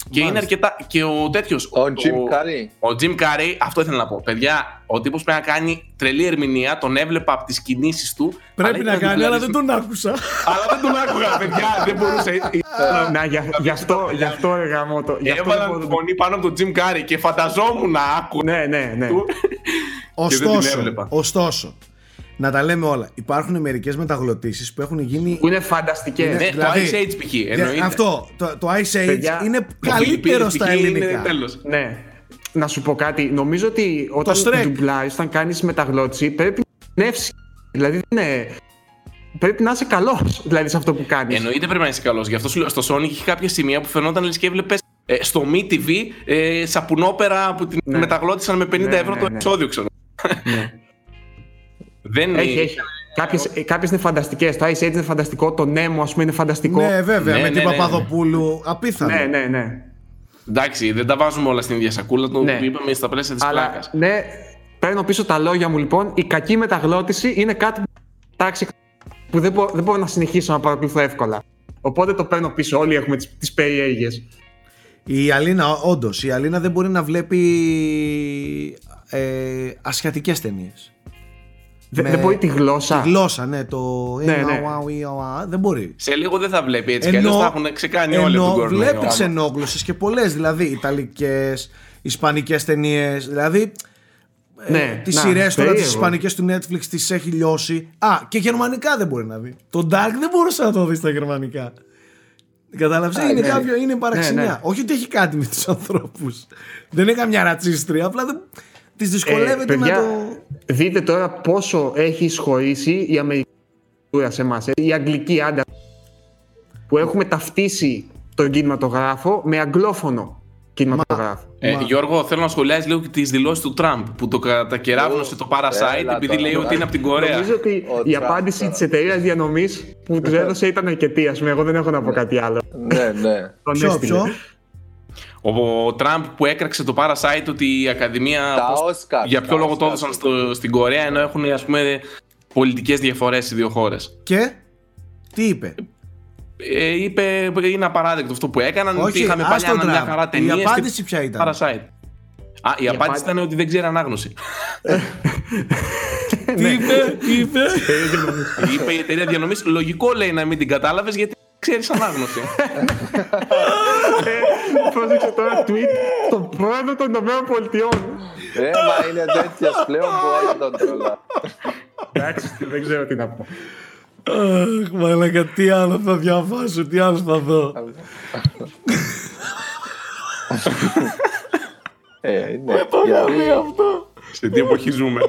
Μάλιστα. Και είναι αρκετά. Και ο τέτοιος. Ο, ο, Jim Carrey. ο Jim Carrey, αυτό ήθελα να πω. Παιδιά, ο τύπος πρέπει να κάνει τρελή ερμηνεία, τον έβλεπα από τις κινήσεις του. Πρέπει να κάνει, αλλά δεν τον άκουσα. Αλλά δεν τον άκουγα, παιδιά, δεν μπορούσε. Να, γι' αυτό, γι' αυτό έγαμε το. Έβαλα τη φωνή πάνω από τον Jim Carrey και φανταζόμουν να άκουγα. Ναι, ναι, ναι. Ωστόσο, να τα λέμε όλα. Υπάρχουν μερικές μεταγλωτήσεις που έχουν γίνει. Που είναι φανταστικές. Ναι, δηλαδή, το Ice Age π.χ. εννοείται. Αυτό. Το, το Ice Age παιδιά, είναι καλύτερο στα ελληνικά. Είναι τέλος. Ναι. Να σου πω κάτι. Νομίζω ότι όταν ντουμπλάρεις, όταν κάνεις μεταγλώτηση, πρέπει να πνεύσεις. Δηλαδή δεν είναι. Πρέπει να είσαι καλός δηλαδή, σε αυτό που κάνεις. Εννοείται πρέπει να είσαι καλός. Γι' αυτό στο Sonic είχε κάποια σημεία που φαινόταν λες και έβλεπες ε, στο MeTV ε, σαπουνόπερα που την ναι. μεταγλώτησαν με πενήντα ναι, ευρώ ναι, το ναι. εξώδιο ξέρω. Ναι. Δεν έχει, είναι... έχει. Κάποιες, κάποιες είναι φανταστικές. Το Ice Age είναι φανταστικό. Το Nemo ας πούμε είναι φανταστικό. Ναι, βέβαια. Ναι, με ναι, την ναι, Παπαδοπούλου. Ναι, ναι. Απίθανο. Ναι, ναι, ναι. Εντάξει, δεν τα βάζουμε όλα στην ίδια σακούλα. Το ναι. είπαμε στα πλαίσια της πλάκας. Ναι, παίρνω πίσω τα λόγια μου λοιπόν. Η κακή μεταγλώτηση είναι κάτι που δεν μπορώ, δεν μπορώ να συνεχίσω να παρακολουθώ εύκολα. Οπότε το παίρνω πίσω. Όλοι έχουμε τις, τις περιέργειες. Η Αλίνα, όντως, η Αλίνα δεν μπορεί να βλέπει ε, ασιατικές ταινίες. Δε, δεν μπορεί τη γλώσσα. Τη γλώσσα, ναι, το. Ναι, ναι. Wow, wow, wow, δεν μπορεί. Σε λίγο δεν θα βλέπει έτσι. Ενώ, κι αλλιώς θα έχουν ξεκάνει όλοι από τον κόσμο. Βλέπει ξενόγλωσσες και πολλές, δηλαδή ιταλικές, ισπανικές ταινίες. Δηλαδή. Ναι, τις σειρές τώρα, τις ισπανικές του Netflix τις έχει λιώσει. Α, και γερμανικά δεν μπορεί να δει. Το Dark δεν μπορούσε να το δει στα γερμανικά. Κατάλαβε. Είναι, ναι. κάποιο, είναι παραξενιά. Ναι, ναι. Όχι ότι έχει κάτι με τους ανθρώπους. Δεν είναι καμιά ρατσίστρια, απλά δεν... τις δυσκολεύεται ε, παιδιά, να το. Δείτε τώρα πόσο έχει σχωρήσει η αμερικανική κουλτούρα σε εμάς. Η αγγλική άντα. Που έχουμε ταυτίσει τον κινηματογράφο με αγγλόφωνο. Μα, ε, μα. Γιώργο, θέλω να σχολιάζει λίγο και τις δηλώσεις του Τραμπ που το κατακεράβνωσε το Parasite ε, επειδή λέει ότι είναι από την Κορέα. Νομίζω ότι ο η Τραμπ, απάντηση Τραμπ. της εταιρείας διανομής που τους έδωσε ήταν αρκετή. Ας πούμε, εγώ δεν έχω να πω κάτι άλλο. Ναι, ναι. Ποιο, ποιο. Ο, ο Τραμπ που έκραξε το Parasite ότι η Ακαδημία. Πώς, Oscar, για ποιο λόγο Oscar. το έδωσαν στο, στην Κορέα ενώ έχουν ας πούμε πολιτικές διαφορές οι δύο χώρες. Και τι είπε. Ε, είπε είναι απαράδεκτο αυτό που έκαναν. Όχι, είχαμε πάλι ένα μια χαρά ταινίες. Η απάντηση και... ποια ήταν. Parasite. Α, η, η απάντηση απά... ήταν ότι δεν ξέρει ανάγνωση. Τι είπε, τι είπε. Είπε η εταιρεία διανομής. Λογικό λέει να μην την κατάλαβες γιατί ξέρεις ανάγνωση. Πρόσεξε τώρα tweet στον πρόεδρο των Ηνωμένων Πολιτειών. Ε, μα είναι τέτοια πλέον που όλα τον τρολά. Εντάξει, δεν ξέρω τι να πω. Αχ, μαλάκα, τι άλλο θα διαβάσω, τι άλλο θα δω. Ε, είναι αυτό. Σε τι εποχή ζούμε.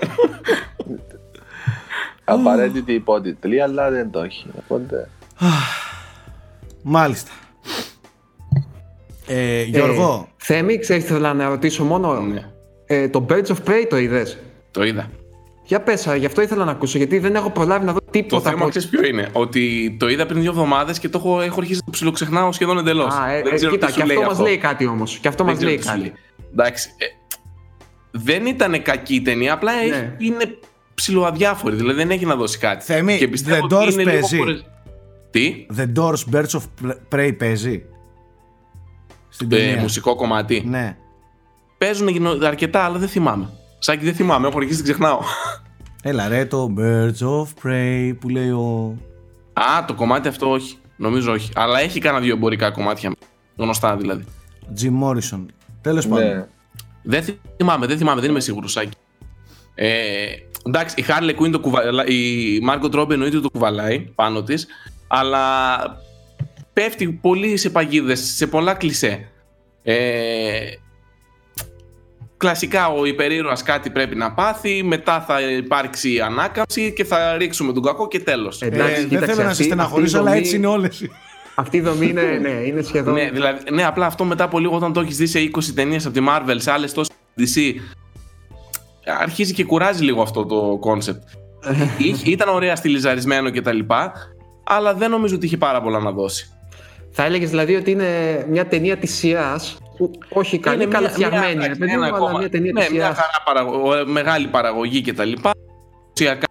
Απαραίτητη υπότιτλοι, αλλά δεν το έχει. Μάλιστα. Γιώργο. Θέμη, ξέρεις, θέλω να ρωτήσω μόνο. Το Birds of Prey το είδες? Το είδα. Για πέσα, γι' αυτό ήθελα να ακούσω, γιατί δεν έχω προλάβει να δω τίποτα. Το θέμα ξέρεις ποιο είναι, ότι το είδα πριν δύο εβδομάδες και το έχω, έχω αρχίσει να ψιλοξεχνάω σχεδόν εντελώς. Α, ε, δεν ε, ξέρω κοίτα, τι σου και λέει αυτό. Αυτό μας λέει κάτι όμως, και αυτό δεν μας λέει κάτι. Λέει. Εντάξει, ε, δεν ήταν κακή η ταινία, απλά ναι. είναι ψιλοαδιάφορη, δηλαδή δεν έχει να δώσει κάτι. Θέμη, και The Doors παίζει. Χωρίς... Τι? The Doors, Birds of Prey παίζει. Στην ε, μουσικό κομμάτι. Ναι. Παίζουν αρκετά, αλλά δεν θυμάμαι. Σάκη, δεν θυμάμαι, έχω αρχίσει, ξεχνάω. Έλα ρε, το Birds of Prey που λέει ο... Α, το κομμάτι αυτό όχι, νομίζω όχι. Αλλά έχει κάνα δύο εμπορικά κομμάτια, γνωστά δηλαδή. Jim Morrison, τέλος ναι. πάντων. Δεν θυμάμαι, δεν θυμάμαι, δεν είμαι σίγουρος, Σάκη. Ε, εντάξει, η Harley Quinn, το κουβα... η Margot Robbie εννοείται το κουβαλάει πάνω της, αλλά πέφτει πολύ σε παγίδες, σε πολλά κλισέ. Ε... Κλασικά ο υπερήρωας κάτι πρέπει να πάθει, μετά θα υπάρξει ανάκαμψη και θα ρίξουμε τον κακό και τέλος. Ε, Εντάξει, ε, δεν θέλω να σε στεναχωρήσω, αλλά δομή... έτσι είναι όλες. Αυτή η δομή είναι, ναι, είναι σχεδόν. Ναι, δηλαδή, ναι, απλά αυτό μετά από λίγο, όταν το έχεις δει σε είκοσι ταινίες από τη Marvel, σε άλλες τόσες από τη ντι σι, αρχίζει και κουράζει λίγο αυτό το κόνσεπτ. Ήταν ωραία στυλιζαρισμένο κτλ. Αλλά δεν νομίζω ότι είχε πάρα πολλά να δώσει. Θα έλεγες δηλαδή ότι είναι μια ταινία της σειράς. Όχι, καλή, καλά φτιαγμένη. Είναι μια ταινία της σειράς. Μεγάλη παραγωγή και τα λοιπά. Ουσιακά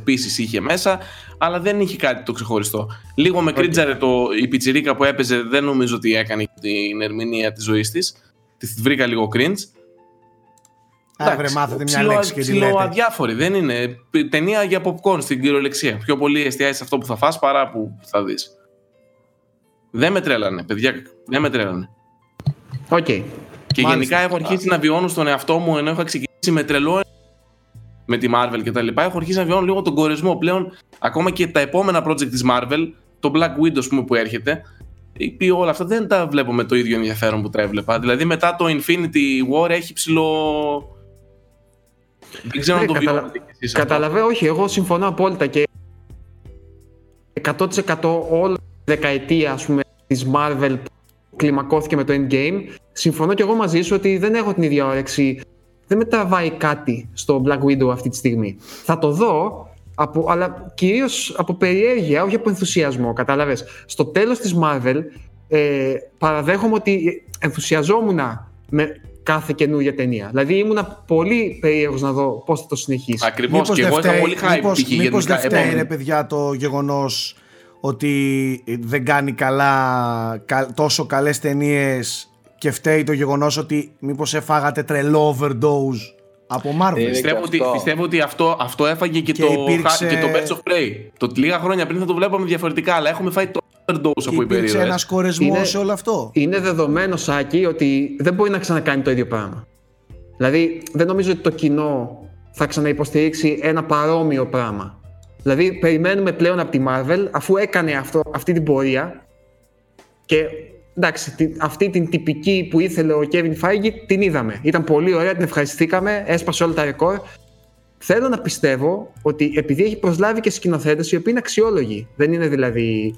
επίσης είχε μέσα, αλλά δεν είχε κάτι το ξεχωριστό. Λίγο με κρίντζαρε η πιτσιρίκα που έπαιζε, δεν νομίζω ότι έκανε την ερμηνεία της ζωής της. Τη βρήκα λίγο κρίντζ. Αύριο μάθατε μια λέξη και τη λέτε. Αδιάφορη, δεν είναι. Ταινία για popcorn στην κυριολεξία. Πιο πολύ εστιάζει σε αυτό που θα φας παρά που θα δεις. Δεν με τρέλανε, παιδιά. Δεν με τρέλανε. Okay. Και μάλιστα, γενικά έχω αρχίσει να βιώνω στον εαυτό μου, ενώ είχα ξεκινήσει με τρελό με τη Marvel κτλ. Έχω αρχίσει να βιώνω λίγο τον κορεσμό πλέον. Ακόμα και τα επόμενα project της Marvel, το Black Widow πούμε, που έρχεται, ή όλα αυτά δεν τα βλέπω με το ίδιο ενδιαφέρον που τα έβλεπα. Δηλαδή μετά το Infinity War έχει ψηλό. Δεν ξέρω να το βιώνω. Καταλα... Καταλαβαίνω, όχι, εγώ συμφωνώ απόλυτα και εκατό τοις εκατό όλη τη δεκαετία ας πούμε, της Marvel που κλιμακώθηκε με το Endgame. Συμφωνώ και εγώ μαζί σου ότι δεν έχω την ίδια όρεξη. Δεν μεταβάει κάτι στο Black Widow αυτή τη στιγμή. Θα το δω, από, αλλά κυρίως από περιέργεια, όχι από ενθουσιασμό, κατάλαβες. Στο τέλος της Marvel ε, παραδέχομαι ότι ενθουσιαζόμουν με κάθε καινούργια ταινία. Δηλαδή ήμουν πολύ περίεργος να δω πώς θα το συνεχίσει. Ακριβώς, και εγώ είχα πολύ hype. Μήπως δεν φταίει ρε παιδιά το γεγονός ότι δεν κάνει καλά κα, τόσο καλές ταινίες και φταίει το γεγονός ότι μήπως έφαγατε τρελό overdose από Marvel. Πιστεύω ότι, πιστεύω ότι αυτό, αυτό έφαγε και, και, το, υπήρξε... και το Birds of Prey. Το λίγα χρόνια πριν θα το βλέπαμε διαφορετικά, αλλά έχουμε φάει το overdose από υπερίδες. Υπήρξε ένας κορεσμός σε όλο αυτό. Είναι δεδομένο, Σάκη, ότι δεν μπορεί να ξανακάνει το ίδιο πράγμα. Δηλαδή, δεν νομίζω ότι το κοινό θα ξαναυποστηρίξει ένα παρόμοιο πράγμα. Δηλαδή, περιμένουμε πλέον από τη Marvel, αφού έκανε αυτό, αυτή την πορεία και... Εντάξει, αυτή την τυπική που ήθελε ο Kevin Feige την είδαμε. Ήταν πολύ ωραία, την ευχαριστήκαμε, έσπασε όλα τα ρεκόρ. Θέλω να πιστεύω ότι επειδή έχει προσλάβει και σκηνοθέτες οι οποίοι είναι αξιόλογοι, δεν είναι δηλαδή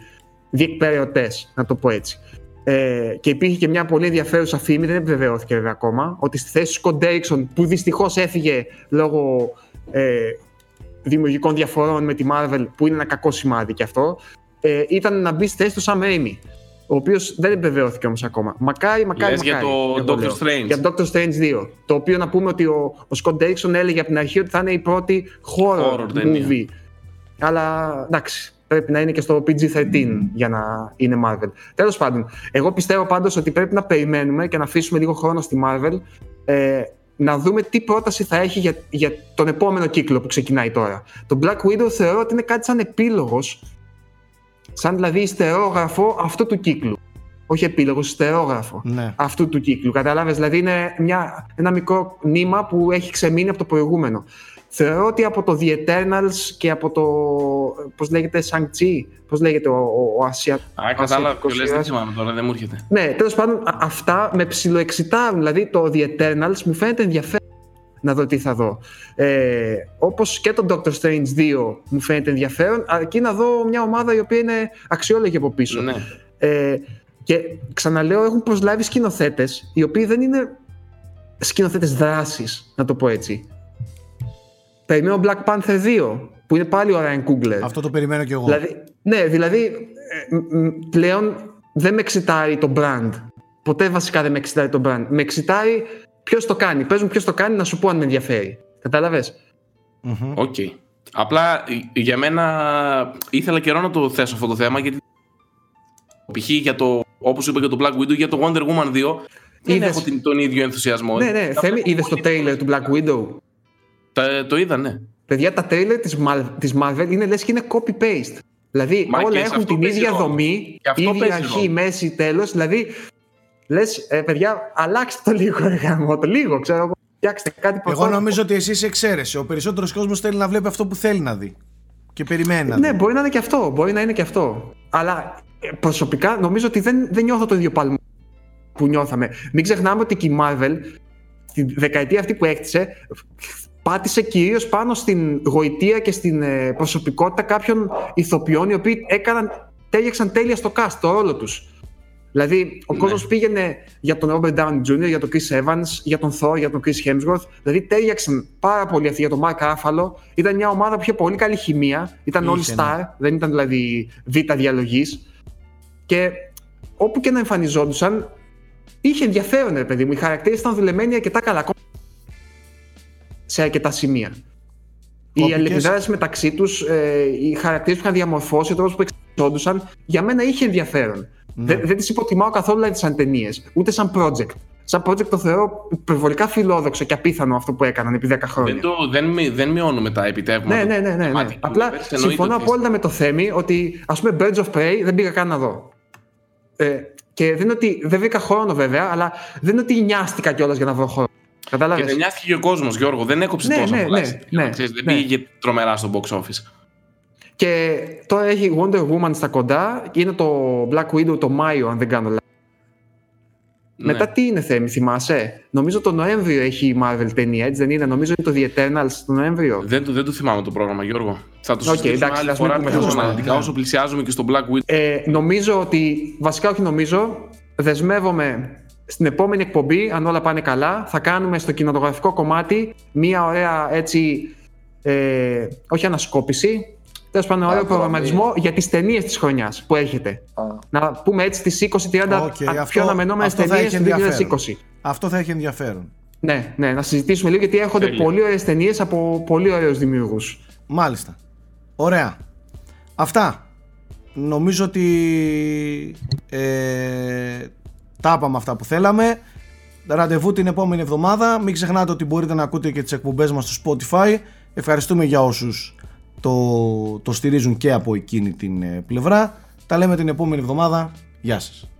διεκπεραιωτές, να το πω έτσι. Ε, και υπήρχε και μια πολύ ενδιαφέρουσα φήμη, δεν επιβεβαιώθηκε βέβαια ακόμα, ότι στη θέση του Scott Derrickson, που δυστυχώς έφυγε λόγω ε, δημιουργικών διαφορών με τη Marvel, που είναι ένα κακό σημάδι κι αυτό, ε, ήταν να μπει στη θέση του Sam Raimi. Ο οποίος δεν επιβεβαιώθηκε όμως ακόμα. Μακάρι, μακάρι, Λες μακάρι. Για το Doctor Strange. Για το Doctor Strange δύο. Το οποίο να πούμε ότι ο, ο Scott Derrickson έλεγε από την αρχή ότι θα είναι η πρώτη horror, horror movie. Tenia. Αλλά εντάξει, πρέπει να είναι και στο πι τζι δεκατρία mm. για να είναι Marvel. Τέλος πάντων, εγώ πιστεύω πάντως ότι πρέπει να περιμένουμε και να αφήσουμε λίγο χρόνο στη Marvel ε, να δούμε τι πρόταση θα έχει για, για τον επόμενο κύκλο που ξεκινάει τώρα. Το Black Widow θεωρώ ότι είναι κάτι σαν επίλογος. Σαν δηλαδή ιστερόγραφο αυτού του κύκλου. Όχι επίλογος, ιστερόγραφο ναι. αυτού του κύκλου. Καταλάβες, δηλαδή είναι μια, ένα μικρό νήμα που έχει ξεμείνει από το προηγούμενο. Θεωρώ ότι από το The Eternals και από το. Πώς λέγεται, Shang-Chi, πώς λέγεται ο, ο, ο Ασιατικός. Α, κατάλαβα, το λες, δεν θυμάμαι τώρα, δεν μου έρχεται. Ναι, τέλος πάντων, αυτά με ψιλοεξιτάρουν. Δηλαδή το The Eternals μου φαίνεται ενδιαφέρον να δω τι θα δω. Ε, όπως και το Doctor Strange δύο μου φαίνεται ενδιαφέρον, αρκεί να δω μια ομάδα η οποία είναι αξιόλογη από πίσω. Ναι. Ε, και ξαναλέω, έχουν προσλάβει σκηνοθέτες, οι οποίοι δεν είναι σκηνοθέτες δράσης, να το πω έτσι. Περιμένω Black Panther δύο, που είναι πάλι ο Ryan Coogler. Αυτό το περιμένω κι εγώ. Δηλαδή, ναι, δηλαδή πλέον δεν με εξητάρει το brand. Ποτέ βασικά δεν με εξητάρει το brand. Με εξητάρει ποιος το κάνει, πες μου ποιος το κάνει να σου πω αν με ενδιαφέρει. Κατάλαβες. Οκ. Okay. Απλά για μένα ήθελα καιρό να το θέσω αυτό το θέμα, γιατί π.χ. για το, όπως είπα, για το Black Widow, για το Wonder Woman δύο δεν είδες... έχω την, τον ίδιο ενθουσιασμό. Ναι, ναι. Θέμη, είδες το trailer του Black Widow? Τα, το είδα, ναι. Παιδιά, τα trailer της, Mal, της Marvel είναι λες και είναι copy-paste. Δηλαδή Μα, όλα έχουν την ίδια ρόλο. δομή, ίδια αρχή, μέση, τέλος. Δηλαδή λες, ε, παιδιά, αλλάξτε το λίγο, εργαμό, το λίγο, ξέρω, φτιάξτε κάτι που... Εγώ νομίζω ότι εσείς εξαίρεση. Ο περισσότερος κόσμος θέλει να βλέπει αυτό που θέλει να δει και περιμένει να δει. Ναι, μπορεί να είναι και αυτό, μπορεί να είναι και αυτό. Αλλά προσωπικά νομίζω ότι δεν, δεν νιώθω το ίδιο παλμό που νιώθαμε. Μην ξεχνάμε ότι και η Marvel, τη δεκαετία αυτή που έκτισε, πάτησε κυρίως πάνω στην γοητεία και στην προσωπικότητα κάποιων ηθοποιών οι οποίοι έκαναν, τέλειαξαν τέλεια στο cast, το ρόλο τους. Δηλαδή, ο ναι. κόσμος πήγαινε για τον Robert Downey Τζούνιορ, για τον Chris Evans, για τον Thor, για τον Chris Hemsworth. Δηλαδή, τέριαξαν πάρα πολύ αυτοί για τον Mark Ruffalo. Ήταν μια ομάδα που είχε πολύ καλή χημεία. Ήταν all star, ναι. δεν ήταν δηλαδή β' διαλογής. Και όπου και να εμφανιζόντουσαν, είχε ενδιαφέρον, ρε παιδί μου. Οι χαρακτήρες ήταν δουλεμένοι αρκετά καλά, σε αρκετά σημεία. Κοπικές. Η αλληλεπιδράση μεταξύ τους, ε, οι χαρακτήρες που είχαν διαμορφώσει, ο τρόπος που εξελισσόντουσαν, για μένα είχε ενδιαφέρον. Ναι. Δεν, δεν τις υποτιμάω καθόλου δηλαδή, σαν ταινίες, ούτε σαν project. Σαν project το θεωρώ υπερβολικά φιλόδοξο και απίθανο αυτό που έκαναν επί δέκα χρόνια. Δεν, το, δεν, μει, δεν μειώνουμε τα επιτεύγματα. Ναι, ναι, ναι. ναι, ναι. Απλά συμφωνώ απόλυτα με το Θέμη ότι ας πούμε Birds of Prey δεν πήγα καν να δω. Ε, και δεν είναι ότι δεν βρήκα χρόνο βέβαια, αλλά δεν είναι ότι νοιάστηκα κιόλας για να βρω χρόνο. Καταλάβες. Και ταινιάστηκε ο κόσμος, Γιώργο, δεν έκοψε ναι, τόσο ναι, πολλά. Ναι, ναι, ναι, δεν ναι. πήγε τρομερά στο box office. Και τώρα έχει Wonder Woman στα κοντά, είναι το Black Widow το Μάιο, αν δεν κάνω λάθος. Ναι. Μετά τι είναι, Θέμη, θυμάσαι? Νομίζω το Νοέμβριο έχει η Marvel ταινία, έτσι δεν είναι? Νομίζω είναι το The Eternals το Νοέμβριο. Δεν, δεν το θυμάμαι το πρόγραμμα, Γιώργο. Θα το συζητήσουμε okay, άλλη φορά αναλυτικά όσο πλησιάζουμε και στο Black Widow. Ε, νομίζω ότι, βασικά όχι νομίζω, δεσμεύομαι στην επόμενη εκπομπή, αν όλα πάνε καλά, θα κάνουμε στο κινηματογραφικό κομμάτι μία ωραία έτσι, ε, όχι ανασκόπηση, τέλος πάντων, ωραίο προγραμματισμό για τις ταινίες της χρονιάς που έρχεται. Α. Να πούμε έτσι τις είκοσι τριάντα okay, πιο αναμενόμενες ταινίες του είκοσι είκοσι. Αυτό θα έχει ενδιαφέρον. Ναι, ναι, να συζητήσουμε λίγο γιατί έρχονται Φέλη. πολύ ωραίες ταινίες από πολύ ωραίους δημιουργούς. Μάλιστα. Ωραία. Αυτά. Νομίζω ότι ε, τα είπαμε αυτά που θέλαμε. Ραντεβού την επόμενη εβδομάδα. Μην ξεχνάτε ότι μπορείτε να ακούτε και τις εκπομπές μας στο Spotify. Ευχαριστούμε για όσους Το, το στηρίζουν και από εκείνη την πλευρά. Τα λέμε την επόμενη εβδομάδα. Γεια σας.